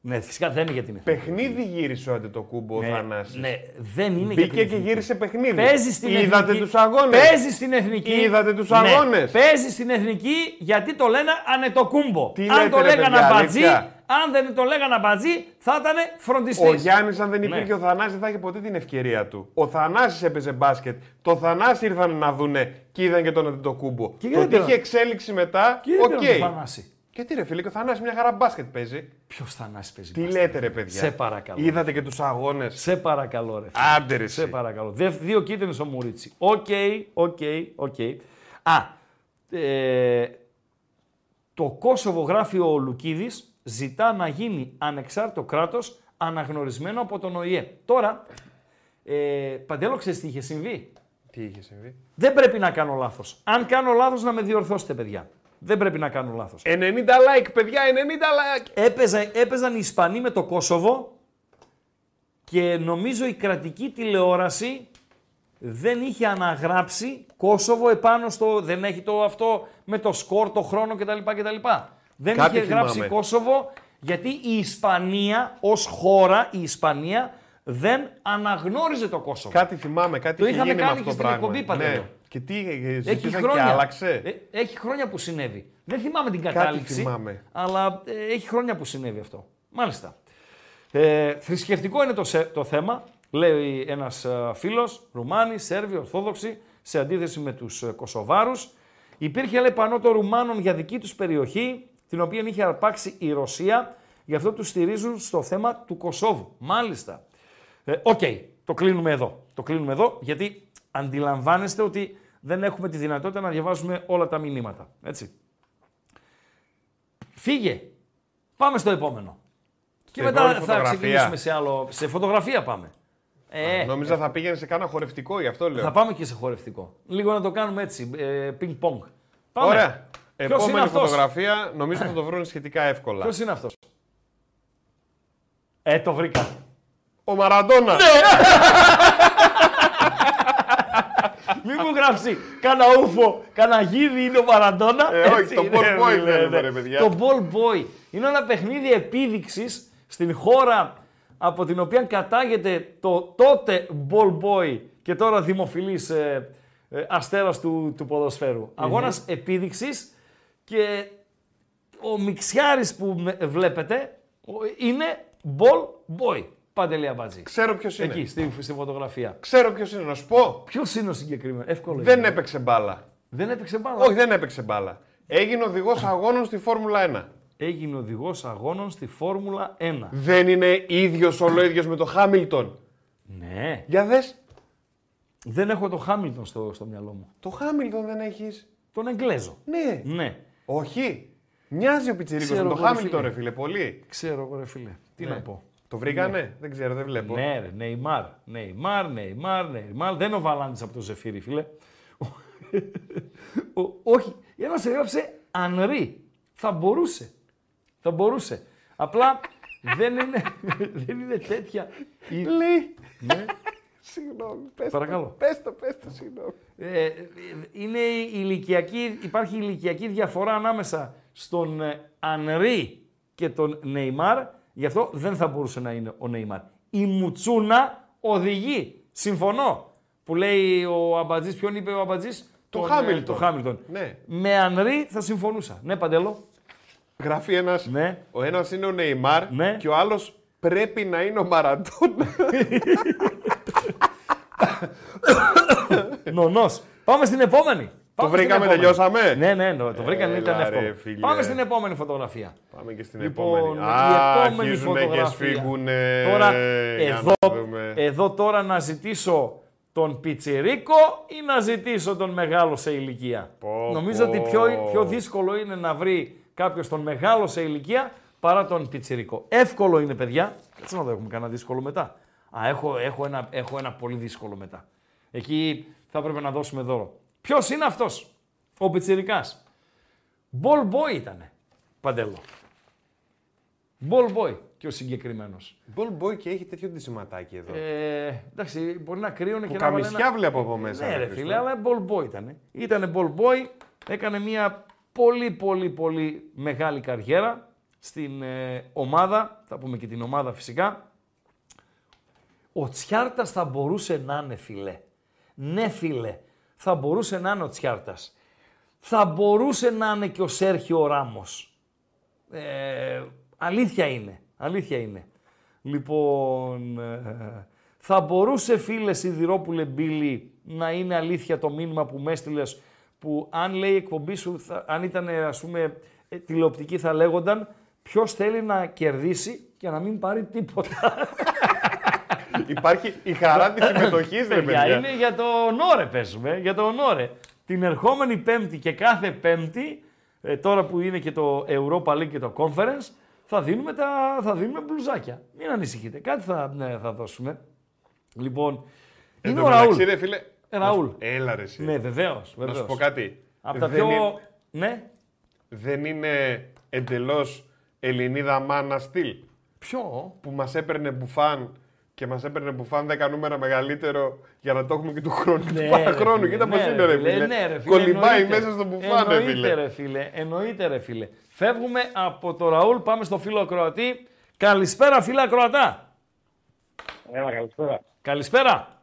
Ναι, φυσικά δεν είναι για την Εθνική. Παιχνίδι γύρισε ο Αντιτοκούμπο, ναι, ο Θανάσης. Ναι, δεν είναι για την Εθνική. Μπήκε και γύρισε παιχνίδι. Παίζει στην Είδατε Εθνική. Τους αγώνες. Παίζει στην Εθνική. Είδατε τους αγώνες. Ναι. Παίζει στην Εθνική γιατί το λένε Αντιτοκούμπο. Τι αν λέτε, το λέγανε Αμπατζή, αν δεν το λέγανε Αμπατζή, θα ήταν φροντιστής. Ο Γιάννης, αν δεν υπήρχε ναι. ο Θανάσης, δεν θα είχε ποτέ την ευκαιρία του. Ο Θανάσης έπαιζε μπάσκετ. Το Θανάση ήρθαν να δούνε και είδαν και τον Αντιτοκούμπο. Και το είχε εξέλιξη μετά. Γιατί ρε φίλε, και ο Θανάσης μια χαρά μπάσκετ παίζει. Ποιος Θανάσης παίζει μπάσκετ. Τι λέτε ρε παιδιά. Σε παρακαλώ. Είδατε και τους αγώνες. Σε παρακαλώ ρε φίλε. Άντε ρε. Σε παρακαλώ. Δε, δύο κίτρινες ο Μουρίτσι. Οκ, οκ, οκ. Α, ε, το Κόσοβο γράφει ο Λουκίδης, ζητά να γίνει ανεξάρτητο κράτος αναγνωρισμένο από τον Ο Η Ε. Τώρα, ε, Παντέλο, ξέρεις τι είχε συμβεί. Τι είχε συμβεί. Δεν πρέπει να κάνω λάθος. Αν κάνω λάθος να με διορθώσετε παιδιά. Δεν πρέπει να κάνω λάθος. ενενήντα like, παιδιά, ενενήντα like. Έπαιζαν, έπαιζαν οι Ισπανοί με το Κόσοβο και νομίζω η κρατική τηλεόραση δεν είχε αναγράψει Κόσοβο επάνω στο... Δεν έχει το αυτό με το σκορ, το χρόνο κτλ. κτλ. Δεν Κάτι είχε γράψει θυμάμαι. Κόσοβο γιατί η Ισπανία ως χώρα, η Ισπανία δεν αναγνώριζε το Κόσοβο. Κάτι θυμάμαι, κάτι το είχαμε κάνει και στην εκπομπή Παντέλο. Και τι έχει χρόνια, και άλλαξε. Ε, έχει χρόνια που συνέβη. Δεν θυμάμαι την κατάληξη, θυμάμαι. αλλά ε, έχει χρόνια που συνέβη αυτό. Μάλιστα. Ε, θρησκευτικό είναι το, σε, το θέμα, λέει ένας ε, φίλος, Ρουμάνοι, Σέρβοι, Ορθόδοξοι, σε αντίθεση με τους ε, Κοσοβάρους. Υπήρχε λέει πανό των Ρουμάνων για δική τους περιοχή, την οποία είχε αρπάξει η Ρωσία, γι' αυτό τους στηρίζουν στο θέμα του Κωσόβου. Μάλιστα. Οκ, ε, okay, το κλείνουμε εδώ. Το κλείνουμε εδώ, γιατί αντιλαμβάνεστε ότι δεν έχουμε τη δυνατότητα να διαβάζουμε όλα τα μηνύματα, έτσι. Φύγε. Πάμε στο επόμενο. Στην και μετά θα ξεκινήσουμε σε άλλο... Σε φωτογραφία πάμε. Ε, Νόμιζα ε, θα πήγαινε σε κάνα χορευτικό, γι' αυτό λέω. Θα πάμε και σε χορευτικό. Λίγο να το κάνουμε έτσι, ε, πινκ-πονγκ. Πάμε. Ωραία. Ποιος επόμενη φωτογραφία, νομίζω θα το βρουν σχετικά εύκολα. Ποιος είναι αυτός. Ε, το βρήκα. Ο Μαραντόνα. Ναι. Μην μου γράψει κάνα ούφο, κάνα γίδι είναι ο Μαραντόνα. Ε, όχι, το ball boy θέλουμε ρε παιδιά. Το ball boy. Είναι ένα παιχνίδι επίδειξης στην χώρα από την οποία κατάγεται το τότε ball boy και τώρα δημοφιλής ε, ε, αστέρας του, του ποδοσφαίρου. Mm-hmm. Αγώνας επίδειξης και ο μιξιάρης που βλέπετε είναι ball boy. Παντελή Αμπατζή. Ξέρω ποιος είναι. Εκεί, στη, στη φωτογραφία. Ξέρω ποιος είναι, να σου πω. Ποιος είναι ο συγκεκριμένο, εύκολο. Δεν είναι. έπαιξε μπάλα. Δεν έπαιξε μπάλα. Όχι, δεν έπαιξε μπάλα. Έγινε οδηγός αγώνων στη Φόρμουλα ένα. Έγινε οδηγός αγώνων στη Φόρμουλα ένα. Δεν είναι ίδιος ολοίδιος με το Χάμιλτον. Ναι. Για δες. Δεν έχω το Χάμιλτον στο, στο μυαλό μου. Το Χάμιλτον δεν έχεις. Τον Εγγλέζο. Ναι. Ναι. Όχι. Μοιάζει ο Πιτσιρίκος με το Χάμιλτον, ρε φίλε, πολύ. Ξέρω εγώ, ρε φίλε. Τι ναι. να πω. Το βρήκανε, ναι. δεν ξέρω, δεν βλέπω. Ναι, ρε, Νεϊμάρ. Νεϊμάρ, Νεϊμάρ, Νεϊμάρ. Δεν είναι ο Βαλάντης από το Ζεφύρι, φίλε. ο, όχι. Ένας έγραψε Ανρί. Θα μπορούσε. Θα μπορούσε. Απλά δεν είναι, δεν είναι τέτοια. Λέει. Ναι. Συγγνώμη, πες το, πες το, πες το, συγγνώμη. Ε, είναι η ηλικιακή, υπάρχει ηλικιακή διαφορά ανάμεσα στον Ανρί και τον Νεϊμάρ, γι' αυτό δεν θα μπορούσε να είναι ο Νεϊμάρ. Η Μουτσούνα οδηγεί, συμφωνώ, που λέει ο Αμπατζής, ποιον είπε ο Αμπατζής? Το Χάμιλτον. Χάμιλτον. Ναι. Με Ανρί θα συμφωνούσα. Ναι, Παντέλο. Γράφει ένας, ναι. ο ένας είναι ο Νεϊμάρ, ναι. και ο άλλος πρέπει να είναι ο Μαραντόνα. Νονός. Πάμε στην επόμενη. Το βρήκαμε, τελειώσαμε. Ναι, ναι, το βρήκαμε, ήταν εύκολο. Πάμε στην επόμενη φωτογραφία. Πάμε και στην επόμενη. Α, αρχίζουνε και σφίγγουνε. Τώρα, εδώ τώρα να ζητήσω τον Πιτσιρίκο ή να ζητήσω τον μεγάλο σε ηλικία. Νομίζω ότι πιο δύσκολο είναι να βρει κάποιος τον μεγάλο σε ηλικία παρά τον Πιτσιρίκο. Εύκολο είναι, παιδιά. Κάτσε να δω, έχουμε κανένα δύσκολο μετά. Α, έχω, έχω, ένα, έχω ένα πολύ δύσκολο μετά. Εκεί θα πρέπει να δώσουμε δώρο. Ποιος είναι αυτός, ο Πιτσιρικάς? Ball boy ήτανε, Παντέλο. Ball boy και ο συγκεκριμένος. Ball boy και έχει τέτοιο ντυσιματάκι εδώ. Ε, εντάξει, μπορεί να κρύωνε που και να βάλει ένα... Καμισιά βλέπω από μέσα. Ναι ρε φίλε, αλλά ball boy ήτανε. Ήτανε ball boy, έκανε μια πολύ πολύ πολύ μεγάλη καριέρα στην ε, ομάδα, θα πούμε και την ομάδα φυσικά. Ο Τσιάρτας θα μπορούσε να είναι, φιλέ. Ναι, φιλέ. Θα μπορούσε να είναι ο Τσιάρτας. Θα μπορούσε να είναι και ο Σέρχιο Ράμος. Ε, αλήθεια είναι. Αλήθεια είναι. Λοιπόν, ε, θα μπορούσε, φίλε Σιδηρόπουλε Μπίλη, να είναι αλήθεια το μήνυμα που με έστειλες, που αν λέει η εκπομπή σου, θα, αν ήταν, ας πούμε, τηλεοπτική, θα λέγονταν ποιος θέλει να κερδίσει και να μην πάρει τίποτα. Υπάρχει η χαρά της συμμετοχής, ρε παιδιά. Είναι για το Νόρε, παίζουμε, για το Νόρε. Την ερχόμενη Πέμπτη και κάθε Πέμπτη, ε, τώρα που είναι και το Europa League και το Conference, θα δίνουμε, τα, θα δίνουμε μπλουζάκια. Μην ανησυχείτε, κάτι θα, ναι, θα δώσουμε. Λοιπόν, ε, είναι ο Ραούλ. Ρε, φίλε. Ε, Ραούλ. Έλα ρε εσύ. Ναι, βεβαίως. Να σου πω κάτι. Από τα πιο... είναι... Ναι. Δεν είναι εντελώς Ελληνίδα μάνα στυλ. Ποιο? Που μας έπαιρνε μπουφάν... Και μας έπαιρνε μπουφάν δέκα νούμερα μεγαλύτερο για να το έχουμε και του χρόνου. Ναι, του παραχρόνου. Κοίτα πώς είναι, ρε φίλε. Ναι, ρε, φίλε. Κολυμπάει εννοείται, μέσα στο μπουφάν, ρε φίλε. Ρε, φίλε. Εννοείται, ρε φίλε. Φεύγουμε από το Ραούλ, πάμε στο φίλο ακροατή. Καλησπέρα, φίλε ακροατά. Έλα, καλησπέρα. Καλησπέρα.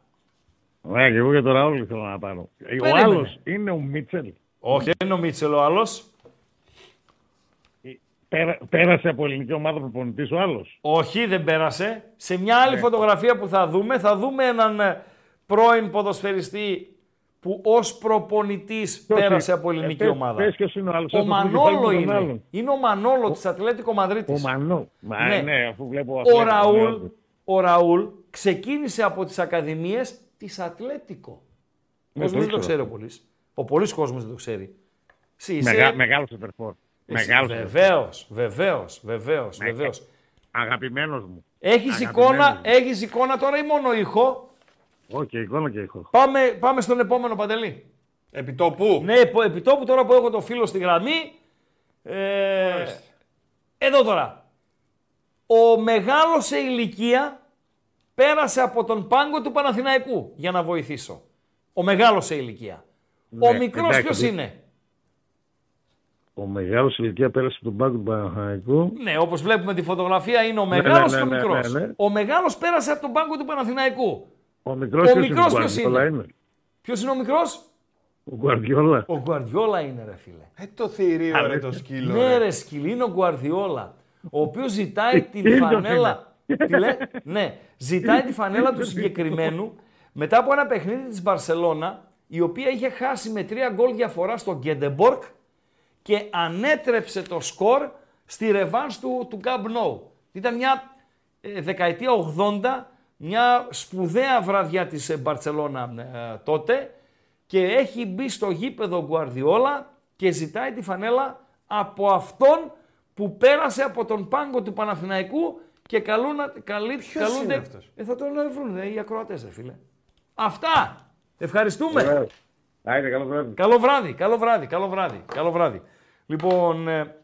Ναι, και εγώ για το Ραούλ θέλω να πάρω. Περίμενε. Ο άλλος είναι ο Μίτσελ. Όχι, δεν είναι ο Μίτσελ ο άλλος. Πέρασε από ελληνική ομάδα προπονητής ο άλλος. Όχι, δεν πέρασε. Σε μια άλλη ναι. φωτογραφία που θα δούμε, θα δούμε έναν πρώην ποδοσφαιριστή που ως προπονητής Ποιος πέρασε είναι. από ελληνική ε, ομάδα. Πες ποιος είναι ο άλλος. Ο Μανόλο είναι. Είναι. είναι ο Μανόλο ο... της Ατλέτικο Μαδρίτης. Ο Μανό. Μα, ναι. ναι, αφού βλέπω ο, ο, Ραούλ, ο Ραούλ ξεκίνησε από τις ακαδημίες της Ατλέτικο. Ναι, δεν το ξέρει ο πολύς. Ο πολύς κόσμος δεν το ξέρει. Μεγά, Μεγάλο υπερφόρ. Βεβαίως, βεβαίως, βεβαίως, βεβαίως. Αγαπημένος μου. Έχεις Αγαπημένος εικόνα, μου. έχεις εικόνα τώρα ή μόνο ήχο? Όχι, okay, εικόνα και ήχο. Πάμε, πάμε στον επόμενο, Παντελή. Επιτόπου. Ναι, επιτόπου τώρα που έχω το φίλο στη γραμμή. Ε, εδώ τώρα. Ο μεγάλος σε ηλικία πέρασε από τον πάγκο του Παναθηναϊκού, για να βοηθήσω. Ο μεγάλος σε ηλικία. Ναι, ο μικρός εντάξει, ποιος είναι? Ο μεγάλος ηλικία πέρασε από τον πάγκο του Παναθηναϊκού. Ναι, όπως βλέπουμε τη φωτογραφία είναι ο μεγάλος ναι, ναι, ναι, και ο μικρός. Ναι, ναι, ναι. Ο μεγάλος πέρασε από τον πάγκο του Παναθηναϊκού. Ο μικρός, ο μικρός ποιος είναι? είναι. Ποιος είναι ο μικρός? Ο Γκουαρδιόλα. Ο Γκουαρδιόλα είναι, ρε φίλε. Ε, το θηρίο, ρε, το σκύλο. Ναι, ρε, σκυλί είναι ο Γκουαρδιόλα. Ο οποίος ζητάει την φανέλα. Ναι, ζητάει τη φανέλα του συγκεκριμένου μετά από ένα παιχνίδι της Μπαρσελώνα, η οποία είχε χάσει με τρία γκολ διαφορά στο Γκέντεμπορκ και ανέτρεψε το σκορ στη ρεβάνς του, του Camp Nou. Ήταν μια ε, δεκαετία ογδόντα, μια σπουδαία βραδιά της Μπαρσελώνα ε, τότε, και έχει μπει στο γήπεδο Γκουαρδιόλα και ζητάει τη φανέλα από αυτόν που πέρασε από τον πάγκο του Παναθηναϊκού και καλούν, καλεί, καλούνται... Ε, θα το βρουν ε, οι ακροατές, ε, φίλε. Αυτά! Ευχαριστούμε! Καλό βράδυ. καλό βράδυ. Καλό βράδυ, καλό βράδυ, καλό βράδυ. Καλό βράδυ. Λοιπόν, ε,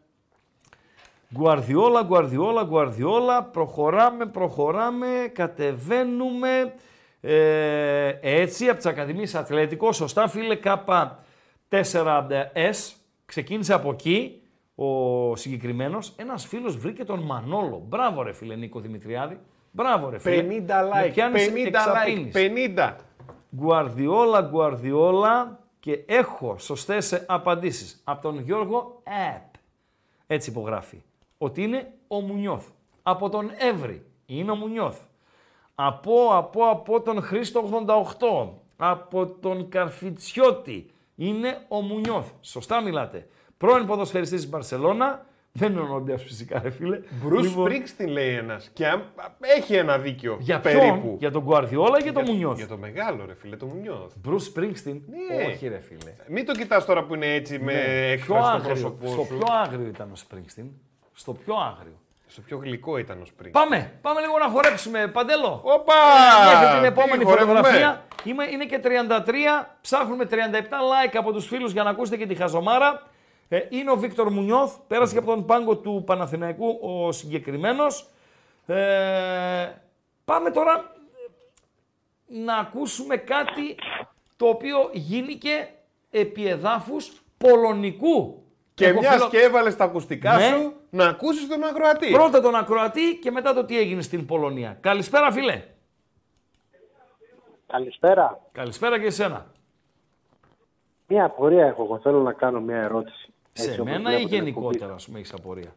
Γκουαρδιόλα, Γκουαρδιόλα, Γκουαρδιόλα, προχωράμε, προχωράμε, κατεβαίνουμε. Ε, έτσι, από τις Ακαδημίες Αθλέτικο, σωστά φίλε, Κάπα τέσσερα Ες, ξεκίνησε από εκεί ο συγκεκριμένος. Ένας φίλος βρήκε τον Μανόλο. Μπράβο ρε φίλε Νίκο Δημητριάδη. Μπράβο ρε φίλε. πενήντα like, πενήντα like, πενήντα. Γκουαρδιόλα, Γκουαρδιόλα, και έχω σωστές απαντήσεις. Από τον Γιώργο Απ. Έτσι υπογράφει. Ότι είναι ο Μουνιώθ. Από τον Εύρη. Είναι ο Μουνιώθ. Από, από, από τον Χρήστο ογδόντα οκτώ. Από τον Καρφιτσιώτη. Είναι ο Μουνιώθ. Σωστά μιλάτε. Πρώην ποδοσφαιριστής της Μπαρσελώνα. Δεν είναι ο Νόντιας φυσικά, ρε φίλε. Μπρους Σπρίξτιν λέει ένας. Και έχει ένα δίκιο. Για ποιον, περίπου. Για τον Γκουαρδιόλα ή για τον Μουνιώθ. Για το μεγάλο, ρε φίλε, τον Μουνιώθ. Μπρους Σπρίξτιν. Ναι. Όχι, ρε φίλε. Μην το κοιτάς τώρα που είναι έτσι με ναι. Έκφραση στο πρόσωπό σου. Στο πιο άγριο ήταν ο Σπρίξτιν. Στο πιο άγριο. Στο πιο γλυκό ήταν ο Σπρίξτιν. Πάμε, πάμε λίγο να χορέψουμε, Παντέλο. Όπα! Μέχρι την επόμενη φωτογραφία. Είμαι, είναι και τριάντα τρία. Ψάχνουμε τριάντα επτά like από τους φίλους για να ακούσετε και τη χαζομάρα. Ε, είναι ο Βίκτορ Μουνιώθ, πέρασε και από τον πάγκο του Παναθηναϊκού ο συγκεκριμένος. Ε, πάμε τώρα να ακούσουμε κάτι το οποίο γίνηκε επί εδάφους πολωνικού. Και εγώ μιας φίλο... και έβαλες τα ακουστικά ναι. σου να ακούσεις τον ακροατή. Πρώτα τον ακροατή και μετά το τι έγινε στην Πολωνία. Καλησπέρα φίλε. Καλησπέρα. Καλησπέρα και εσένα. Μια απορία έχω, εγώ θέλω να κάνω μια ερώτηση. Σε έτσι, μένα ή γενικότερα, ας πούμε, έχεις απορία.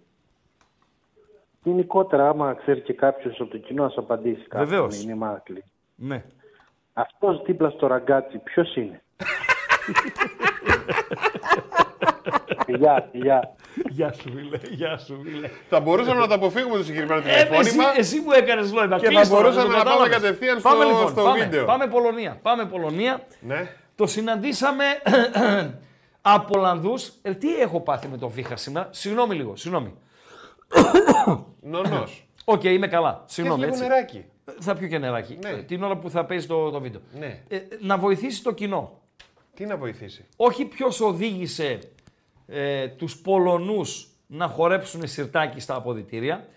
Γενικότερα, άμα ξέρει και κάποιος από το κοινό, ας απαντήσει κάποιος. Βεβαίως. Είναι μάκλη. Ναι. Αυτός δίπλα στο ραγκάτσι, ποιος είναι? Γεια, γεια. Γεια σου, φίλε. Γεια σου, φίλε. Θα μπορούσαμε να τα αποφύγουμε το συγκεκριμένο τηλεφώνημα. Εσύ, εσύ μου έκανες νόημα. Και θα μπορούσαμε να πάμε κατευθείαν στο, πάμε, λοιπόν, στο πάμε, βίντεο. Πάμε Πολωνία. Πάμε Πολωνία. Ναι. Το συναντήσαμε από Ολλανδούς. Ε, τι έχω πάθει με τον Βίχα σήμερα. Συγγνώμη λίγο, συγγνώμη. Νονός. Οκ, okay, είμαι καλά. Συγγνώμη, έτσι. Νεράκι. Θα πιω και νεράκι. Ναι. Την ώρα που θα παίζει το, το βίντεο. Ναι. Ε, να βοηθήσει το κοινό. Τι να βοηθήσει? Όχι ποιος οδήγησε ε, τους Πολωνούς να χορέψουν σιρτάκι στα αποδυτήρια.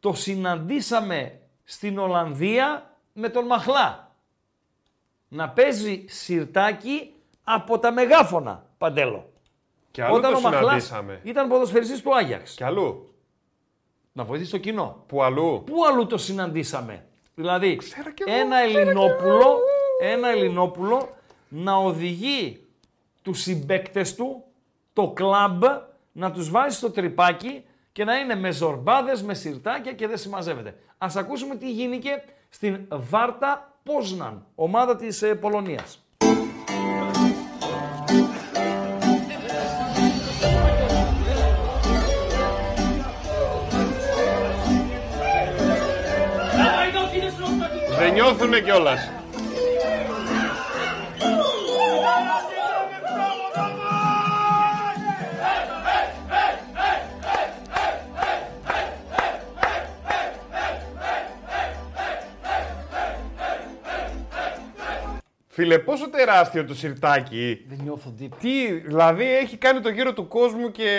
Το συναντήσαμε στην Ολλανδία με τον Μαχλά. Να παίζει σιρτάκι από τα μεγάφωνα, Παντέλο. Και αλλού όταν το συναντήσαμε. Ήταν ποδοσφαιριστής του Άγιαξ. Και αλλού. Να βοηθήσει το κοινό. Που αλλού. Πού αλλού το συναντήσαμε. Δηλαδή, ένα Ελληνόπουλο, ένα Ελληνόπουλο να οδηγεί τους συμπαίκτες του, το κλαμπ, να τους βάζει στο τρυπάκι και να είναι με ζορμπάδες, με σιρτάκια και δεν συμμαζεύεται. Ας ακούσουμε τι γίνηκε στην Βάρτα Πόσναν, ομάδα της ε, Πολωνίας. Δεν νιώθουνε κιόλας. Φίλε, πόσο τεράστιο το σιρτάκι. Δεν νιώθω τίποτα. Τι, δηλαδή έχει κάνει το γύρο του κόσμου και,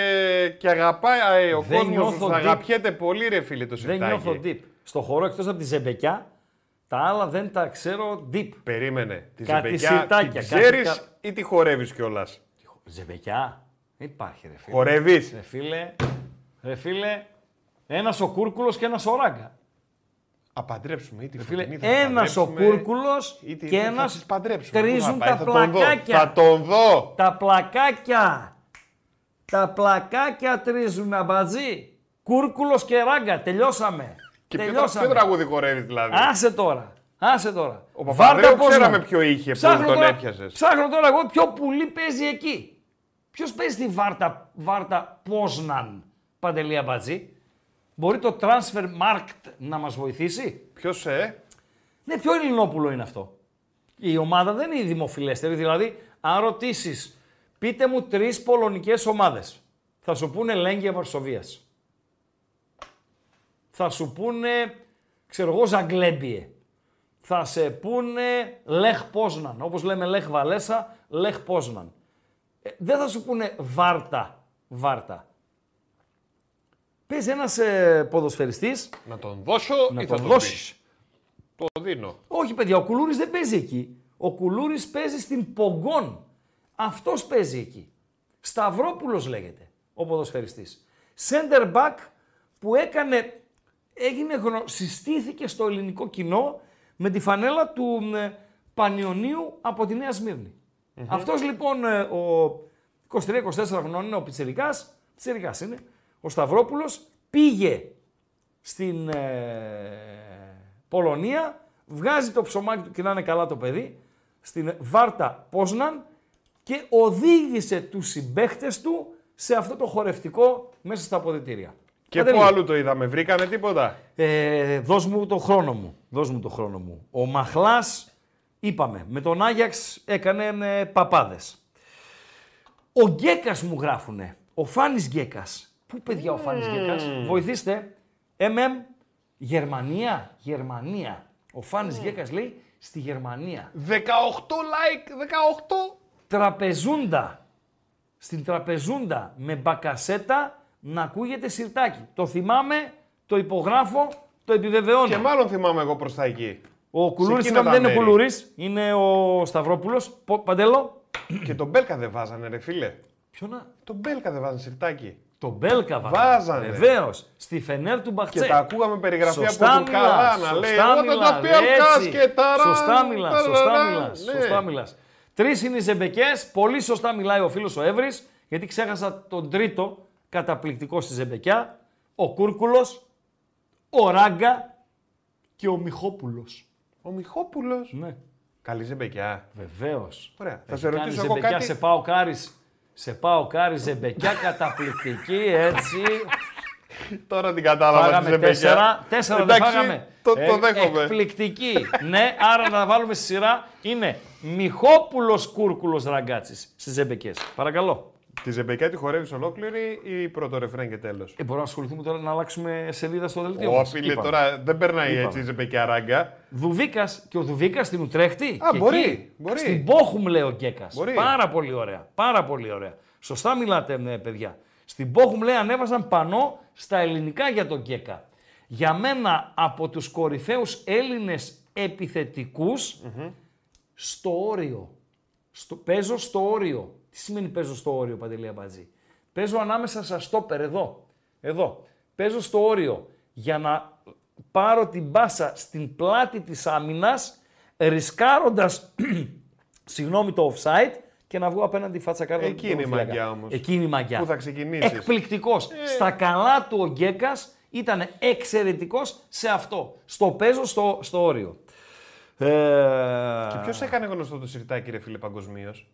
και αγαπάει ο κόσμος. Αγαπιέται πολύ, ρε φίλε, το σιρτάκι. Δεν νιώθω deep. Στο χώρο εκτός από τη ζεμπεκιά, τα άλλα δεν τα ξέρω deep. Περίμενε. Τη κάτι ζεμπεκιά. Ξέρεις κάτι... ή τη χορεύεις κιόλας? Ζεμπεκιά. Δεν υπάρχει, ρε φίλε. Χορεύεις. Ρε φίλε, ρε φίλε, ένας ο Κούρκουλος και ένας ο Ράγκα. Απαντρέψουμε ή τη φωτεινή. Ένας ο Κούρκουλος και ένας τρίζουν πάει, τα θα πλακάκια. Θα τον δω. Τα πλακάκια. Τα πλακάκια τρίζουν αμπατζή. Κούρκουλος και Ράγκα. Τελειώσαμε. Και τελειώσαμε. Ποιο τραγούδι χορεύει δηλαδή. Άσε τώρα. Άσε τώρα. Ο Παπανδρέου ξέραμε ποιο είχε, που τον έπιασες. Ψάχνω τώρα εγώ ποιο πουλί παίζει εκεί. Ποιος παίζει τη Βάρτα, Βάρτα Πόσναν, Παντελή Αμπατζή. Μπορεί το Transfer Markt να μας βοηθήσει. Ποιος ε. Ναι, ποιο Ελληνόπουλο είναι αυτό. Η ομάδα δεν είναι η δημοφιλέστερη. Δηλαδή, αν ρωτήσεις, πείτε μου τρεις πολωνικές ομάδες. Θα σου πούνε Λέγκια Βαρσοβίας. Θα σου πούνε, ξέρω εγώ, Ζαγκλέμπιε. Θα σε πούνε Λεχ Πόσναν. Όπως λέμε Λεχ Βαλέσα, Λεχ Πόσναν. Ε, δεν θα σου πούνε Βάρτα, Βάρτα. Παίζει ένας ε, ποδοσφαιριστής. Να τον δώσω να ή τον θα τον δώσεις. Το δίνω. Όχι παιδιά, ο Κουλούρης δεν παίζει εκεί. Ο Κουλούρης παίζει στην Πογκόν. Αυτός παίζει εκεί. Σταυρόπουλος λέγεται ο ποδοσφαιριστής. Center back που έκανε, έγινε γνω... συστήθηκε στο ελληνικό κοινό με τη φανέλα του ε, Πανιωνίου από τη Νέα Σμύρνη. Mm-hmm. Αυτός λοιπόν ε, ο είκοσι τρία είκοσι τέσσερα χρονών είναι ο Πιτσιρικάς, Πιτσιρικάς είναι, ο Σταυρόπουλος πήγε στην ε, Πολωνία, βγάζει το ψωμάκι του και να είναι καλά το παιδί, στην Βάρτα Πόσναν και οδήγησε τους συμπαίχτες του σε αυτό το χορευτικό μέσα στα αποδυτήρια. Και πού αλλού το είδαμε, βρήκανε τίποτα. Ε, δώσ' μου το χρόνο μου, δώσ' μου το χρόνο μου. Ο Μαχλάς, είπαμε, με τον Άγιαξ έκανε ε, παπάδες. Ο Γκέκας μου γράφουνε, ο Φάνης Γκέκας. Πού παιδιά ο Φάνης mm. Γκέκας, βοηθήστε, εμ εμ, Γερμανία, Γερμανία. Ο Φάνης mm. Γκέκας λέει, στη Γερμανία. δεκαοκτώ like, δεκαοκτώ. Τραπεζούντα, στην τραπεζούντα με μπακασέτα. Να ακούγεται σιρτάκι. Το θυμάμαι, το υπογράφω, το επιβεβαιώνω. Και μάλλον θυμάμαι εγώ προς τα εκεί. Ο Κουλούρης δεν είναι ο Κουλούρης, είναι ο Σταυρόπουλος. Παντέλο. Και τον Μπέλκα δεν βάζανε ρε φίλε. Ποιο να. Τον Μπέλκα δεν βάζανε σιρτάκι. Τον Μπέλκα βάζανε. Βεβαίως. Στη Φενέρ του Μπαχτσέ. Και τα ακούγαμε περιγραφή από τον Καλά να λέει. Όταν τα πει ο σωστά μιλάς, σωστά μιλάς. Τρεις είναι οι ζεμπεκές. Πολύ σωστά μιλάει ο φίλος ο Εύρης, γιατί ξέχασα τον τρίτο. Καταπληκτικό στη Ζεμπεκιά, ο Κούρκουλος, ο Ράγκα και ο Μιχόπουλος. Ο Μιχόπουλος. Ναι. Καλή Ζεμπεκιά. Βεβαίως. Ωραία. Θα σε ρωτήσω εγώ κάτι. Σε πάω Κάρις, σε πάω Κάρις Ζεμπεκιά, καταπληκτική έτσι. Τώρα την κατάλαβα φάγαμε τη Ζεμπεκιά. Τέσσερα, τέσσερα δεν φάγαμε. Το, το δέχομαι. Εκπληκτική. Ναι, άρα να βάλουμε στη σειρά είναι Μιχόπουλος, Κούρκουλος, Ραγκάτσης στις Ζεμπεκιές. Παρακαλώ. Τη Ζεμπεκιά τη χορεύεις ολόκληρη ή πρώτο ρεφρέν και τέλος. Ε, μπορούμε να ασχοληθούμε τώρα να αλλάξουμε σελίδα στο δελτίο. Ω, φίλε, τώρα δεν περνάει είπαμε. Έτσι η Ζεμπεκιά Ράγκα. Δουβίκας και ο Δουβίκας στην Ουτρέχτη. Α, και μπορεί, εκεί, μπορεί. Στην Πόχουμ λέει ο Γκέκας. Μπορεί. Πάρα πολύ ωραία. Πάρα πολύ ωραία. Σωστά μιλάτε, ναι, παιδιά. Στην Πόχουμ λέει ανέβασαν πανό στα ελληνικά για τον Γκέκα. Για μένα από τους κορυφαίους Έλληνες επιθετικούς mm-hmm. στο όριο. Στο, παίζω στο όριο. Τι σημαίνει παίζω στο όριο, Παντελή Αμπατζή. Παίζω ανάμεσα στα στόπερ, εδώ. Εδώ. Παίζω στο όριο για να πάρω την μπάσα στην πλάτη της άμυνας, ρισκάροντας, συγγνώμη, το offside και να βγω απέναντι φάτσα κάρτα. Εκείνη η μαγιά όμως. Εκείνη η μαγιά. Πού θα ξεκινήσεις. Εκπληκτικός. Ε... Στα καλά του ο Γκέκας ήταν εξαιρετικός σε αυτό. Στο παίζω στο, στο όριο. Ε... Και ποιος έκανε γνωστό το σιρτάκι, ρε φίλε, παγκοσμίως.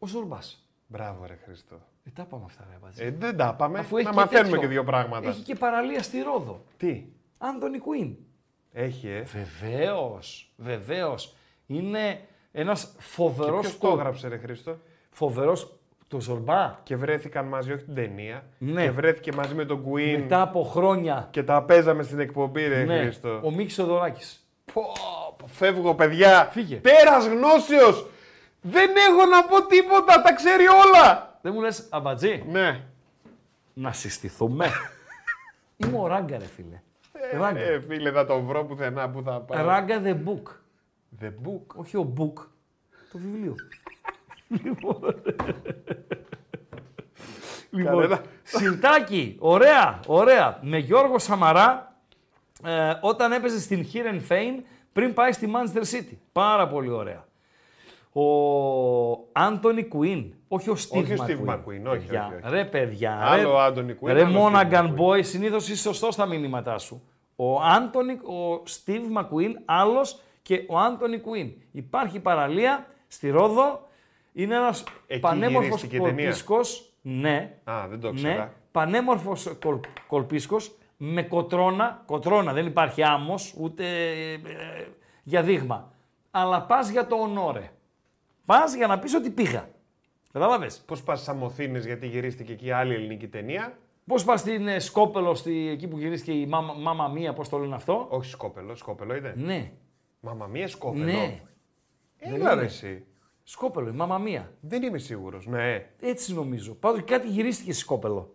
Ο Ζουρμπάς. Μπράβο ρε Χριστό. Ε, τα πάμε αυτά ρε Πατζή. Ε, δεν τα πάμε. Αφού να μαθαίνουμε τέτοιο. Και δύο πράγματα. Έχει και παραλία στη Ρόδο. Τι. Άντωνι Κουίν. Έχει ε. Βεβαίως. Βεβαίως. Είναι ένας φοβερός... Και ποιος το έγραψε ρε Χριστό. Φοβερός. Το Ζορμπά. Και βρέθηκαν μαζί, όχι την ταινία. Ναι. Και βρέθηκε μαζί με τον Κουίν. Μετά από χρόνια. Και τα παίζαμε στην εκπομπή ρε ναι. Χριστό. Ο Μίκης Θεοδωράκης. Πω, πω, φεύγω παιδιά. Φύγε. Τέρας γνώσεως. Δεν έχω να πω τίποτα, τα ξέρει όλα! Δεν μου λες, Αμπατζή. Ναι. Να συστηθούμε. Είμαι ο Ράγκα, ρε φίλε. Ε, Ράγκα. Ε, φίλε, θα τον βρω πουθενά που θα πάω. Ράγκα the book. The book. Όχι ο book. Το βιβλίο. Λοιπόν. Λοιπόν. Σιρτάκι, ωραία, ωραία. Με Γιώργο Σαμαρά, ε, όταν έπαιζε στην Χίρενφέιν πριν πάει στη Manchester City. Πάρα πολύ ωραία. Ο Άντωνι Κουίν, όχι ο Steve McQueen. Όχι, παιδιά, όχι, όχι. Ρε παιδιά, άλλο ρε, ρε Μόναγκαν Boy, συνήθως είσαι σωστός στα μηνύματά σου. Ο, Άντωνι, ο Steve McQueen, άλλος, και ο Άντωνι Κουίν. Υπάρχει παραλία στη Ρόδο, είναι ένας εκεί πανέμορφος κολπίσκος. Ναι, α, δεν το ξέρω. Ναι, πανέμορφος κολ, κολπίσκος με κοτρώνα, κοτρώνα, δεν υπάρχει άμμος, ούτε ε, ε, για δείγμα. Αλλά πας για το ονόρε. Πας για να πεις ότι πήγα. Καταλάβες. Πώς πας στις Αμοθήνες, γιατί γυρίστηκε εκεί άλλη ελληνική ταινία. Πώς πας στην Σκόπελο, στη, εκεί που γυρίστηκε η Μάμα Μία, πώς το λένε αυτό. Όχι Σκόπελο, Σκόπελο είδε. Ναι. Μάμα Μία Σκόπελο. Ναι. Έλα ρε εσύ. Σκόπελο, η Μάμα Μία. Δεν είμαι σίγουρος, ναι. Έτσι νομίζω. Πάντως κάτι γυρίστηκε στη Σκόπελο.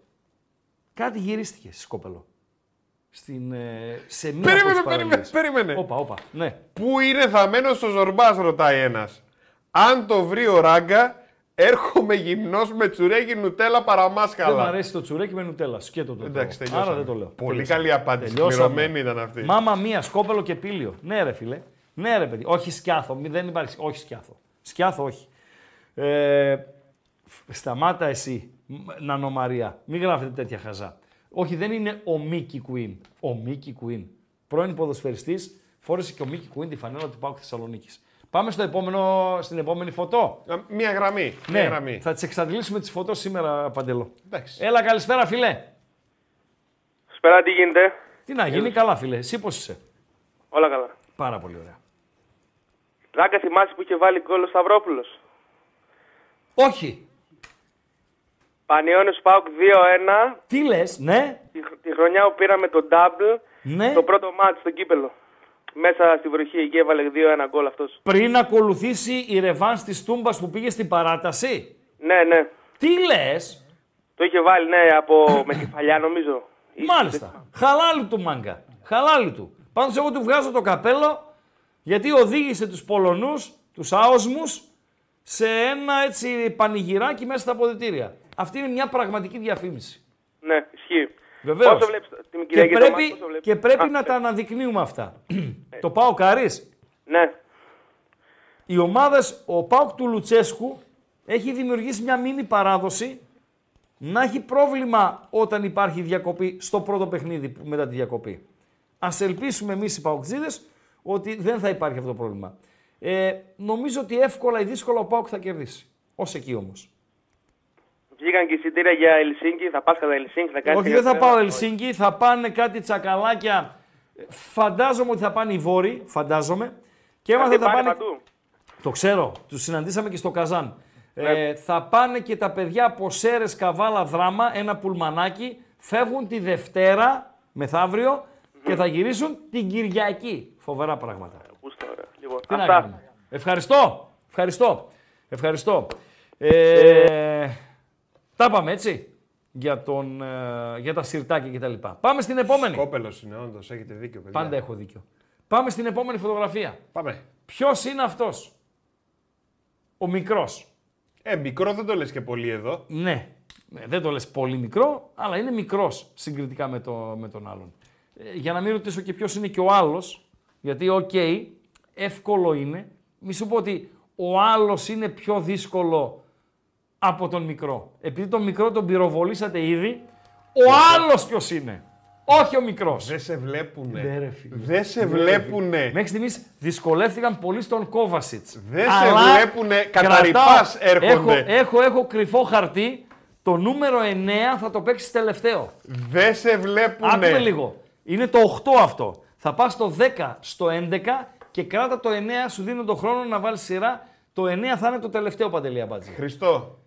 Κάτι γυρίστηκε στη Σκόπελο. Στην, σε μία περίμενε, περίμενε, περίμενε. Όπα, όπα, ναι. Πού είναι θαμένος ο Ζορμπάς, ρωτάει ένας. Αν το βρει ο Ράγκα, έρχομαι γυμνός με τσουρέκι νουτέλα παραμάσκαλα. Δεν μ' αρέσει το τσουρέκι με νουτέλα. Σκέτο το. Εντάξει, τελειώσαμε. Άρα δεν το λέω. Πολύ τελειώσαμε. Καλή απάντηση. Πληρωμένη ήταν αυτή. Μάμα Μία, Σκόπελο και Πήλιο. Ναι, ρε φίλε. Ναι, ρε παιδί. Όχι Σκιάθο. Δεν υπάρχει. Όχι Σκιάθο. Σκιάθο, όχι. Ε, σταμάτα εσύ, Νανομαρία. Μην γράφετε τέτοια χαζά. Όχι, δεν είναι ο Μίκη Κουίν. Ο Μίκη Κουίν. Πρώην ποδοσφαιριστής, φόρεσε και ο Μίκη Κουίν τη φανέλα του ΠΑΟΚ Θεσσαλονίκης. Πάμε στο επόμενο, στην επόμενη φωτό. Μία γραμμή. Ναι, μία γραμμή. Θα τις εξαντλήσουμε τις φωτό σήμερα, Παντελό. Εντάξει. Έλα, καλησπέρα, φιλέ. Καλησπέρα, τι γίνεται. Τι να γίνει, Έλα. Καλά, φιλέ. Εσύ πώς είσαι. Όλα καλά. Πάρα πολύ ωραία. Ράγκα, θυμάσαι που είχε βάλει γκολ ο Σταυρόπουλος. Όχι. Πανιώνιος ΠΑΟΚ δύο ένα. Τι λες, ναι. Τη, τη χρονιά που πήραμε τον double, ναι. Το πρώτο μάτς στο κύπελο. Μέσα στη βροχή εκεί έβαλε δύο ένα γκολ αυτός. Πριν ακολουθήσει η ρεβάνς της Τούμπας που πήγε στην παράταση. Ναι, ναι. Τι λες. Το είχε βάλει, ναι, από με κεφαλιά νομίζω. Μάλιστα. Χαλάλι του μάγκα. Χαλάλι του. Πάντως εγώ του βγάζω το καπέλο γιατί οδήγησε τους Πολωνούς, τους άοσμους, σε ένα έτσι πανηγυράκι μέσα στα αποδυτήρια. Αυτή είναι μια πραγματική διαφήμιση. Ναι, ισχύει. Βεβαίως. Πόσο βλέπεις, την κυρία και, πρέπει, πόσο βλέπεις. Και πρέπει Α, να ε. τα αναδεικνύουμε αυτά. Ε. Το ΠΑΟΚ Άρης. Ναι. Οι ομάδες, ο ΠΑΟΚ του Λουτσέσκου έχει δημιουργήσει μια μίνι παράδοση να έχει πρόβλημα όταν υπάρχει διακοπή στο πρώτο παιχνίδι μετά τη διακοπή. Ας ελπίσουμε εμείς οι ΠΑΟΚτζίδες ότι δεν θα υπάρχει αυτό το πρόβλημα. Ε, νομίζω ότι εύκολα ή δύσκολα ο ΠΑΟΚ θα κερδίσει. Ως εκεί όμως. Βγήκαν και εισιτήρια για Ελσίνκι, θα πας κατά Ελσίνκι, θα κάνεις... Όχι, δεν θα πάω Ελσίνκι, θα πάνε κάτι τσακαλάκια, φαντάζομαι ότι θα πάνε οι Βόροι, φαντάζομαι. Και έμαθα θα πάνε... Παντού. Το ξέρω, τους συναντήσαμε και στο Καζάν. Ναι. Ε, θα πάνε και τα παιδιά από Σέρες, Καβάλα, Δράμα, ένα πουλμανάκι, φεύγουν τη Δευτέρα, μεθαύριο, mm-hmm. και θα γυρίσουν την Κυριακή. Φοβερά πράγματα. Λοιπόν, τι να κάνουμε. Ευχαριστώ, ευχαριστώ, ευχαριστώ. Ε... Τα πάμε έτσι, για, τον, ε, για τα σιρτάκια κτλ. Πάμε στην επόμενη. Σκόπελος είναι όντως, έχετε δίκιο παιδιά. Πάντα έχω δίκιο. Πάμε στην επόμενη φωτογραφία. Πάμε. Ποιος είναι αυτός. Ο μικρός. Ε, μικρό δεν το λες και πολύ εδώ. Ναι, ε, δεν το λες πολύ μικρό, αλλά είναι μικρός συγκριτικά με, το, με τον άλλον. Ε, για να μην ρωτήσω και ποιος είναι και ο άλλος, γιατί οκ, okay, εύκολο είναι. Μη σου πω ότι ο άλλος είναι πιο δύσκολο από τον μικρό. Επειδή τον μικρό τον πυροβολήσατε ήδη, ο άλλος ποιος είναι. Όχι ο μικρός. Δεν σε βλέπουνε. Δεν δε σε δε βλέπουνε. Μέχρι στιγμής δυσκολεύτηκαν πολύ στον Κόβασιτς. Δεν σε βλέπουνε. Καταρρυπάς έρχονται. Έχω, έχω, έχω κρυφό χαρτί. Το νούμερο εννιά θα το παίξεις τελευταίο. Δεν σε βλέπουνε. Άκουμε λίγο. Είναι το οκτώ αυτό. Θα πας στο δέκα, στο έντεκα και κράτα το εννιά. Σου δίνω τον χρόνο να βάλεις σειρά. Το εννιά θα είναι το τελευταίο, Παντελή Αμπάτζη. Χριστό.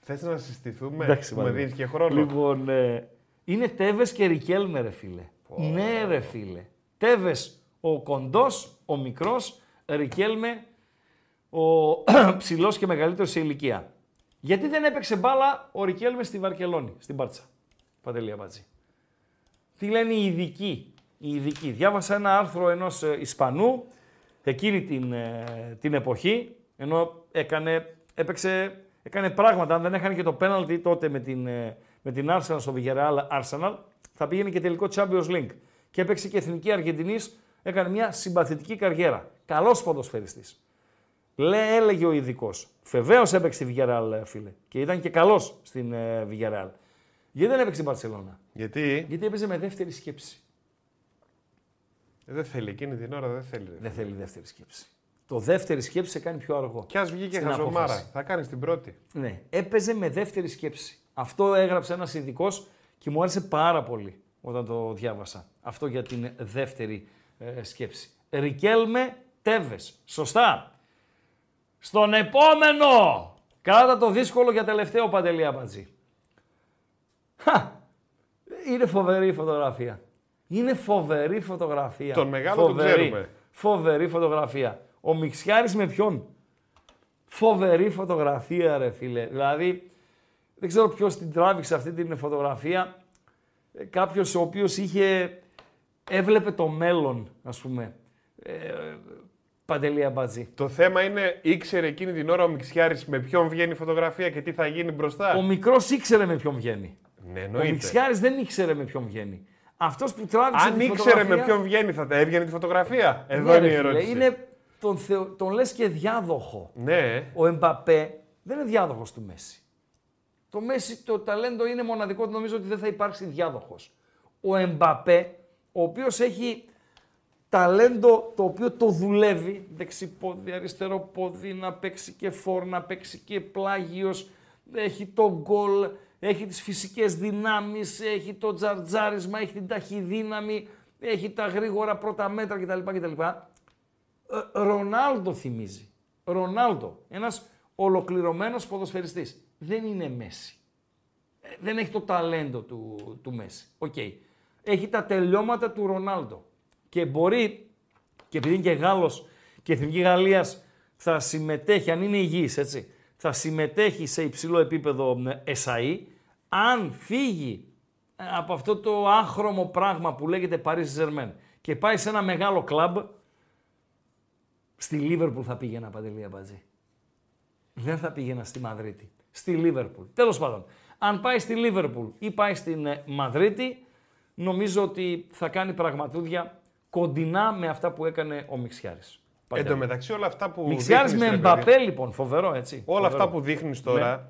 Θες να συστηθούμε, εντάξει, με δίνεις και χρόνο. Λοιπόν, ε, είναι Τέβες και Ρικέλμε, ρε φίλε. Oh. Ναι, ρε φίλε. Τέβες ο κοντός, ο μικρός, Ρικέλμε ο ψηλός και μεγαλύτερος σε ηλικία. Γιατί δεν έπαιξε μπάλα ο Ρικέλμε στη Βαρκελόνη, στην Μπάρτσα. Παντελή Αμπάτζη. Τι λένε οι ειδικοί. Οι ειδικοί. Διάβασα ένα άρθρο ενός Ισπανού εκείνη την, ε, την εποχή, ενώ έκανε, έπαιξε... Έκανε πράγματα, αν δεν έχανε και το πέναλτι τότε με την, με την Arsenal στο Villarreal Arsenal, θα πήγαινε και τελικό Champions League. Και έπαιξε και εθνική Αργεντινής, έκανε μια συμπαθητική καριέρα. Καλός ποδοσφαιριστής. Λέ, έλεγε ο ειδικός. Βεβαίως έπαιξε στη Villarreal, φίλε. Και ήταν και καλός στην ε, Villarreal. Γιατί δεν έπαιξε στην Barcelona. Γιατί? Γιατί έπαιζε με δεύτερη σκέψη. Δεν θέλει εκείνη την ώρα, δεν θέλει. Δεν θέλει δεύτερη σκέψη. Το δεύτερη σκέψη σε κάνει πιο αργό. Κι ας βγήκε χαζομάρα, απόφαση. Θα κάνεις την πρώτη. Ναι, έπαιζε με δεύτερη σκέψη. Αυτό έγραψε ένας ειδικός και μου άρεσε πάρα πολύ όταν το διάβασα. Αυτό για την δεύτερη ε, σκέψη. Ρικέλμε Τέβες. Σωστά. Στον επόμενο! Κράτα το δύσκολο για τελευταίο, Παντελή Αμπατζή. Χα! Είναι φοβερή η φωτογραφία. Είναι φοβερή φωτογραφία. Τον μεγάλο τον ξέρουμε. Φοβερή φωτογραφία. Ο Μιξιάρης με ποιον. Φοβερή φωτογραφία, ρε φίλε. Δηλαδή, δεν ξέρω ποιος την τράβηξε αυτή την φωτογραφία. Κάποιος ο οποίος είχε... έβλεπε το μέλλον, ας πούμε. Ε, Παντελή Αμπατζή. Το θέμα είναι, ήξερε εκείνη την ώρα ο Μιξιάρης με ποιον βγαίνει η φωτογραφία και τι θα γίνει μπροστά. Ο μικρός ήξερε με ποιον βγαίνει. Ναι, εννοείται. Ο Μιξιάρης δεν ήξερε με ποιον βγαίνει. Αυτός που τράβηξε αν τη φωτογραφία... Αν ήξερε με ποιον βγαίνει, θα τα έβγαινε τη φωτογραφία. Εδώ ναι, είναι η ερώτηση. Είναι... Τον, θεω... τον λες και διάδοχο. Ναι. Ο Εμπαπέ δεν είναι διάδοχος του Μέση. Το Μέση, το ταλέντο είναι μοναδικό, νομίζω ότι δεν θα υπάρξει διάδοχος. Ο Εμπαπέ, ο οποίος έχει ταλέντο το οποίο το δουλεύει, δεξιπόδι, αριστεροπόδι, να παίξει και φόρ, να παίξει και πλάγιος, έχει το γκολ, έχει τις φυσικές δυνάμεις, έχει το τζαρτζάρισμα, έχει την ταχυδύναμη, έχει τα γρήγορα πρώτα μέτρα κτλ. κτλ. Ρονάλντο θυμίζει. Ρονάλντο. Ένας ολοκληρωμένος ποδοσφαιριστής. Δεν είναι Μέση. Δεν έχει το ταλέντο του, του Μέση. Οκ. Okay. Έχει τα τελειώματα του Ρονάλντο. Και μπορεί, και επειδή είναι και Γάλλος και η Εθνική Γαλλίας θα συμμετέχει, αν είναι υγιής έτσι, θα συμμετέχει σε υψηλό επίπεδο ΕΣΑΗ, αν φύγει από αυτό το άχρωμο πράγμα που λέγεται Paris Saint-Germain και πάει σε ένα μεγάλο κλαμπ, στη Λίβερπουλ θα πήγαινα, Παντελή Αμπατζή. Δεν θα πήγαινα στη Μαδρίτη. Στη Λίβερπουλ. Τέλος πάντων, αν πάει στη Λίβερπουλ ή πάει στην Μαδρίτη, νομίζω ότι θα κάνει πραγματούδια κοντινά με αυτά που έκανε ο Μιξιάρης. Εν τω μεταξύ, όλα αυτά που. Μιξιάρης με Εμπαπέ, λοιπόν, φοβερό έτσι. Όλα φοβερό. Αυτά που δείχνεις τώρα. Ναι.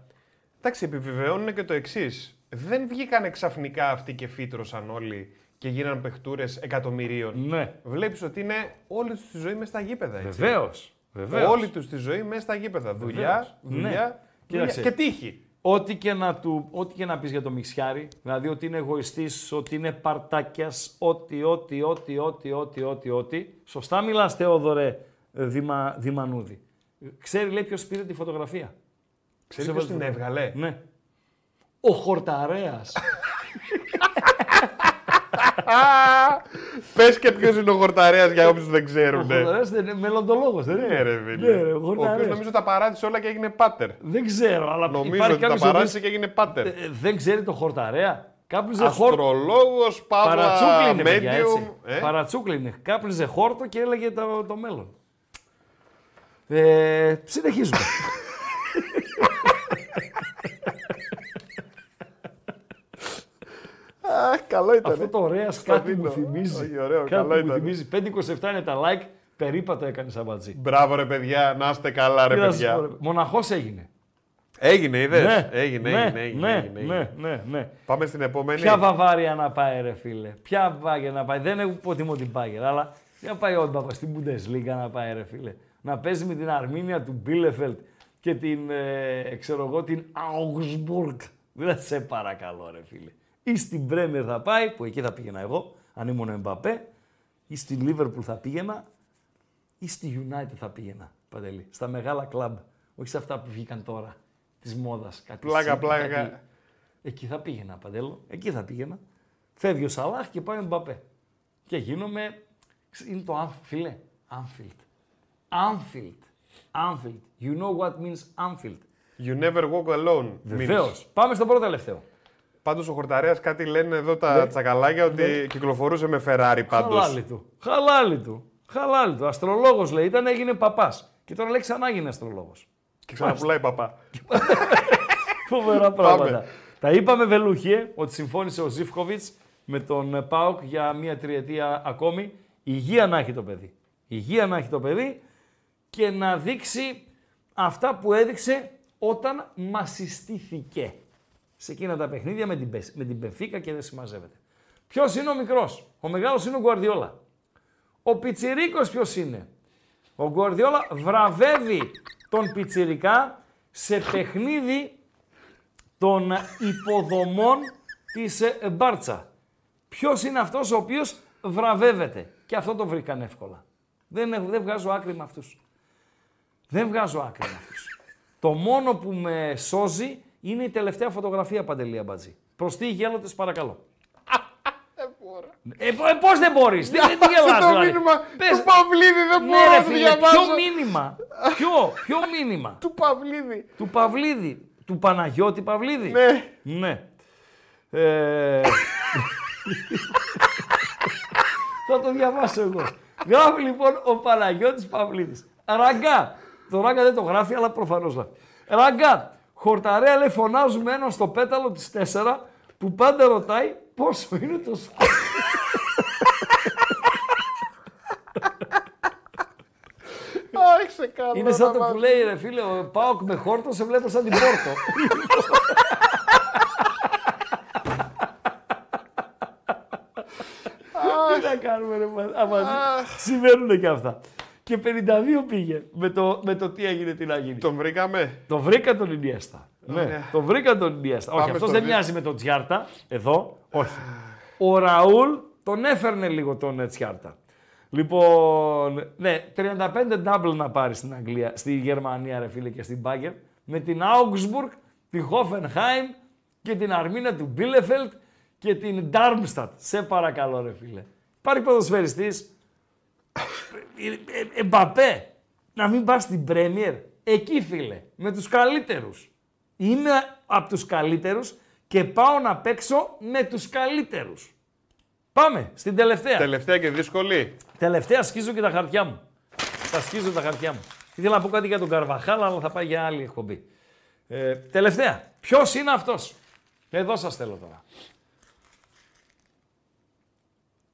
Εντάξει, επιβεβαιώνουν και το εξής. Δεν βγήκαν ξαφνικά αυτοί και φύτρωσαν όλοι. Και γίνανε παιχτούρες εκατομμυρίων. Ναι. Βλέπεις ότι είναι όλη τους τη ζωή μέσα στα γήπεδα. Βεβαίως. Όλη τους τη ζωή μέσα στα γήπεδα. Βεβαίως. Δουλειά, δουλειά, ναι. δουλειά και τύχη. Ό,τι και να, να πεις για τον Μιξιάρη, δηλαδή ότι είναι εγωιστής, ότι είναι παρτάκιας, ότι, ότι, ότι, ότι, ότι, ότι, ότι. Σωστά μιλάς, Θεόδωρε Δημα, Δημανούδη. Ξέρει, λέει, ποιος πήρε τη φωτογραφία. Ξέρει ποιος την έβγαλε. Ναι. Ο Χορταρέας. Πες και ποιος είναι ο Χορταρέας για όποιους δεν ξέρουν. Ο Χορταρέας δεν είναι μελλοντολόγος, δεν είναι. Ναι, ναι, ο οποίος νομίζω τα παράτησε όλα και έγινε πάτερ. Δεν ξέρω, αλλά νομίζω ότι τα παράτησε και έγινε πάτερ. Δεν ξέρει το Χορταρέα. Αστρολόγος, παύλα, medium. Παρατσούκλινε. Κάπλιζε χόρτο και έλεγε το μέλλον. Συνεχίζουμε. Αχ, καλό ήταν. Αυτό το ωραία κάτι μου θυμίζει. Όχι, ωραίο, κάτι καλό μου θυμίζει. πέντε είκοσι επτά είναι τα like, περίπου το έκανε Αμπατζή. Μπράβο ρε παιδιά, να είστε καλά ρε παιδιά. Ρε. Μοναχός έγινε. Έγινε, είδες. Ναι, έγινε, ναι, έγινε, έγινε, ναι, έγινε, έγινε. Ναι, ναι, ναι. Πάμε στην επόμενη. Ποια Βαβάρια να πάει ρε φίλε. Ποια Βάγερ να πάει. Δεν υποτιμώ την Βάγερ, αλλά ποια πάει ο Μπαπα στην Bundesliga να πάει ρε φίλε. Να παίζει με την Αρμίνια του Μπίλεφελτ και την, ε, ξέρω εγώ, την Augsburg. Δεν σε παρακαλώ ρε φίλε. Ή στην Πρέμιερ θα πάει, που εκεί θα πήγαινα εγώ, αν ήμουν ο Εμπαπέ, ή στην Λίβερπουλ θα πήγαινα, ή στη United θα πήγαινα, Παντελή. Στα μεγάλα κλαμπ, όχι σε αυτά που βγήκαν τώρα, της μόδας. Κάτι πλάκα, σύμμα, πλάκα. Κάτι... Εκεί θα πήγαινα, Παντέλο, εκεί θα πήγαινα. Φεύγει ο Σαλάχ και πάει ο Εμπαπέ. Και γίνομαι, είναι το Anfield, φίλε, Anfield. Anfield, Anfield. You know what means Anfield. You never walk alone. Βεβαίως. Πάμε στο πρώτο τελευταίο. Πάντως ο Χορταρέας κάτι λένε εδώ τα ναι. τσακαλάκια ότι ναι. κυκλοφορούσε με Φεράρι πάντως. Χαλάλι του. Χαλάλι του. Χαλάλι του. Αστρολόγος λέει ήταν, έγινε παπάς. Και τώρα λέει ξανά γίνει αστρολόγος. Και ξαναπουλάει παπά. Φοβερά πράγματα. Πάμε. Τα είπαμε βελούχιε ότι συμφώνησε ο Ζίφκοβιτς με τον ΠΑΟΚ για μία τριετία ακόμη. Υγεία να έχει το παιδί. Υγεία να έχει το παιδί και να δείξει αυτά που έδειξε όταν μασιστήθηκε. Σε εκείνα τα παιχνίδια με την, με την Πενφίκα και δεν συμμαζεύεται. Ποιος είναι ο μικρός. Ο μεγάλος είναι ο Γκουαρδιόλα. Ο Πιτσιρίκος ποιος είναι? Ο Γκουαρδιόλα βραβεύει τον Πιτσιρικά σε παιχνίδι των υποδομών της Μπάρτσα. Ποιος είναι αυτός ο οποίος βραβεύεται? Και αυτό το βρήκαν εύκολα. Δεν, δεν βγάζω άκρη με αυτούς. Δεν βγάζω άκρη με αυτούς. Το μόνο που με σώζει είναι η τελευταία φωτογραφία, Παντελή Αμπατζή. Προστή γέλοτες παρακαλώ. Ε, πώς δεν μπορείς, δεν τη γελάς δηλαδή. Το μήνυμα του Παυλίδη δεν μπορώ να διαβάζω. Ποιο μήνυμα, ποιο μήνυμα. Του Παυλίδη. Του Παυλίδη, του Παναγιώτη Παυλίδη. Ναι. Ναι. Θα το διαβάσω εγώ. Γράφει λοιπόν ο Παναγιώτης Παυλίδης. Ραγκά, το Ράγκα δεν το γράφει αλλά προφανώς γράφει. Ραγκά, χορταρέλε φωνάζουμε έναν στο πέταλο της τέσσερα που πάντα ρωτάει πόσο είναι το σκόρ. Είναι σαν το που λέει ρε φίλε, ο Πάοκ με χόρτο, σε βλέπω σαν την Πόρτο. Τι να κάνουμε ρε μαζί, συμβαίνουνε και αυτά. Και πενήντα δύο πήγε με το τι έγινε, τι να γίνει. Τον βρήκαμε. Τον βρήκα τον Ινιέστα. Ναι, τον βρήκα τον Ινιέστα. Όχι, αυτός δεν μοιάζει με τον Τσιάρτα, εδώ, όχι. Ο Ραούλ τον έφερνε λίγο τον Τσιάρτα. Λοιπόν, ναι, τριάντα πέντε ντάμπλ να πάρει στην Αγγλία, στη Γερμανία ρε φίλε και στην Μπάγκερ, με την Augsburg, τη Hoffenheim και την Αρμίνα του Bielefeld και την Darmstadt. Σε παρακαλώ ρε φίλε. Πάρει ποδοσφαιριστής, Εμπαπέ, να μην πας στην Premier, εκεί φίλε, με τους καλύτερους. Είμαι από τους καλύτερους και πάω να παίξω με τους καλύτερους. Πάμε στην τελευταία. Τελευταία και δύσκολη. Τελευταία, σκίζω και τα χαρτιά μου. Θα σκίζω τα χαρτιά μου. Ήθελα να πω κάτι για τον Καρβαχάλ, αλλά θα πάει για άλλη εκπομπή. Ε, τελευταία. Ποιος είναι αυτός? Εδώ σας θέλω τώρα.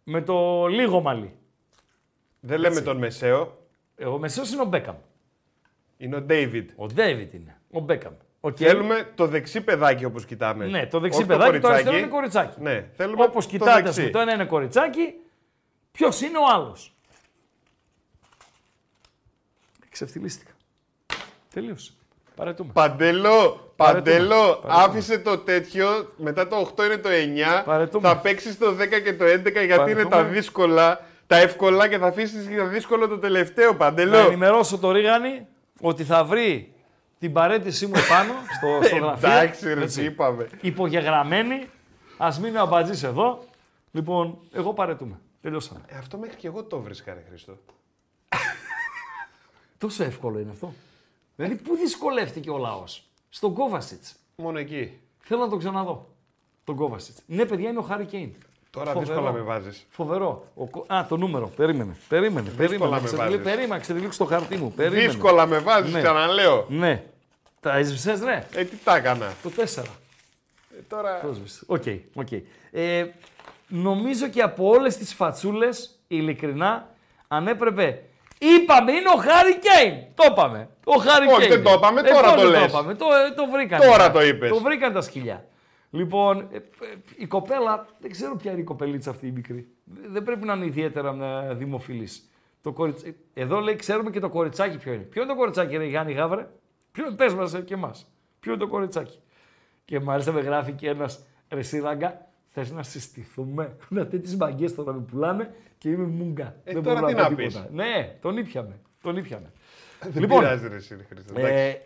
Με το λίγο μαλλί. Δεν λέμε τον μεσαίο. Ε, ο μεσαίος είναι ο Μπέκαμ. Είναι ο Ντέιβιντ. Ο Ντέιβιντ είναι. Ο Μπέκαμ. Okay. Θέλουμε το δεξί παιδάκι όπως κοιτάμε. Ναι, το δεξί όχι παιδάκι, το, το αριστερό είναι κοριτσάκι. Ναι, θέλουμε όπως κοιτάτε, το, το ένα είναι κοριτσάκι, ποιος είναι ο άλλος? Ξεφτυλίστηκα. Τελείωσε. Παρετούμε. Παντελό, Παντελό, άφησε το τέτοιο, μετά το οκτώ είναι το εννιά, παρετούμε. Θα παίξεις το δέκα και το έντεκα γιατί παρετούμε. Είναι τα δύσκολα, τα εύκολα και θα αφήσεις το δύσκολο το τελευταίο, Παντελό. Να ενημερώσω το Ρίγανη ότι θα βρει την παρέτησή μου επάνω στο, στο γραφείο. Εντάξει, ρε, τι είπαμε. Υπογεγραμμένη. Ας μείνει ο Αμπατζής εδώ. Λοιπόν, εγώ παρετούμε. Τελειώσαμε. Ε, αυτό μέχρι και εγώ το βρίσκα, ρε Χρήστο. Τόσο εύκολο είναι αυτό. Δηλαδή, πού δυσκολεύτηκε ο λαός? Στον Κόβασιτς. Μόνο εκεί. Θέλω να τον ξαναδώ. Τον Κόβασιτς. Ναι, παιδιά, είναι ο Χάρι Κέιν. Τώρα φοβερό. Δύσκολα με βάζεις. Φοβερό. Ο... Α, το νούμερο. Περίμενε. Περίμενε. Δύσκολα περίμενε. Περίμενε. Ξεδιλήξω το χαρτί μου. Περίμενε. Δύσκολα με βάζεις, ναι. Ξαναλέω. Ναι. Τα έσβησες, ναι. Ε, τι τα έκανα. Το τέσσερα. Ε, τώρα... Το έσβησες. Οκ. Okay, okay. Ε, νομίζω και από όλες τις φατσούλες, ειλικρινά, αν έπρεπε... Είπαμε, είναι ο Χάρι Κέιν. Το είπαμε. Ο Χάρι Κέιν. Όχι, δεν το είπαμε. Ε, τώρα το, το λες. Το, το, το βρήκαν. Τώρα το είπες. Το βρήκαν τα σκυλιά. Λοιπόν, η κοπέλα, δεν ξέρω ποια είναι η κοπελίτσα αυτή η μικρή. Δεν πρέπει να είναι ιδιαίτερα δημοφιλής. Το κοριτσα... Εδώ λέει, ξέρουμε και το κοριτσάκι ποιο είναι. Ποιο είναι το κοριτσάκι, ρε Γιάννη Γάβρε? Ποιο... Πες μας και εμάς. Ποιο είναι το κοριτσάκι? Και μάλιστα με γράφει και ένας, ρε Σύραγγα, θες να συστηθούμε? Να τέτοιες μαγκές τώρα με πουλάνε και είμαι μούγκα. Ε, δεν τώρα τι να πεις. Ναι, τον ήπιαμε. Τον ήπιαμε. Δεν λοιπόν, πειράζει, ρε Σύρη, Χρήστο, ε,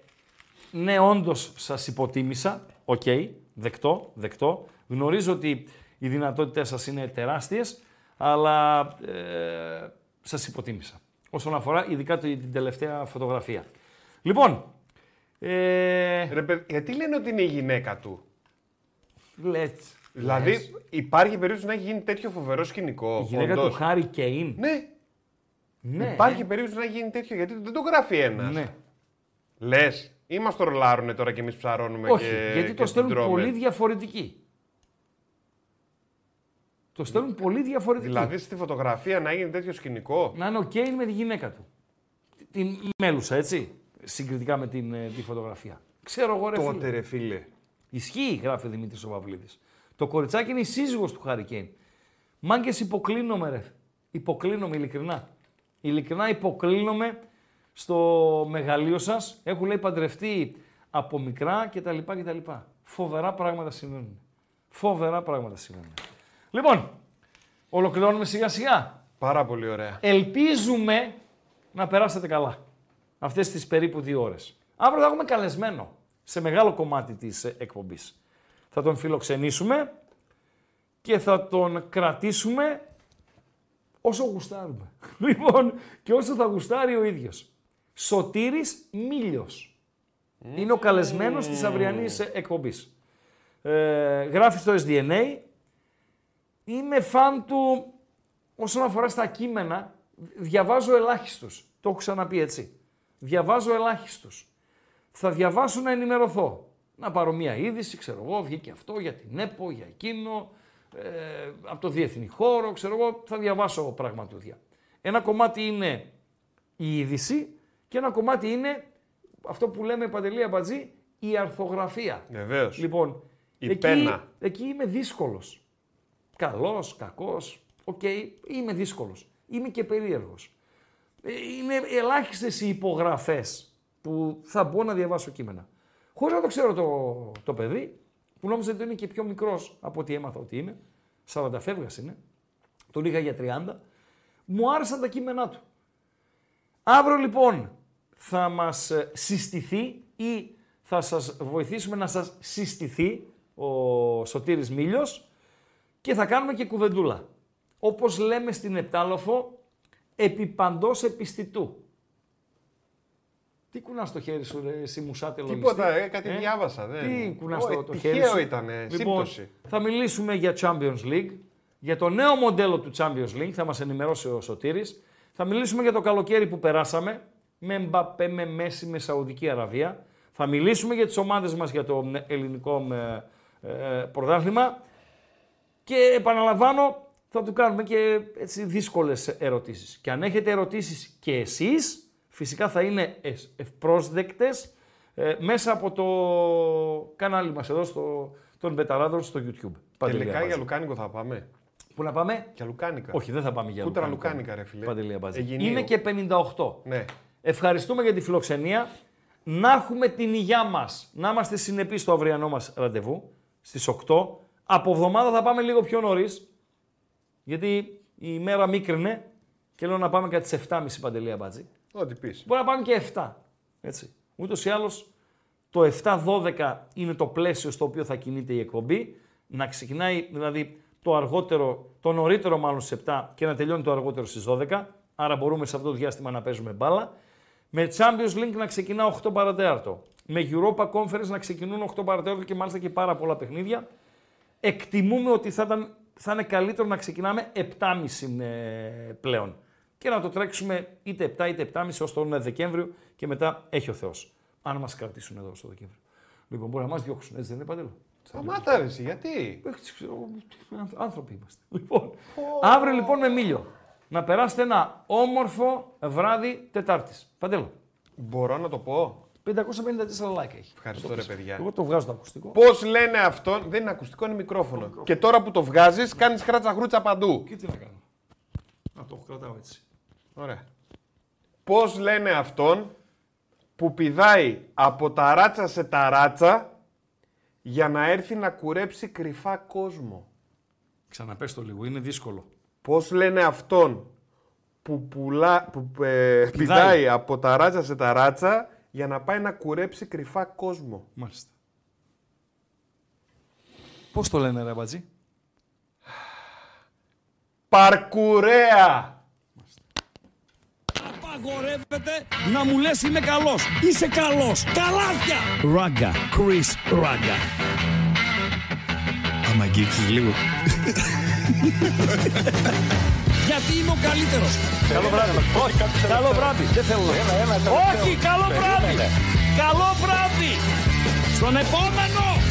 ναι, όντως σας υποτίμησα. Οκ. Okay. Δεκτό, δεκτό. Γνωρίζω ότι οι δυνατότητές σας είναι τεράστιες, αλλά ε, σας υποτίμησα. Όσον αφορά ειδικά την τελευταία φωτογραφία. Λοιπόν... Ε... Ρε, γιατί λένε ότι είναι η γυναίκα του? Let's. Δηλαδή let's. Υπάρχει περίπτωση να έχει γίνει τέτοιο φοβερό σκηνικό? Η γυναίκα όντως. Του Χάρι Κέιν. Ναι. Ναι. Υπάρχει περίπτωση να γίνει τέτοιο, γιατί δεν το γράφει ένας. Ναι. Λες. Ή μας το ρολάρουνε τώρα και εμείς ψαρώνουμε? Όχι, και, γιατί και το στέλνουν πολύ διαφορετική. Το στέλνουν πολύ διαφορετική. Δηλαδή στη φωτογραφία να έγινε τέτοιο σκηνικό. Να είναι ο Κέιν με τη γυναίκα του. Την μέλουσα, έτσι, συγκριτικά με την τη φωτογραφία. Ξέρω εγώ ρε τότε, φίλε. Τότε ρε φίλε. Ισχύει, γράφει ο Δημήτρης ο Παυλίδης. Το κοριτσάκι είναι η σύζυγος του Χάρι Κέιν. Μάγκες υποκλίνομαι ρε. Υποκλίνομαι ειλικρινά. Ειλικρινά υποκλίνομαι στο μεγαλείο σας. Έχουν λέει παντρευτεί από μικρά κτλ. κτλ. Φοβερά πράγματα συμβαίνουν. Φοβερά πράγματα συμβαίνουν. Λοιπόν, ολοκληρώνουμε σιγά σιγά. Πάρα πολύ ωραία. Ελπίζουμε να περάσετε καλά αυτές τις περίπου δύο ώρες. Αύριο θα έχουμε καλεσμένο σε μεγάλο κομμάτι της εκπομπής. Θα τον φιλοξενήσουμε και θα τον κρατήσουμε όσο γουστάρουμε. Λοιπόν, και όσο θα γουστάρει ο ίδιος. Σωτήρης Μήλιος. Mm. Είναι ο καλεσμένος της αυριανής εκπομπής. Ε, γράφει στο ες ντι εν έι. Είμαι φαν του όσον αφορά στα κείμενα. Διαβάζω ελάχιστος. Το έχω ξαναπεί έτσι. Διαβάζω ελάχιστος. Θα διαβάσω να ενημερωθώ. Να πάρω μία είδηση, ξέρω εγώ, βγήκε αυτό για την ΕΠΟ, για εκείνο, ε, από το διεθνή χώρο, ξέρω εγώ, θα διαβάσω πραγματούδια. Ένα κομμάτι είναι η είδηση και ένα κομμάτι είναι αυτό που λέμε, Παντελή Αμπατζή, η αρθογραφία. Βεβαίως. Λοιπόν, η εκεί, πένα. Εκεί είμαι δύσκολος. Καλός, κακός, οκ, okay, είμαι δύσκολος. Είμαι και περίεργος. Είναι ελάχιστες οι υπογραφές που θα μπορώ να διαβάσω κείμενα. Χωρίς να το ξέρω το, το παιδί, που νόμιζε ότι είναι και πιο μικρός από ό,τι έμαθα ότι είναι, σαράντα φεύγας είναι, τον είχα για τριάντα, μου άρεσαν τα κείμενά του. Αύριο λοιπόν θα μας συστηθεί ή θα σας βοηθήσουμε να σας συστηθεί ο Σωτήρης Μήλιος και θα κάνουμε και κουβεντούλα. Όπως λέμε στην Επτάλοφο, επί παντός επιστητού. Τι κουνάς το χέρι σου, ρε, εσύ μουσάτελο. Τίποτα, ε, κάτι ε? διάβασα. Δε. Τι κουνάς το, το χέρι σου. Τυχαίο ήταν, λοιπόν, σύμπτωση. Θα μιλήσουμε για Champions League, για το νέο μοντέλο του Champions League, θα μας ενημερώσει ο Σωτήρης. Θα μιλήσουμε για το καλοκαίρι που περάσαμε, με Μπαπέ, με Μέση, με Σαουδική Αραβία. Θα μιλήσουμε για τις ομάδες μας για το ελληνικό ε, ε, πρωτάθλημα. Και επαναλαμβάνω, θα του κάνουμε και έτσι δύσκολες ερωτήσεις. Και αν έχετε ερωτήσεις και εσείς, φυσικά θα είναι ευπρόσδεκτες ε, μέσα από το κανάλι μας εδώ, στο, των Μπεταράδων, στο YouTube. Τελικά Παντελή, για Λουκάνικο θα πάμε. Πού να πάμε? Για Λουκάνικα. Όχι, δεν θα πάμε για Λουκάνικα. Κούτρα Λουκάνικα, ρε φίλε. Παντελή, είναι και πενήντα οκτώ. Ναι. Ευχαριστούμε για τη φιλοξενία. Να έχουμε την υγειά μας. Να είμαστε συνεπείς στο αυριανό μας ραντεβού, στις οκτώ. Από εβδομάδα θα πάμε λίγο πιο νωρίς, γιατί η μέρα μίκρινε και λέω να πάμε κάτι στις εφτά και μισή, Παντελή Αμπατζή. Ό,τι πεις. Μπορεί να πάμε και εφτά, έτσι. Ούτως ή άλλως το εφτά δώδεκα είναι το πλαίσιο στο οποίο θα κινείται η εκπομπή. Να ξεκινάει δηλαδή το αργότερο, το νωρίτερο μάλλον στις εφτά και να τελειώνει το αργότερο στις δώδεκα. Άρα μπορούμε σε αυτό το διάστημα να παίζουμε μπάλα. Με Champions League να ξεκινά οκτώ παρά τέταρτο. Με Europa Conference να ξεκινούν οκτώ παρά τέταρτο και μάλιστα και πάρα πολλά παιχνίδια. Εκτιμούμε ότι θα, ήταν, θα είναι καλύτερο να ξεκινάμε εφτά και μισή πλέον. Και να το τρέξουμε είτε εφτά είτε εφτά και μισή ως τον Δεκέμβριο και μετά έχει ο Θεός. Αν μας κρατήσουν εδώ στο Δεκέμβριο. Λοιπόν, μπορεί να μας διώξουν, έτσι δεν είναι, Παντέλο? Σταμάτα ρε εσύ, γιατί? Άνθρωποι είμαστε. Λοιπόν, oh. Αύριο λοιπόν με Μήλιο. Να περάσετε ένα όμορφο βράδυ Τετάρτης. Παντέλο. Μπορώ να το πω? πεντακόσια πενήντα τέσσερα like έχει. Ευχαριστώ ρε παιδιά. Εγώ το βγάζω το ακουστικό. Πώς λένε αυτόν? Δεν είναι ακουστικό, είναι μικρόφωνο. μικρόφωνο. Και τώρα που το βγάζεις, κάνεις χράτσα χρούτσα παντού. Και τι να κάνω. Να το κρατάω έτσι. Ωραία. Πώς λένε αυτόν που πηδάει από ταράτσα σε ταράτσα για να έρθει να κουρέψει κρυφά κόσμο? Ξαναπες το λίγο, είναι δύσκολο. Πώς λένε αυτόν που, πουλά, που ε, πηδάει. πηδάει από ταράτσα σε ταράτσα για να πάει να κουρέψει κρυφά κόσμο? Μάλιστα. Πώς το λένε ρε Μπατζή? Παρκουρέα! Απαγορεύεται να μου λες είμαι καλός. Είσαι καλός. Καλάθια! Ράγκα. Κρίς Ράγκα. Άμα αγγίξεις λίγο. Γιατί είμαι ο καλύτερος. Καλό βράδυ. Όχι, καλό βράδυ. Δεν θέλω. Ένα, ένα, Όχι, καλό βράδυ. Καλό βράδυ. Στον επόμενο.